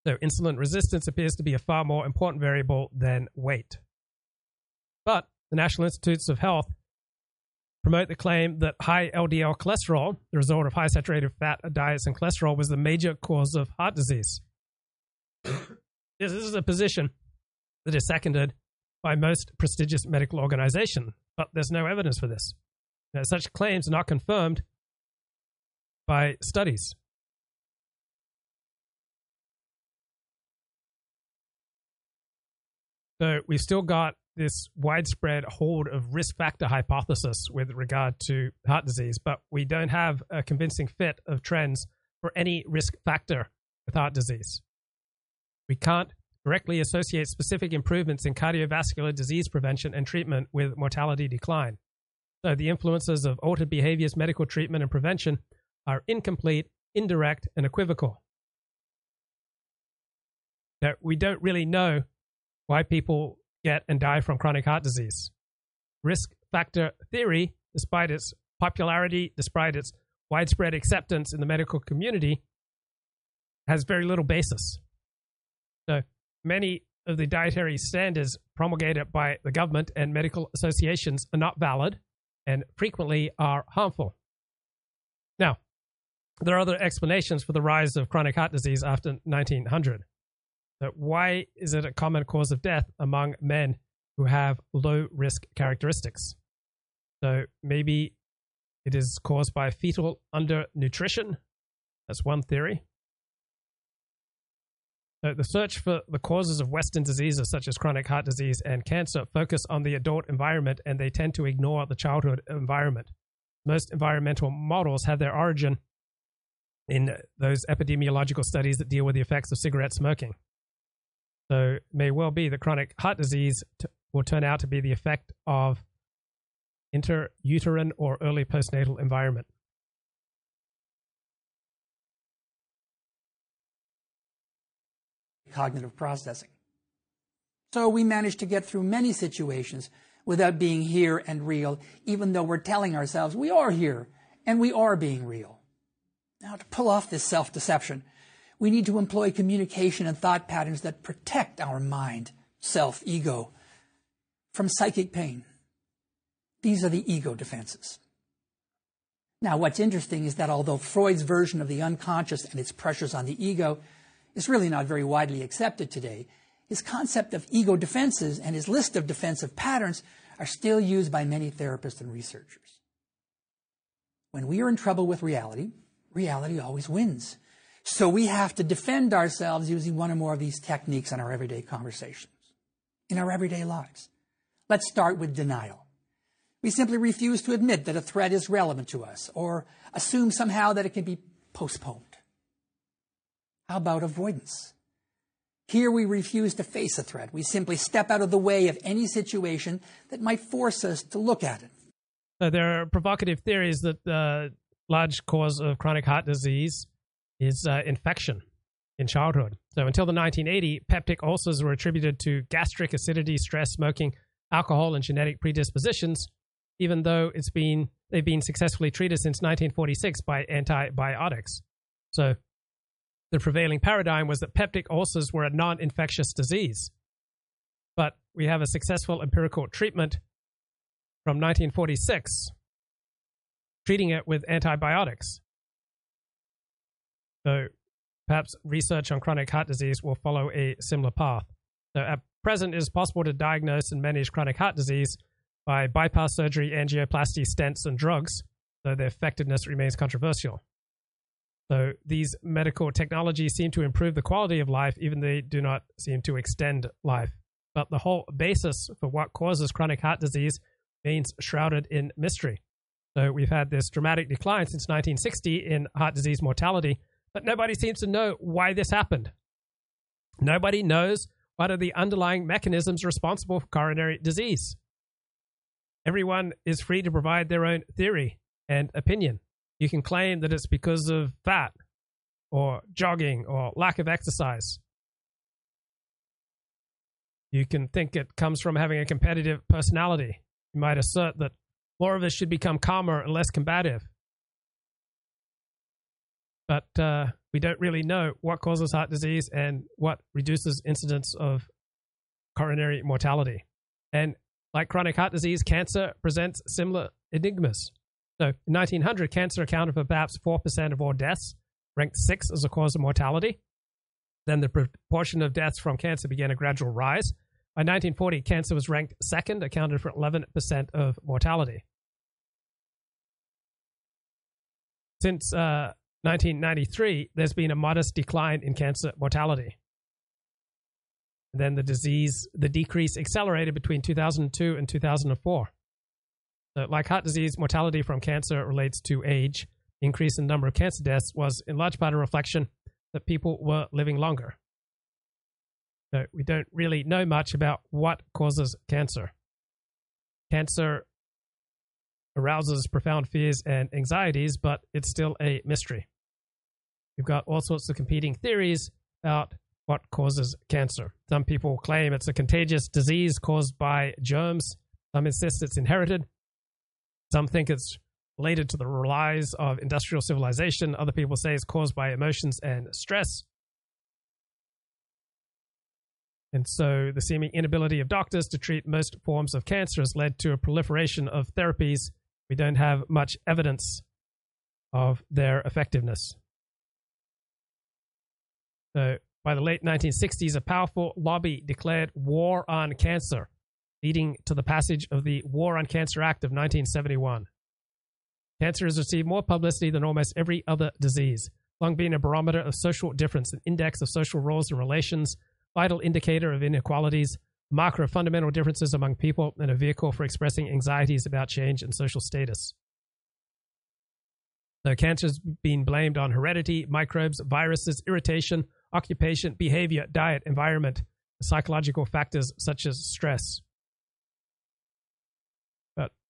So insulin resistance appears to be a far more important variable than weight. But the National Institutes of Health promote the claim that high LDL cholesterol, the result of high saturated fat diets and cholesterol, was the major cause of heart disease. Yes, this is a position that is seconded by most prestigious medical organization, but there's no evidence for this. Now, such claims are not confirmed by studies. So we've still got this widespread hold of risk factor hypothesis with regard to heart disease, but we don't have a convincing fit of trends for any risk factor with heart disease. We can't directly associate specific improvements in cardiovascular disease prevention and treatment with mortality decline. So the influences of altered behaviors, medical treatment, and prevention are incomplete, indirect, and equivocal. Now, we don't really know why people get and die from chronic heart disease. Risk factor theory, despite its popularity, despite its widespread acceptance in the medical community, has very little basis. So many of the dietary standards promulgated by the government and medical associations are not valid and frequently are harmful. Now, there are other explanations for the rise of chronic heart disease after 1900. Why is it a common cause of death among men who have low-risk characteristics? So maybe it is caused by fetal undernutrition. That's one theory. So the search for the causes of Western diseases such as chronic heart disease and cancer focus on the adult environment, and they tend to ignore the childhood environment. Most environmental models have their origin in those epidemiological studies that deal with the effects of cigarette smoking. So it may well be that chronic heart disease will turn out to be the effect of interuterine or early postnatal environment. Cognitive processing. So we manage to get through many situations without being here and real, even though we're telling ourselves we are here and we are being real. Now, to pull off this self-deception, we need to employ communication and thought patterns that protect our mind, self, ego, from psychic pain. These are the ego defenses. Now, what's interesting is that although Freud's version of the unconscious and its pressures on the ego is really not very widely accepted today, his concept of ego defenses and his list of defensive patterns are still used by many therapists and researchers. When we are in trouble with reality, reality always wins. So we have to defend ourselves using one or more of these techniques in our everyday conversations, in our everyday lives. Let's start with denial. We simply refuse to admit that a threat is relevant to us or assume somehow that it can be postponed. How about avoidance? Here we refuse to face a threat. We simply step out of the way of any situation that might force us to look at it. So there are provocative theories that the large cause of chronic heart disease is infection in childhood. So until the 1980s, peptic ulcers were attributed to gastric acidity, stress, smoking, alcohol, and genetic predispositions, even though they've been successfully treated since 1946 by antibiotics. So the prevailing paradigm was that peptic ulcers were a non-infectious disease. But we have a successful empirical treatment from 1946, treating it with antibiotics. So perhaps research on chronic heart disease will follow a similar path. So at present, it is possible to diagnose and manage chronic heart disease by bypass surgery, angioplasty, stents, and drugs, though their effectiveness remains controversial. So these medical technologies seem to improve the quality of life, even though they do not seem to extend life. But the whole basis for what causes chronic heart disease remains shrouded in mystery. So we've had this dramatic decline since 1960 in heart disease mortality, but nobody seems to know why this happened. Nobody knows what are the underlying mechanisms responsible for coronary disease. Everyone is free to provide their own theory and opinion. You can claim that it's because of fat or jogging or lack of exercise. You can think it comes from having a competitive personality. You might assert that more of us should become calmer and less combative. But we don't really know what causes heart disease and what reduces incidence of coronary mortality. And like chronic heart disease, cancer presents similar enigmas. So in 1900, cancer accounted for perhaps 4% of all deaths, ranked 6th as a cause of mortality. Then the proportion of deaths from cancer began a gradual rise. By 1940, cancer was ranked second, accounted for 11% of mortality. Since 1993, there's been a modest decline in cancer mortality. And then the decrease accelerated between 2002 and 2004. So like heart disease, mortality from cancer relates to age. The increase in the number of cancer deaths was in large part a reflection that people were living longer. So we don't really know much about what causes cancer. Cancer arouses profound fears and anxieties, but it's still a mystery. You've got all sorts of competing theories about what causes cancer. Some people claim it's a contagious disease caused by germs. Some insist it's inherited. Some think it's related to the rise of industrial civilization. Other people say it's caused by emotions and stress. And so the seeming inability of doctors to treat most forms of cancer has led to a proliferation of therapies. We don't have much evidence of their effectiveness. So by the late 1960s, a powerful lobby declared war on cancer, leading to the passage of the War on Cancer Act of 1971. Cancer has received more publicity than almost every other disease, long being a barometer of social difference, an index of social roles and relations, vital indicator of inequalities, a marker of fundamental differences among people, and a vehicle for expressing anxieties about change and social status. Though cancer has been blamed on heredity, microbes, viruses, irritation, occupation, behavior, diet, environment, and psychological factors such as stress.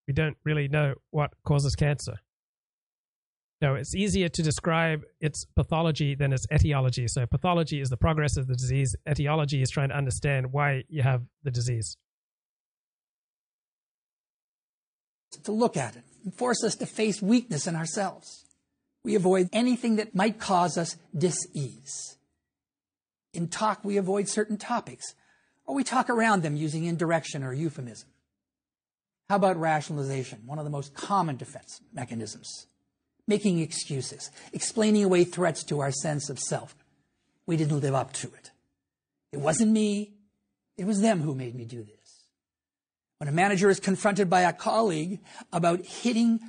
We don't really know what causes cancer. No, it's easier to describe its pathology than its etiology. So pathology is the progress of the disease. Etiology is trying to understand why you have the disease. To look at it and force us to face weakness in ourselves. We avoid anything that might cause us dis-ease. In talk, we avoid certain topics, or we talk around them using indirection or euphemism. How about rationalization? One of the most common defense mechanisms. Making excuses, explaining away threats to our sense of self. We didn't live up to it. It wasn't me. It was them who made me do this. When a manager is confronted by a colleague about hitting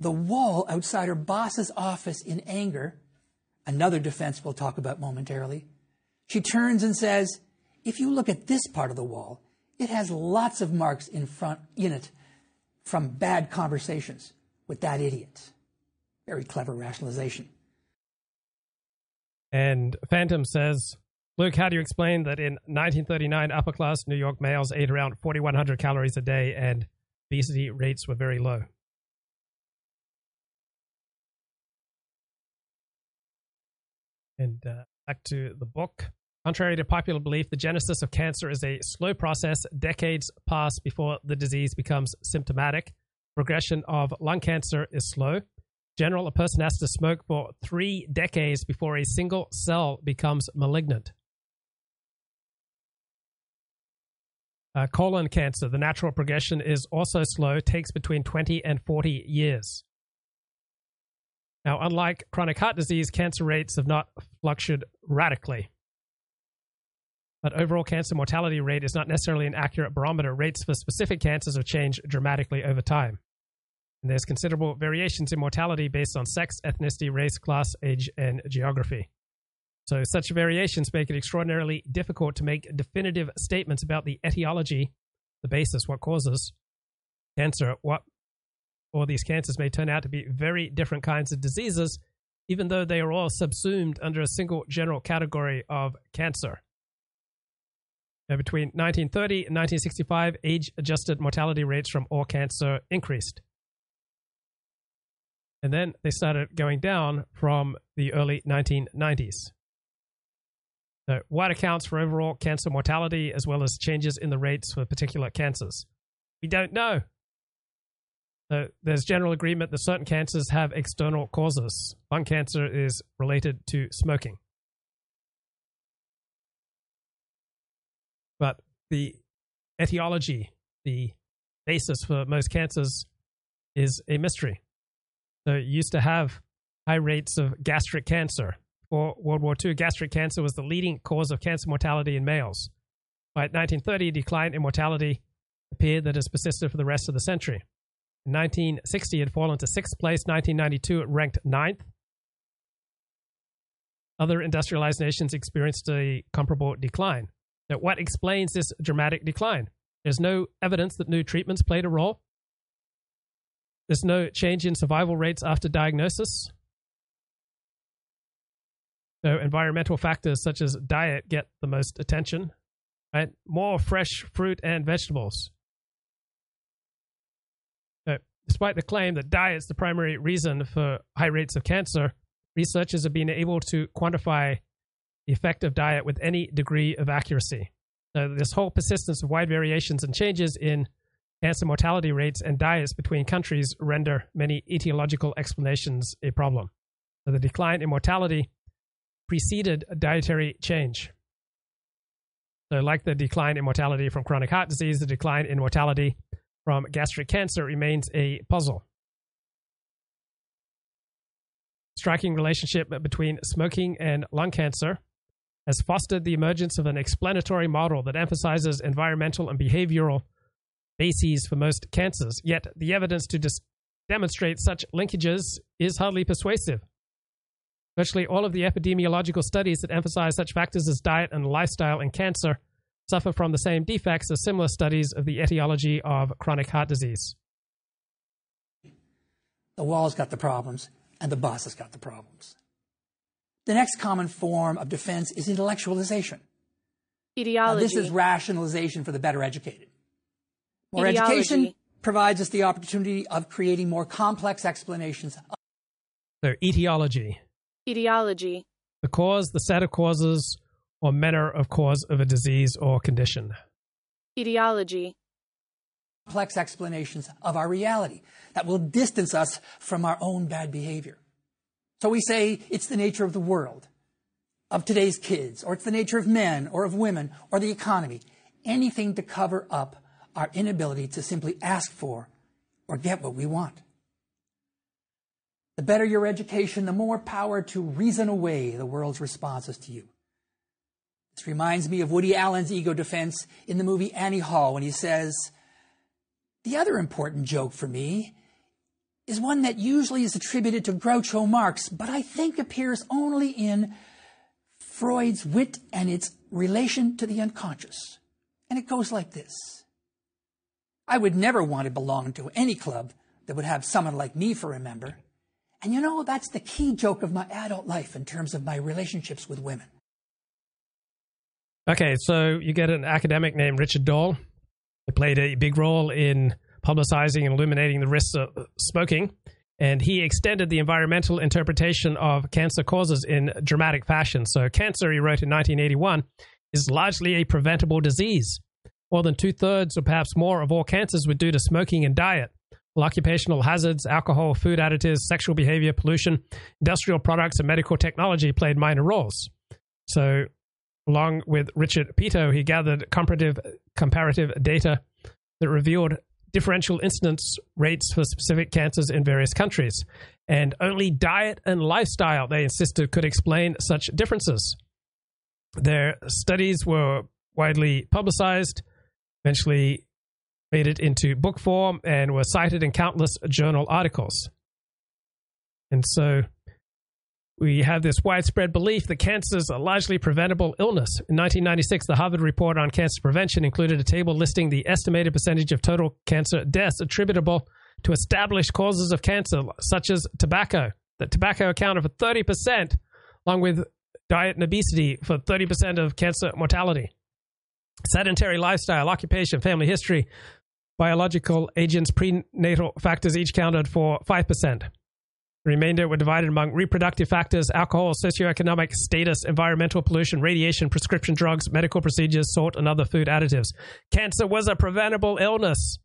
the wall outside her boss's office in anger, another defense we'll talk about momentarily, she turns and says, "If you look at this part of the wall, it has lots of marks in it from bad conversations with that idiot." Very clever rationalization. And Phantom says, "Luke, how do you explain that in 1939, upper-class New York males ate around 4,100 calories a day and obesity rates were very low?" And back to the book. Contrary to popular belief, the genesis of cancer is a slow process. Decades pass before the disease becomes symptomatic. Progression of lung cancer is slow. Generally, a person has to smoke for 3 decades before a single cell becomes malignant. Colon cancer, the natural progression is also slow, takes between 20 and 40 years. Now, unlike chronic heart disease, cancer rates have not fluctuated radically. But overall cancer mortality rate is not necessarily an accurate barometer. Rates for specific cancers have changed dramatically over time. And there's considerable variations in mortality based on sex, ethnicity, race, class, age, and geography. So such variations make it extraordinarily difficult to make definitive statements about the etiology, the basis, what causes cancer. What all these cancers may turn out to be very different kinds of diseases, even though they are all subsumed under a single general category of cancer. Now, between 1930 and 1965, age-adjusted mortality rates from all cancer increased. And then they started going down from the early 1990s. So what accounts for overall cancer mortality as well as changes in the rates for particular cancers? We don't know. So there's general agreement that certain cancers have external causes. Lung cancer is related to smoking. But the etiology, the basis for most cancers, is a mystery. So you used to have high rates of gastric cancer, before World War II, gastric cancer was the leading cause of cancer mortality in males. By 1930, a decline in mortality appeared that has persisted for the rest of the century. In 1960, it had fallen to 6th place. 1992, it ranked 9th. Other industrialized nations experienced a comparable decline. Now, what explains this dramatic decline? There's no evidence that new treatments played a role. There's no change in survival rates after diagnosis. So environmental factors such as diet get the most attention. Right? More fresh fruit and vegetables. So, despite the claim that diet is the primary reason for high rates of cancer, researchers have been able to quantify the effect of diet with any degree of accuracy. So this whole persistence of wide variations and changes in cancer mortality rates and diets between countries render many etiological explanations a problem. So the decline in mortality preceded a dietary change. So like the decline in mortality from chronic heart disease, the decline in mortality from gastric cancer remains a puzzle. Striking relationship between smoking and lung cancer has fostered the emergence of an explanatory model that emphasizes environmental and behavioral bases for most cancers, yet the evidence to demonstrate such linkages is hardly persuasive. Virtually all of the epidemiological studies that emphasize such factors as diet and lifestyle and cancer suffer from the same defects as similar studies of the etiology of chronic heart disease. The wall's got the problems, and the boss has got the problems. The next common form of defense is intellectualization. Ideology. Now, this is rationalization for the better educated. More ideology. Education provides us the opportunity of creating more complex explanations. So, etiology. Etiology. The cause, the set of causes, or manner of cause of a disease or condition. Etiology. Complex explanations of our reality that will distance us from our own bad behavior. So we say it's the nature of the world, of today's kids, or it's the nature of men, or of women, or the economy. Anything to cover up our inability to simply ask for or get what we want. The better your education, the more power to reason away the world's responses to you. This reminds me of Woody Allen's ego defense in the movie Annie Hall when he says, "The other important joke for me is one that usually is attributed to Groucho Marx, but I think appears only in Freud's Wit and Its Relation to the Unconscious." And it goes like this. I would never want to belong to any club that would have someone like me for a member. And you know, that's the key joke of my adult life in terms of my relationships with women. Okay, so you get an academic named Richard Dahl. He played a big role in publicizing and illuminating the risks of smoking. And he extended the environmental interpretation of cancer causes in dramatic fashion. So cancer, he wrote in 1981, is largely a preventable disease. More than 2/3 or perhaps more of all cancers were due to smoking and diet. Well, occupational hazards, alcohol, food additives, sexual behavior, pollution, industrial products, and medical technology played minor roles. So along with Richard Peto, he gathered comparative data that revealed differential incidence rates for specific cancers in various countries. And only diet and lifestyle, they insisted, could explain such differences. Their studies were widely publicized, eventually made it into book form, and were cited in countless journal articles. And so we have this widespread belief that cancers are largely preventable illness. In 1996, the Harvard Report on Cancer Prevention included a table listing the estimated percentage of total cancer deaths attributable to established causes of cancer, such as tobacco. That tobacco accounted for 30%, along with diet and obesity, for 30% of cancer mortality. Sedentary lifestyle, occupation, family history, biological agents, prenatal factors each counted for 5%. The remainder were divided among reproductive factors, alcohol, socioeconomic status, environmental pollution, radiation, prescription drugs, medical procedures, salt, and other food additives. Cancer was a preventable illness,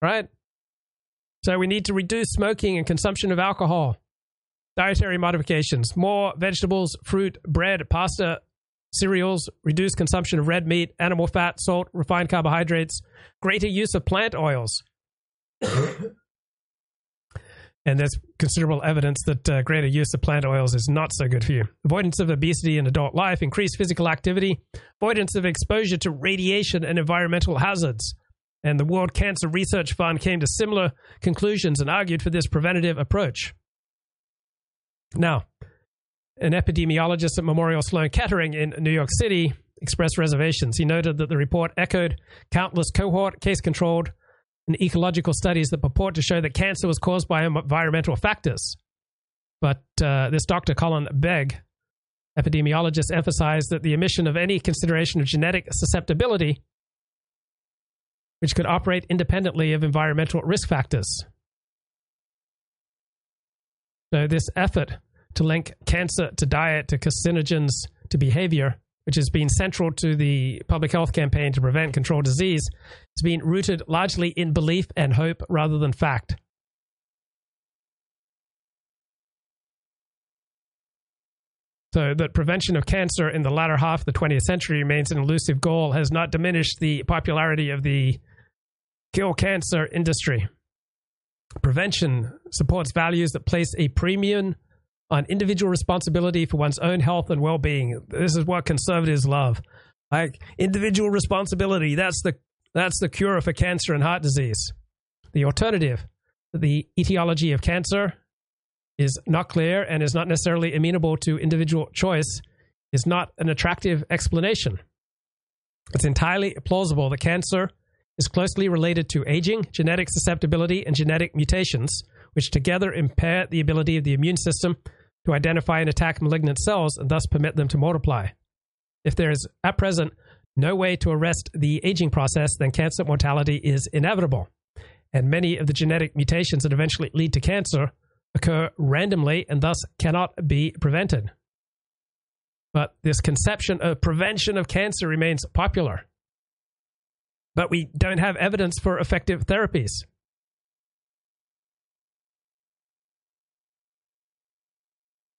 right? So we need to reduce smoking and consumption of alcohol. Dietary modifications, more vegetables, fruit, bread, pasta, cereals, reduced consumption of red meat, animal fat, salt, refined carbohydrates, greater use of plant oils. And there's considerable evidence that greater use of plant oils is not so good for you. Avoidance of obesity in adult life, increased physical activity, avoidance of exposure to radiation and environmental hazards. And the World Cancer Research Fund came to similar conclusions and argued for this preventative approach. Now, an epidemiologist at Memorial Sloan Kettering in New York City expressed reservations. He noted that the report echoed countless cohort, case-controlled, and ecological studies that purport to show that cancer was caused by environmental factors. But this Dr. Colin Begg, epidemiologist, emphasized that the omission of any consideration of genetic susceptibility, which could operate independently of environmental risk factors. So this effort to link cancer to diet, to carcinogens, to behavior, which has been central to the public health campaign to prevent control disease, has been rooted largely in belief and hope rather than fact. So that prevention of cancer in the latter half of the 20th century remains an elusive goal has not diminished the popularity of the kill cancer industry. Prevention supports values that place a premium on individual responsibility for one's own health and well-being. This is what conservatives love. Like individual responsibility, that's the cure for cancer and heart disease. The alternative, the etiology of cancer is not clear and is not necessarily amenable to individual choice, is not an attractive explanation. It's entirely plausible that cancer is closely related to aging, genetic susceptibility, and genetic mutations, which together impair the ability of the immune system to identify and attack malignant cells and thus permit them to multiply. If there is, at present, no way to arrest the aging process, then cancer mortality is inevitable. And many of the genetic mutations that eventually lead to cancer occur randomly and thus cannot be prevented. But this conception of prevention of cancer remains popular. But we don't have evidence for effective therapies.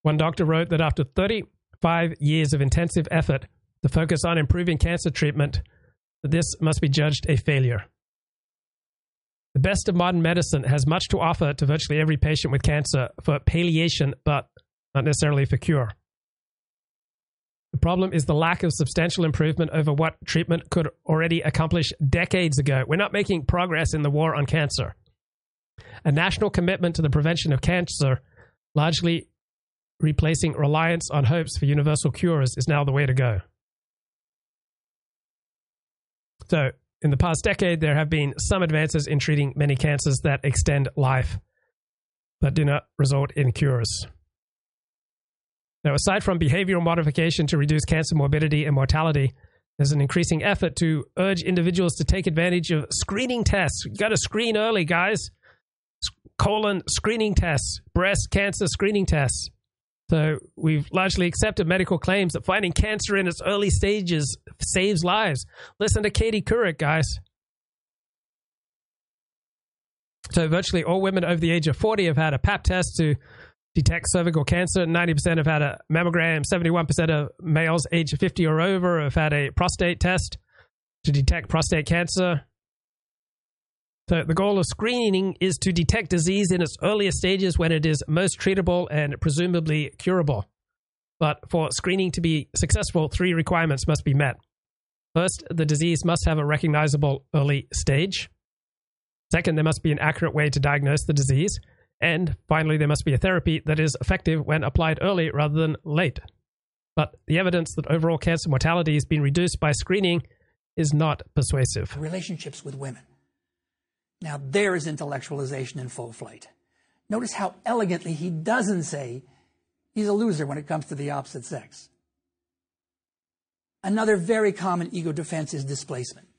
One doctor wrote that after 35 years of intensive effort to focus on improving cancer treatment, this must be judged a failure. The best of modern medicine has much to offer to virtually every patient with cancer for palliation, but not necessarily for cure. The problem is the lack of substantial improvement over what treatment could already accomplish decades ago. We're not making progress in the war on cancer. A national commitment to the prevention of cancer, largely replacing reliance on hopes for universal cures, is now the way to go. So, in the past decade, there have been some advances in treating many cancers that extend life, but do not result in cures. Now, aside from behavioral modification to reduce cancer morbidity and mortality, there's an increasing effort to urge individuals to take advantage of screening tests. You got to screen early, guys. Colon screening tests, breast cancer screening tests. So we've largely accepted medical claims that finding cancer in its early stages saves lives. Listen to Katie Couric, guys. So virtually all women over the age of 40 have had a pap test to detect cervical cancer. 90% have had a mammogram. 71% of males aged 50 or over have had a prostate test to detect prostate cancer. So the goal of screening is to detect disease in its earliest stages when it is most treatable and presumably curable. But for screening to be successful, three requirements must be met. First, the disease must have a recognizable early stage. Second, there must be an accurate way to diagnose the disease. And finally, there must be a therapy that is effective when applied early rather than late. But the evidence that overall cancer mortality has been reduced by screening is not persuasive. Relationships with women. Now, there is intellectualization in full flight. Notice how elegantly he doesn't say he's a loser when it comes to the opposite sex. Another very common ego defense is displacement,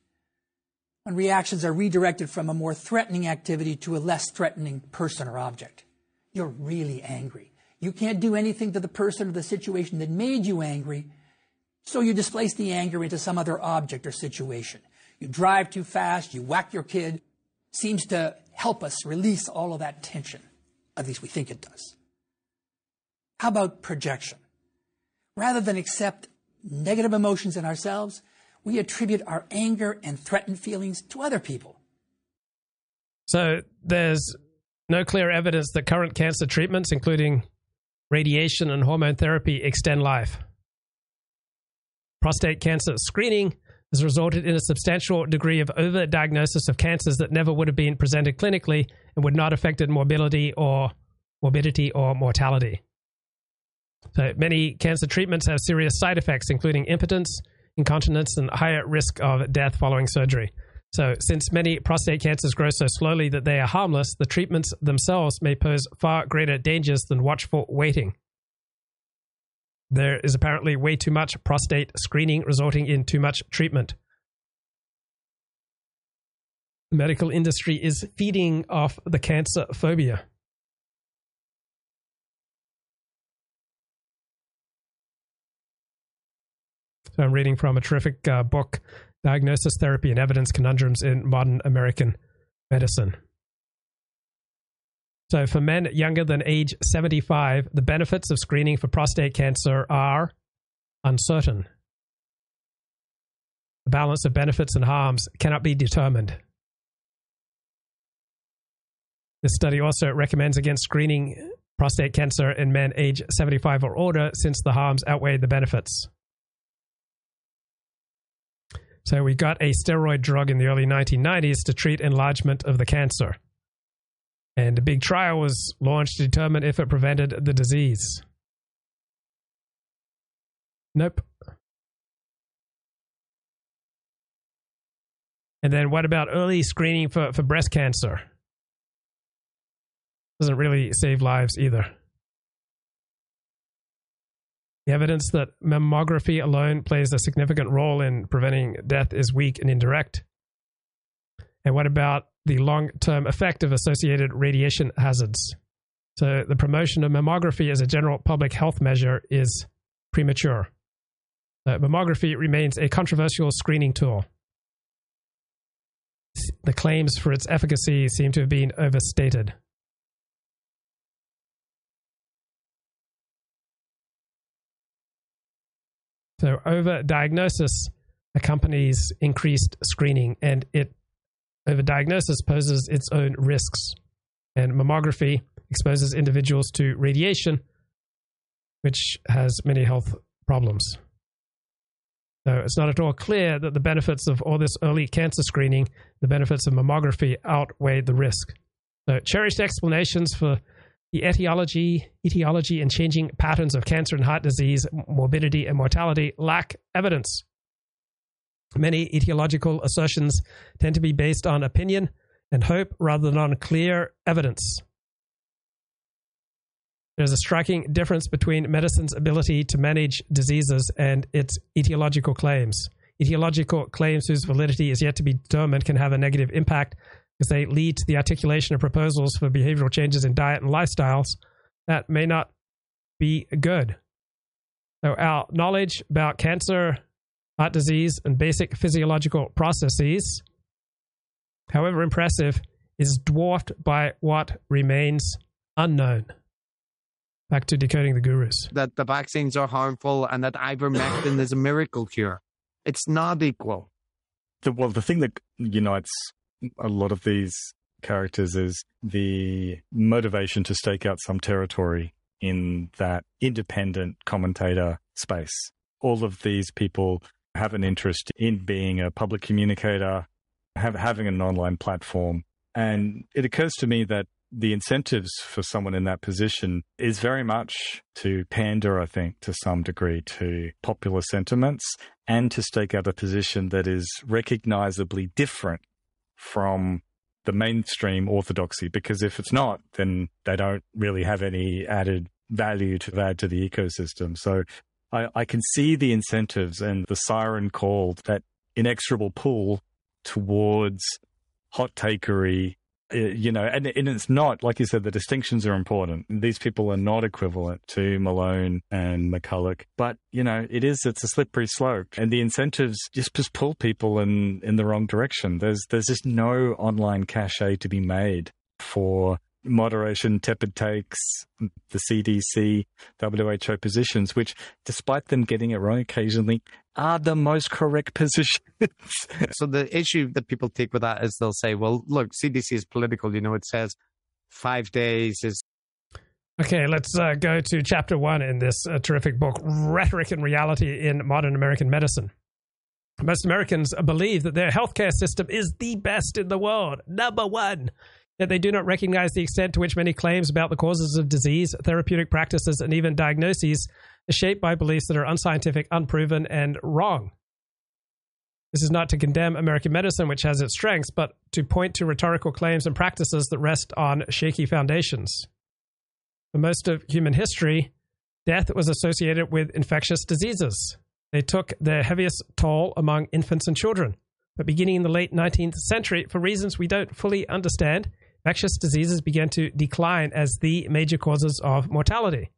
when reactions are redirected from a more threatening activity to a less threatening person or object. You're really angry. You can't do anything to the person or the situation that made you angry, so you displace the anger into some other object or situation. You drive too fast, you whack your kid. Seems to help us release all of that tension. At least we think it does. How about projection? Rather than accept negative emotions in ourselves, we attribute our anger and threatened feelings to other people. So there's no clear evidence that current cancer treatments, including radiation and hormone therapy, extend life. Prostate cancer screening has resulted in a substantial degree of overdiagnosis of cancers that never would have been presented clinically and would not have affected morbidity or mortality. So many cancer treatments have serious side effects, including impotence, incontinence, and higher risk of death following surgery. So since many prostate cancers grow so slowly that they are harmless, the treatments themselves may pose far greater dangers than watchful waiting. There is apparently way too much prostate screening, resulting in too much treatment. The medical industry is feeding off the cancer phobia. So I'm reading from a terrific book, Diagnosis, Therapy, and Evidence, Conundrums in Modern American Medicine. So for men younger than age 75, the benefits of screening for prostate cancer are uncertain. The balance of benefits and harms cannot be determined. This study also recommends against screening prostate cancer in men age 75 or older, since the harms outweigh the benefits. So we got a steroid drug in the early 1990s to treat enlargement of the cancer. And a big trial was launched to determine if it prevented the disease. Nope. And then what about early screening for breast cancer? Doesn't really save lives either. The evidence that mammography alone plays a significant role in preventing death is weak and indirect. And what about the long-term effect of associated radiation hazards? So the promotion of mammography as a general public health measure is premature. Mammography remains a controversial screening tool. The claims for its efficacy seem to have been overstated. So overdiagnosis accompanies increased screening, and overdiagnosis poses its own risks. And mammography exposes individuals to radiation, which has many health problems. So it's not at all clear that the benefits of all this early cancer screening, the benefits of mammography, outweigh the risk. So cherished explanations for the etiology and changing patterns of cancer and heart disease, morbidity and mortality lack evidence. Many etiological assertions tend to be based on opinion and hope rather than on clear evidence. There's a striking difference between medicine's ability to manage diseases and its etiological claims. Etiological claims whose validity is yet to be determined can have a negative impact, because they lead to the articulation of proposals for behavioral changes in diet and lifestyles that may not be good. So our knowledge about cancer, heart disease, and basic physiological processes, however impressive, is dwarfed by what remains unknown. Back to Decoding the Gurus. That the vaccines are harmful and that ivermectin is a miracle cure. It's not equal. Well, the thing that unites a lot of these characters is the motivation to stake out some territory in that independent commentator space. All of these people have an interest in being a public communicator, having an online platform. And it occurs to me that the incentives for someone in that position is very much to pander, I think, to some degree, to popular sentiments and to stake out a position that is recognizably different from the mainstream orthodoxy, because if it's not, then they don't really have any added value to add to the ecosystem. So I can see the incentives and the siren call, that inexorable pull towards hot takery, and it's not, like you said, the distinctions are important. These people are not equivalent to Malone and McCullough, but it's a slippery slope, and the incentives just pull people in the wrong direction. There's just no online cachet to be made for moderation, tepid takes, the CDC, WHO positions, which, despite them getting it wrong occasionally, are the most correct positions. So the issue that people take with that is they'll say, well, look, CDC is political. It says 5 days is... Okay, let's go to chapter one in this terrific book, Rhetoric and Reality in Modern American Medicine. Most Americans believe that their healthcare system is the best in the world, number one. Yet they do not recognize the extent to which many claims about the causes of disease, therapeutic practices, and even diagnoses are shaped by beliefs that are unscientific, unproven, and wrong. This is not to condemn American medicine, which has its strengths, but to point to rhetorical claims and practices that rest on shaky foundations. For most of human history, death was associated with infectious diseases. They took their heaviest toll among infants and children. But beginning in the late 19th century, for reasons we don't fully understand, infectious diseases began to decline as the major causes of mortality.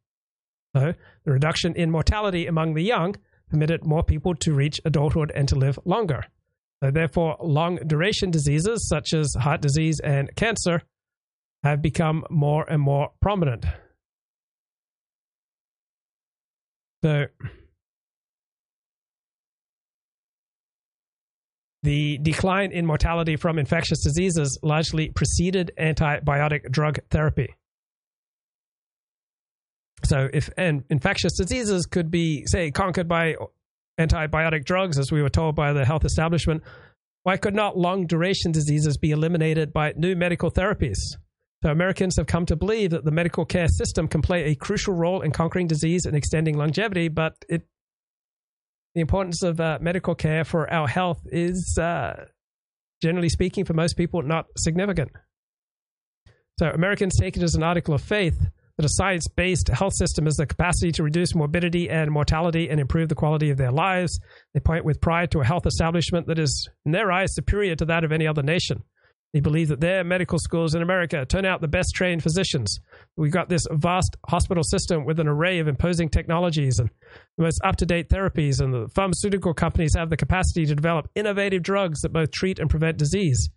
So, the reduction in mortality among the young permitted more people to reach adulthood and to live longer. So, therefore, long-duration diseases such as heart disease and cancer have become more and more prominent. So, the decline in mortality from infectious diseases largely preceded antibiotic drug therapy. So if infectious diseases could be, say, conquered by antibiotic drugs, as we were told by the health establishment, why could not long-duration diseases be eliminated by new medical therapies? So Americans have come to believe that the medical care system can play a crucial role in conquering disease and extending longevity, but the importance of medical care for our health is, generally speaking, for most people, not significant. So Americans take it as an article of faith that a science-based health system has the capacity to reduce morbidity and mortality and improve the quality of their lives. They point with pride to a health establishment that is, in their eyes, superior to that of any other nation. They believe that their medical schools in America turn out the best-trained physicians. We've got this vast hospital system with an array of imposing technologies and the most up-to-date therapies, and the pharmaceutical companies have the capacity to develop innovative drugs that both treat and prevent disease.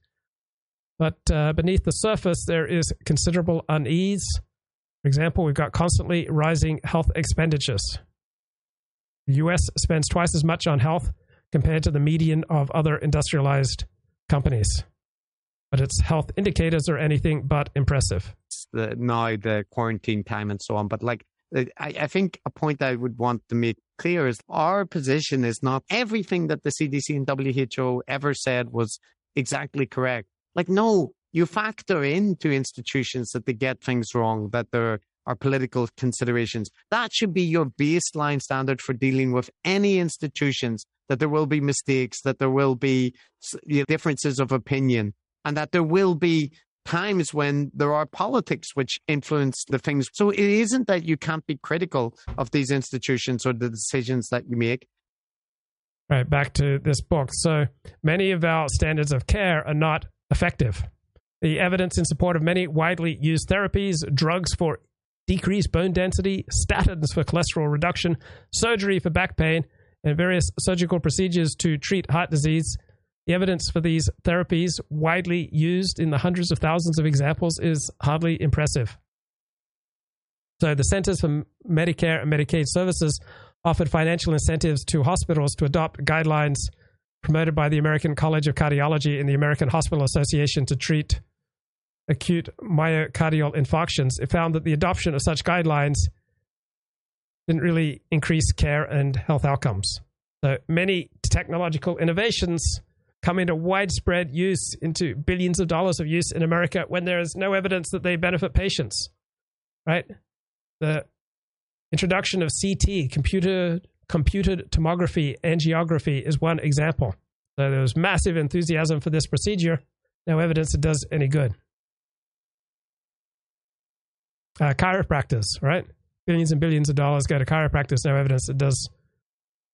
But beneath the surface, there is considerable unease. For example, we've got constantly rising health expenditures. The U.S. spends twice as much on health compared to the median of other industrialized companies. But its health indicators are anything but impressive. Now the quarantine time and so on. But like, I think a point I would want to make clear is our position is not everything that the CDC and WHO ever said was exactly correct. Like, no, you factor into institutions that they get things wrong, that there are political considerations. That should be your baseline standard for dealing with any institutions, that there will be mistakes, that there will be differences of opinion. And that there will be times when there are politics which influence the things. So it isn't that you can't be critical of these institutions or the decisions that you make. Right, back to this book. So many of our standards of care are not effective. The evidence in support of many widely used therapies, drugs for decreased bone density, statins for cholesterol reduction, surgery for back pain, and various surgical procedures to treat heart disease. The evidence for these therapies, widely used in the hundreds of thousands of examples, is hardly impressive. So the Centers for Medicare and Medicaid Services offered financial incentives to hospitals to adopt guidelines promoted by the American College of Cardiology and the American Hospital Association to treat acute myocardial infarctions. It found that the adoption of such guidelines didn't really increase care and health outcomes. So many technological innovations come into widespread use, into billions of dollars of use in America when there is no evidence that they benefit patients, right? The introduction of CT, computed tomography, angiography, is one example. So there was massive enthusiasm for this procedure, no evidence it does any good. Chiropractors, right? Billions and billions of dollars go to chiropractors, no evidence it does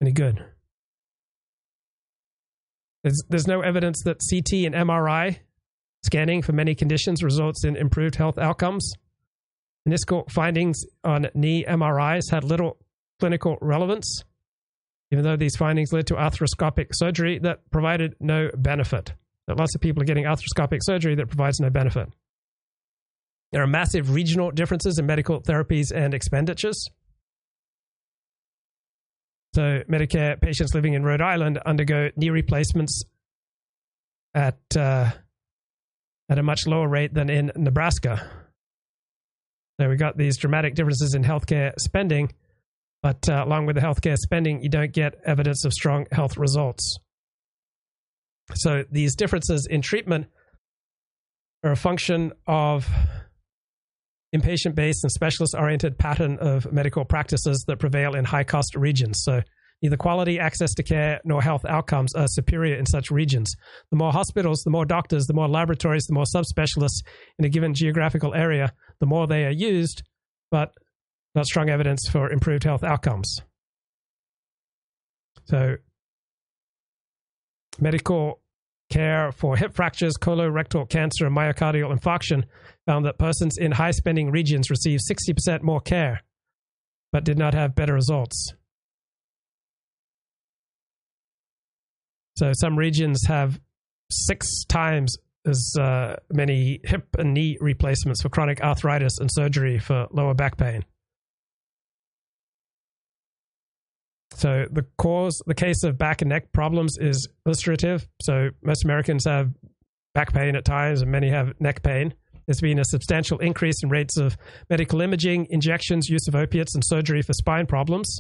any good. There's no evidence that CT and MRI scanning for many conditions results in improved health outcomes. Initial findings on knee MRIs had little clinical relevance, even though these findings led to arthroscopic surgery that provided no benefit. That lots of people are getting arthroscopic surgery that provides no benefit. There are massive regional differences in medical therapies and expenditures. So Medicare patients living in Rhode Island undergo knee replacements at a much lower rate than in Nebraska. So we got these dramatic differences in healthcare spending, but along with the healthcare spending, you don't get evidence of strong health results. So these differences in treatment are a function of inpatient-based and specialist-oriented pattern of medical practices that prevail in high-cost regions. So neither quality, access to care, nor health outcomes are superior in such regions. The more hospitals, the more doctors, the more laboratories, the more subspecialists in a given geographical area, the more they are used, but not strong evidence for improved health outcomes. So medical care for hip fractures, colorectal cancer, and myocardial infarction found that persons in high-spending regions received 60% more care, but did not have better results. So some regions have 6 times as many hip and knee replacements for chronic arthritis and surgery for lower back pain. So the case of back and neck problems is illustrative. So most Americans have back pain at times, and many have neck pain. There's been a substantial increase in rates of medical imaging, injections, use of opiates, and surgery for spine problems.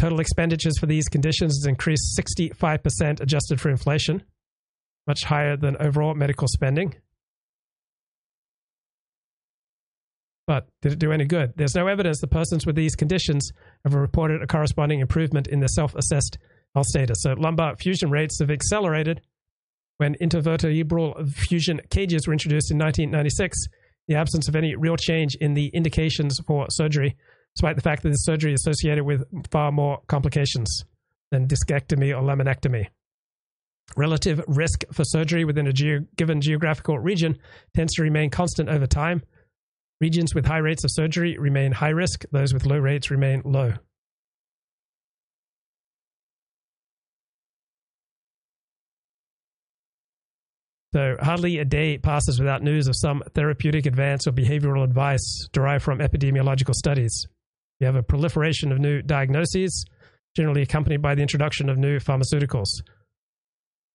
Total expenditures for these conditions has increased 65% adjusted for inflation, much higher than overall medical spending. But did it do any good? There's no evidence that persons with these conditions have reported a corresponding improvement in their self-assessed health status. So lumbar fusion rates have accelerated. When intervertebral fusion cages were introduced in 1996, the absence of any real change in the indications for surgery, despite the fact that this surgery is associated with far more complications than discectomy or laminectomy. Relative risk for surgery within a given geographical region tends to remain constant over time. Regions with high rates of surgery remain high risk. Those with low rates remain low. So hardly a day passes without news of some therapeutic advance or behavioral advice derived from epidemiological studies. You have a proliferation of new diagnoses, generally accompanied by the introduction of new pharmaceuticals.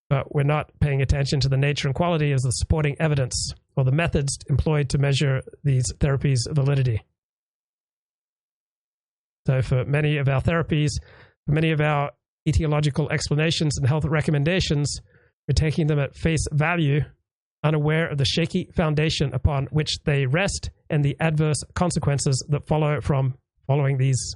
But we're not paying attention to the nature and quality of the supporting evidence or the methods employed to measure these therapies' validity. So for many of our therapies, for many of our etiological explanations and health recommendations, we're taking them at face value, unaware of the shaky foundation upon which they rest and the adverse consequences that follow from following these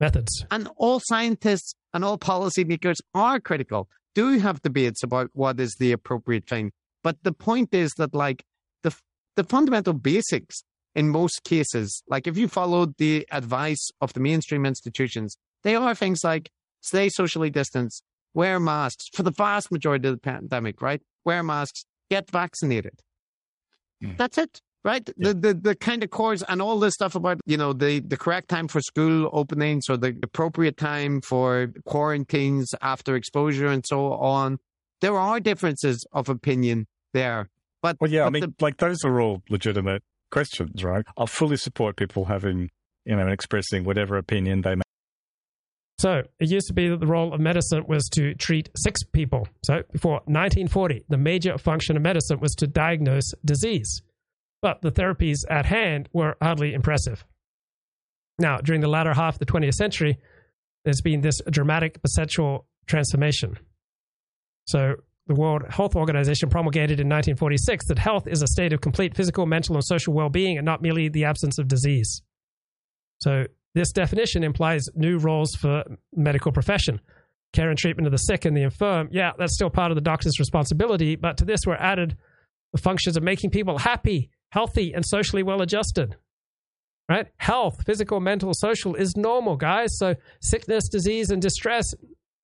methods. And all scientists and all policymakers are critical. Do have debates about what is the appropriate thing. But the point is that, like, the fundamental basics in most cases, like if you followed the advice of the mainstream institutions, they are things like stay socially distanced, wear masks for the vast majority of the pandemic, right? Wear masks, get vaccinated. Mm. That's it, right? Yeah. The kind of cores and all this stuff about, you know, the correct time for school openings or the appropriate time for quarantines after exposure and so on. There are differences of opinion there. But, well, yeah, but I mean, like, those are all legitimate questions, right? I fully support people having, you know, expressing whatever opinion they may. So it used to be that the role of medicine was to treat sick people. So before 1940, the major function of medicine was to diagnose disease. But the therapies at hand were hardly impressive. Now, during the latter half of the 20th century, there's been this dramatic perceptual transformation. So the World Health Organization promulgated in 1946 that health is a state of complete physical, mental, and social well-being and not merely the absence of disease. So this definition implies new roles for medical profession. Care and treatment of the sick and the infirm, yeah, that's still part of the doctor's responsibility, but to this were added the functions of making people happy, healthy, and socially well-adjusted. Right? Health, physical, mental, social is normal, guys. So sickness, disease, and distress,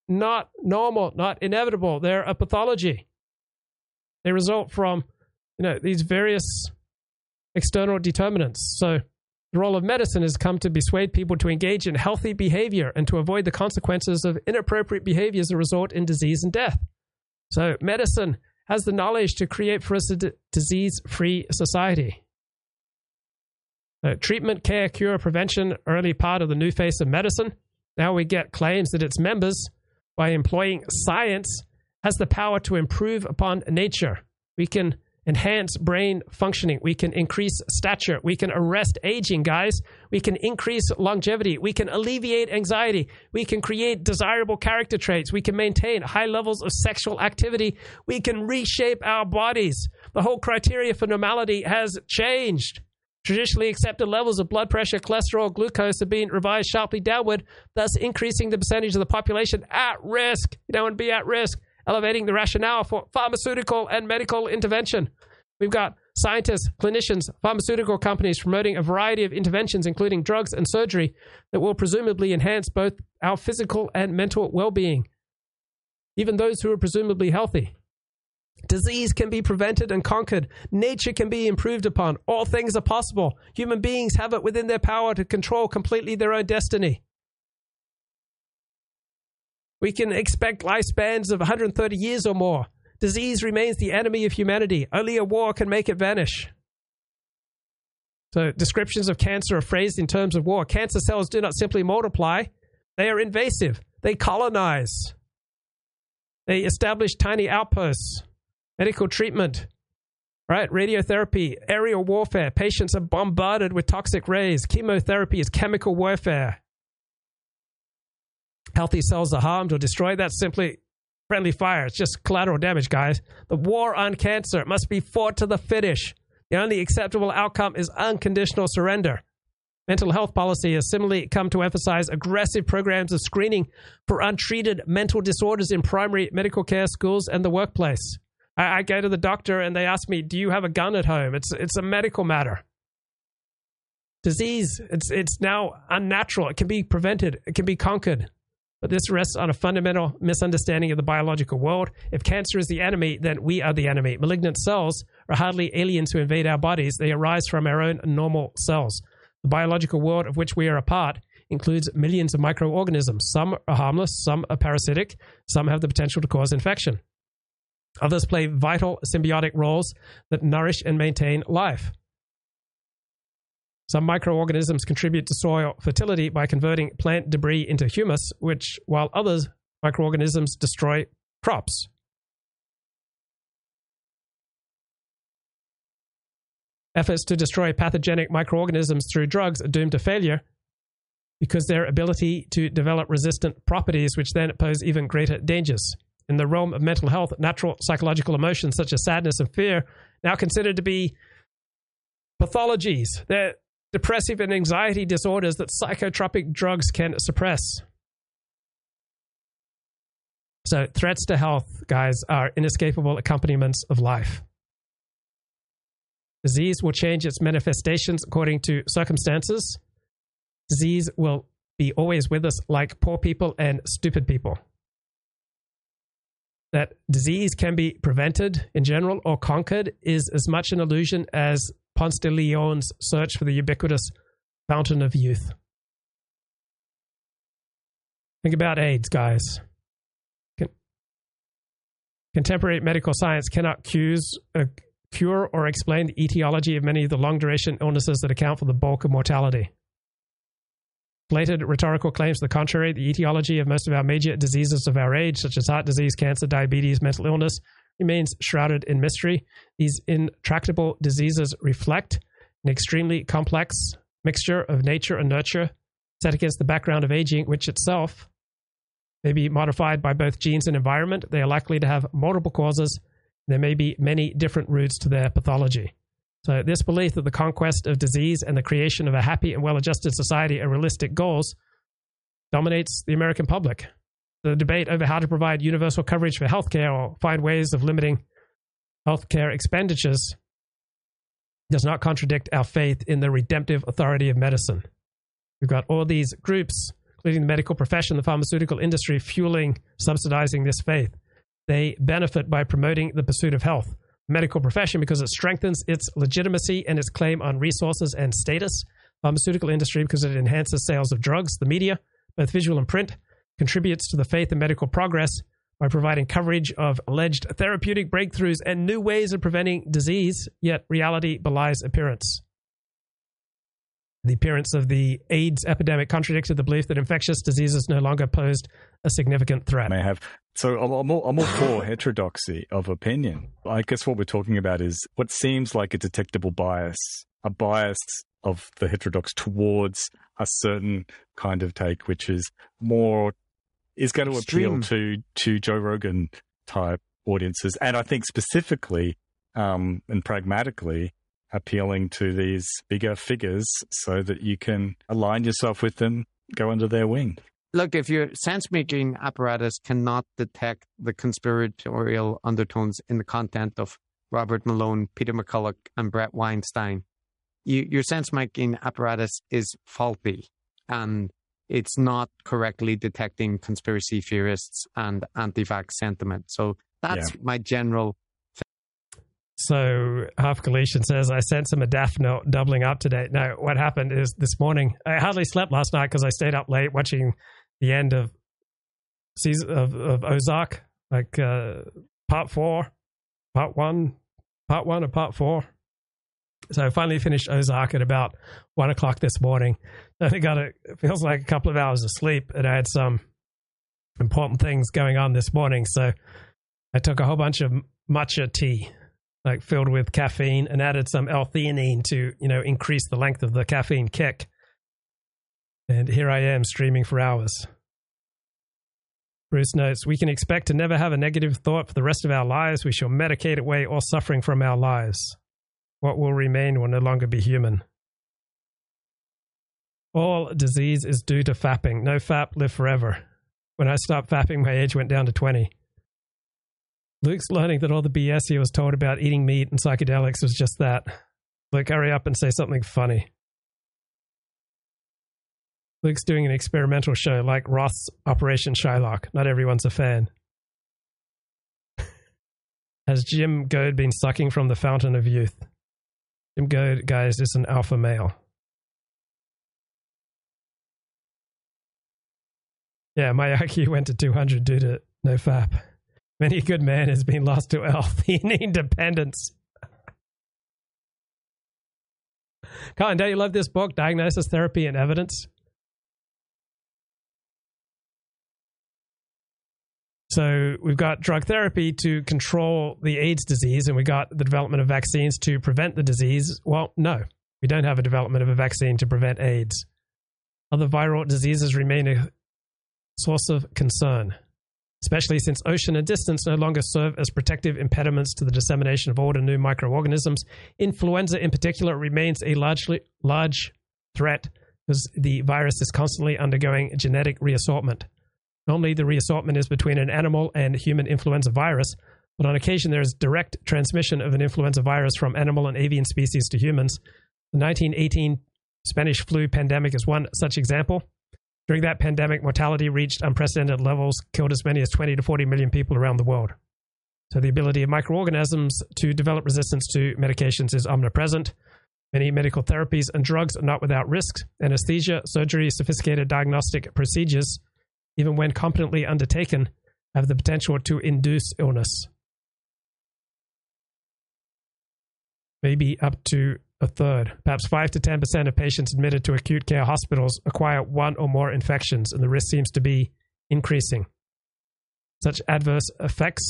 not normal, not inevitable. They're a pathology. They result from, you know, these various external determinants. So the role of medicine has come to persuade people to engage in healthy behavior and to avoid the consequences of inappropriate behaviors that result in disease and death. So medicine has the knowledge to create for us a disease-free society. So treatment, care, cure, prevention are only part of the new face of medicine. Now we get claims that its members, by employing science, has the power to improve upon nature. We can enhance brain functioning. We can increase stature. We can arrest aging, guys. We can increase longevity. We can alleviate anxiety. We can create desirable character traits. We can maintain high levels of sexual activity. We can reshape our bodies. The whole criteria for normality has changed. Traditionally accepted levels of blood pressure, cholesterol, glucose are being revised sharply downward, thus increasing the percentage of the population at risk. You don't want to be at risk. Elevating the rationale for pharmaceutical and medical intervention. We've got scientists, clinicians, pharmaceutical companies promoting a variety of interventions, including drugs and surgery, that will presumably enhance both our physical and mental well-being, even those who are presumably healthy. Disease can be prevented and conquered. Nature can be improved upon. All things are possible. Human beings have it within their power to control completely their own destiny. We can expect lifespans of 130 years or more. Disease remains the enemy of humanity. Only a war can make it vanish. So descriptions of cancer are phrased in terms of war. Cancer cells do not simply multiply. They are invasive. They colonize. They establish tiny outposts. Medical treatment, right? Radiotherapy, aerial warfare. Patients are bombarded with toxic rays. Chemotherapy is chemical warfare. Healthy cells are harmed or destroyed. That's simply friendly fire. It's just collateral damage, guys. The war on cancer must be fought to the finish. The only acceptable outcome is unconditional surrender. Mental health policy has similarly come to emphasize aggressive programs of screening for untreated mental disorders in primary medical care, schools, and the workplace. I go to the doctor and they ask me, do you have a gun at home? It's a medical matter. Disease, it's now unnatural. It can be prevented. It can be conquered. But this rests on a fundamental misunderstanding of the biological world. If cancer is the enemy, then we are the enemy. Malignant cells are hardly aliens who invade our bodies. They arise from our own normal cells. The biological world of which we are a part includes millions of microorganisms. Some are harmless, some are parasitic, some have the potential to cause infection. Others play vital symbiotic roles that nourish and maintain life. Some microorganisms contribute to soil fertility by converting plant debris into humus, while others microorganisms destroy crops. Efforts to destroy pathogenic microorganisms through drugs are doomed to failure because their ability to develop resistant properties, which then pose even greater dangers. In the realm of mental health, natural psychological emotions such as sadness and fear, now considered to be pathologies. They're depressive and anxiety disorders that psychotropic drugs can suppress. So threats to health, guys, are inescapable accompaniments of life. Disease will change its manifestations according to circumstances. Disease will be always with us, like poor people and stupid people. That disease can be prevented in general or conquered is as much an illusion as Ponce de Leon's search for the ubiquitous fountain of youth. Think about AIDS, guys. Contemporary medical science cannot cure or explain the etiology of many of the long-duration illnesses that account for the bulk of mortality. Related rhetorical claims to the contrary, the etiology of most of our major diseases of our age, such as heart disease, cancer, diabetes, mental illness, remains shrouded in mystery. These intractable diseases reflect an extremely complex mixture of nature and nurture set against the background of aging, which itself may be modified by both genes and environment. They are likely to have multiple causes. There may be many different routes to their pathology. So this belief that the conquest of disease and the creation of a happy and well-adjusted society are realistic goals dominates the American public. The debate over how to provide universal coverage for healthcare or find ways of limiting healthcare expenditures does not contradict our faith in the redemptive authority of medicine. We've got all these groups, including the medical profession, the pharmaceutical industry, fueling, subsidizing this faith. They benefit by promoting the pursuit of health. Medical profession because it strengthens its legitimacy and its claim on resources and status. Pharmaceutical industry because it enhances sales of drugs. The media, both visual and print, contributes to the faith in medical progress by providing coverage of alleged therapeutic breakthroughs and new ways of preventing disease, yet reality belies appearance. The appearance of the AIDS epidemic contradicted the belief that infectious diseases no longer posed a significant threat. May have. So I'm all for heterodoxy of opinion. I guess what we're talking about is what seems like a detectable bias, a bias of the heterodox towards a certain kind of take, which is more, is going to appeal to Joe Rogan type audiences. And I think specifically and pragmatically appealing to these bigger figures so that you can align yourself with them, go under their wing. Look, if your sense-making apparatus cannot detect the conspiratorial undertones in the content of Robert Malone, Peter McCullough, and Brett Weinstein, your sense-making apparatus is faulty, and it's not correctly detecting conspiracy theorists and anti-vax sentiment. So that's my general... So Half Galician says, I sense a modafinil doubling up today. Now, what happened is this morning, I hardly slept last night because I stayed up late watching the end of season of Ozark, like part one or part four. So I finally finished Ozark at about 1 o'clock this morning. I think it feels like a couple of hours of sleep, and I had some important things going on this morning. So I took a whole bunch of matcha tea, like filled with caffeine, and added some L-theanine to, increase the length of the caffeine kick. And here I am streaming for hours. Bruce notes, we can expect to never have a negative thought for the rest of our lives. We shall medicate away all suffering from our lives. What will remain will no longer be human. All disease is due to fapping. No fap, live forever. When I stopped fapping, my age went down to 20. Luke's learning that all the BS he was told about eating meat and psychedelics was just that. Luke, hurry up and say something funny. Luke's doing an experimental show like Roth's Operation Shylock. Not everyone's a fan. Has Jim Goad been sucking from the fountain of youth? Jim Goad, guys, is an alpha male. Yeah, my IQ went to 200 due to no fap. Many a good man has been lost to L-theanine dependence. Colin, don't you love this book, Diagnosis, Therapy, and Evidence? So we've got drug therapy to control the AIDS disease, and we got the development of vaccines to prevent the disease. Well, no, we don't have a development of a vaccine to prevent AIDS. Other viral diseases remain a source of concern, especially since ocean and distance no longer serve as protective impediments to the dissemination of old and new microorganisms. Influenza in particular remains a large threat because the virus is constantly undergoing genetic reassortment. Normally the reassortment is between an animal and human influenza virus, but on occasion there is direct transmission of an influenza virus from animal and avian species to humans. The 1918 Spanish flu pandemic is one such example. During that pandemic, mortality reached unprecedented levels, killed as many as 20 to 40 million people around the world. So the ability of microorganisms to develop resistance to medications is omnipresent. Many medical therapies and drugs are not without risks. Anesthesia, surgery, sophisticated diagnostic procedures, even when competently undertaken, have the potential to induce illness. Maybe up to a third, perhaps 5 to 10% of patients admitted to acute care hospitals acquire one or more infections, and the risk seems to be increasing. Such adverse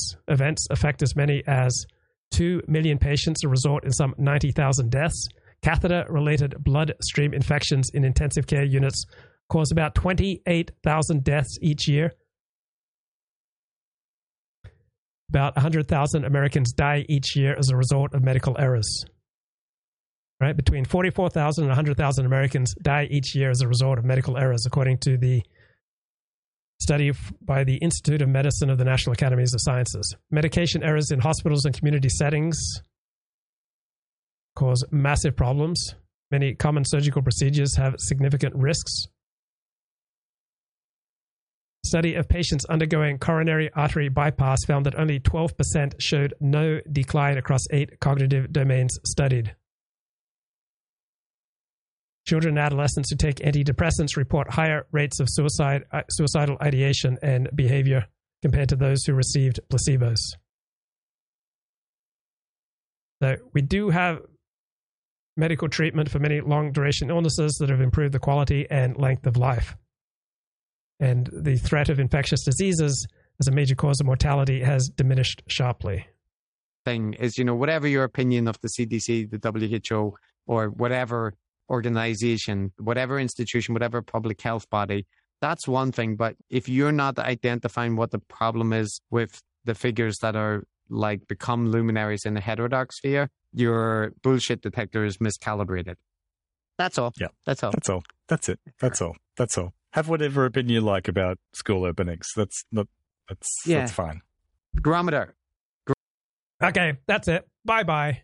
events affect as many as 2 million patients and result in some 90,000 deaths. Catheter-related bloodstream infections in intensive care units cause about 28,000 deaths each year. About 100,000 Americans die each year as a result of medical errors. Right, between 44,000 and 100,000 Americans die each year as a result of medical errors, according to the study by the Institute of Medicine of the National Academies of Sciences. Medication errors in hospitals and community settings cause massive problems. Many common surgical procedures have significant risks. Study of patients undergoing coronary artery bypass found that only 12% showed no decline across 8 cognitive domains studied. Children and adolescents who take antidepressants report higher rates of suicidal ideation and behavior compared to those who received placebos. So we do have medical treatment for many long-duration illnesses that have improved the quality and length of life. And the threat of infectious diseases as a major cause of mortality has diminished sharply. Thing is, you know, whatever your opinion of the CDC, the WHO, or whatever organization, whatever institution, whatever public health body, that's one thing. But if you're not identifying what the problem is with the figures that are like become luminaries in the heterodox sphere, your bullshit detector is miscalibrated. That's all. Yeah. That's all. That's all. That's it. That's all. That's all. Have whatever opinion you like about school openings. That's fine. Barometer. Okay. That's it. Bye-bye.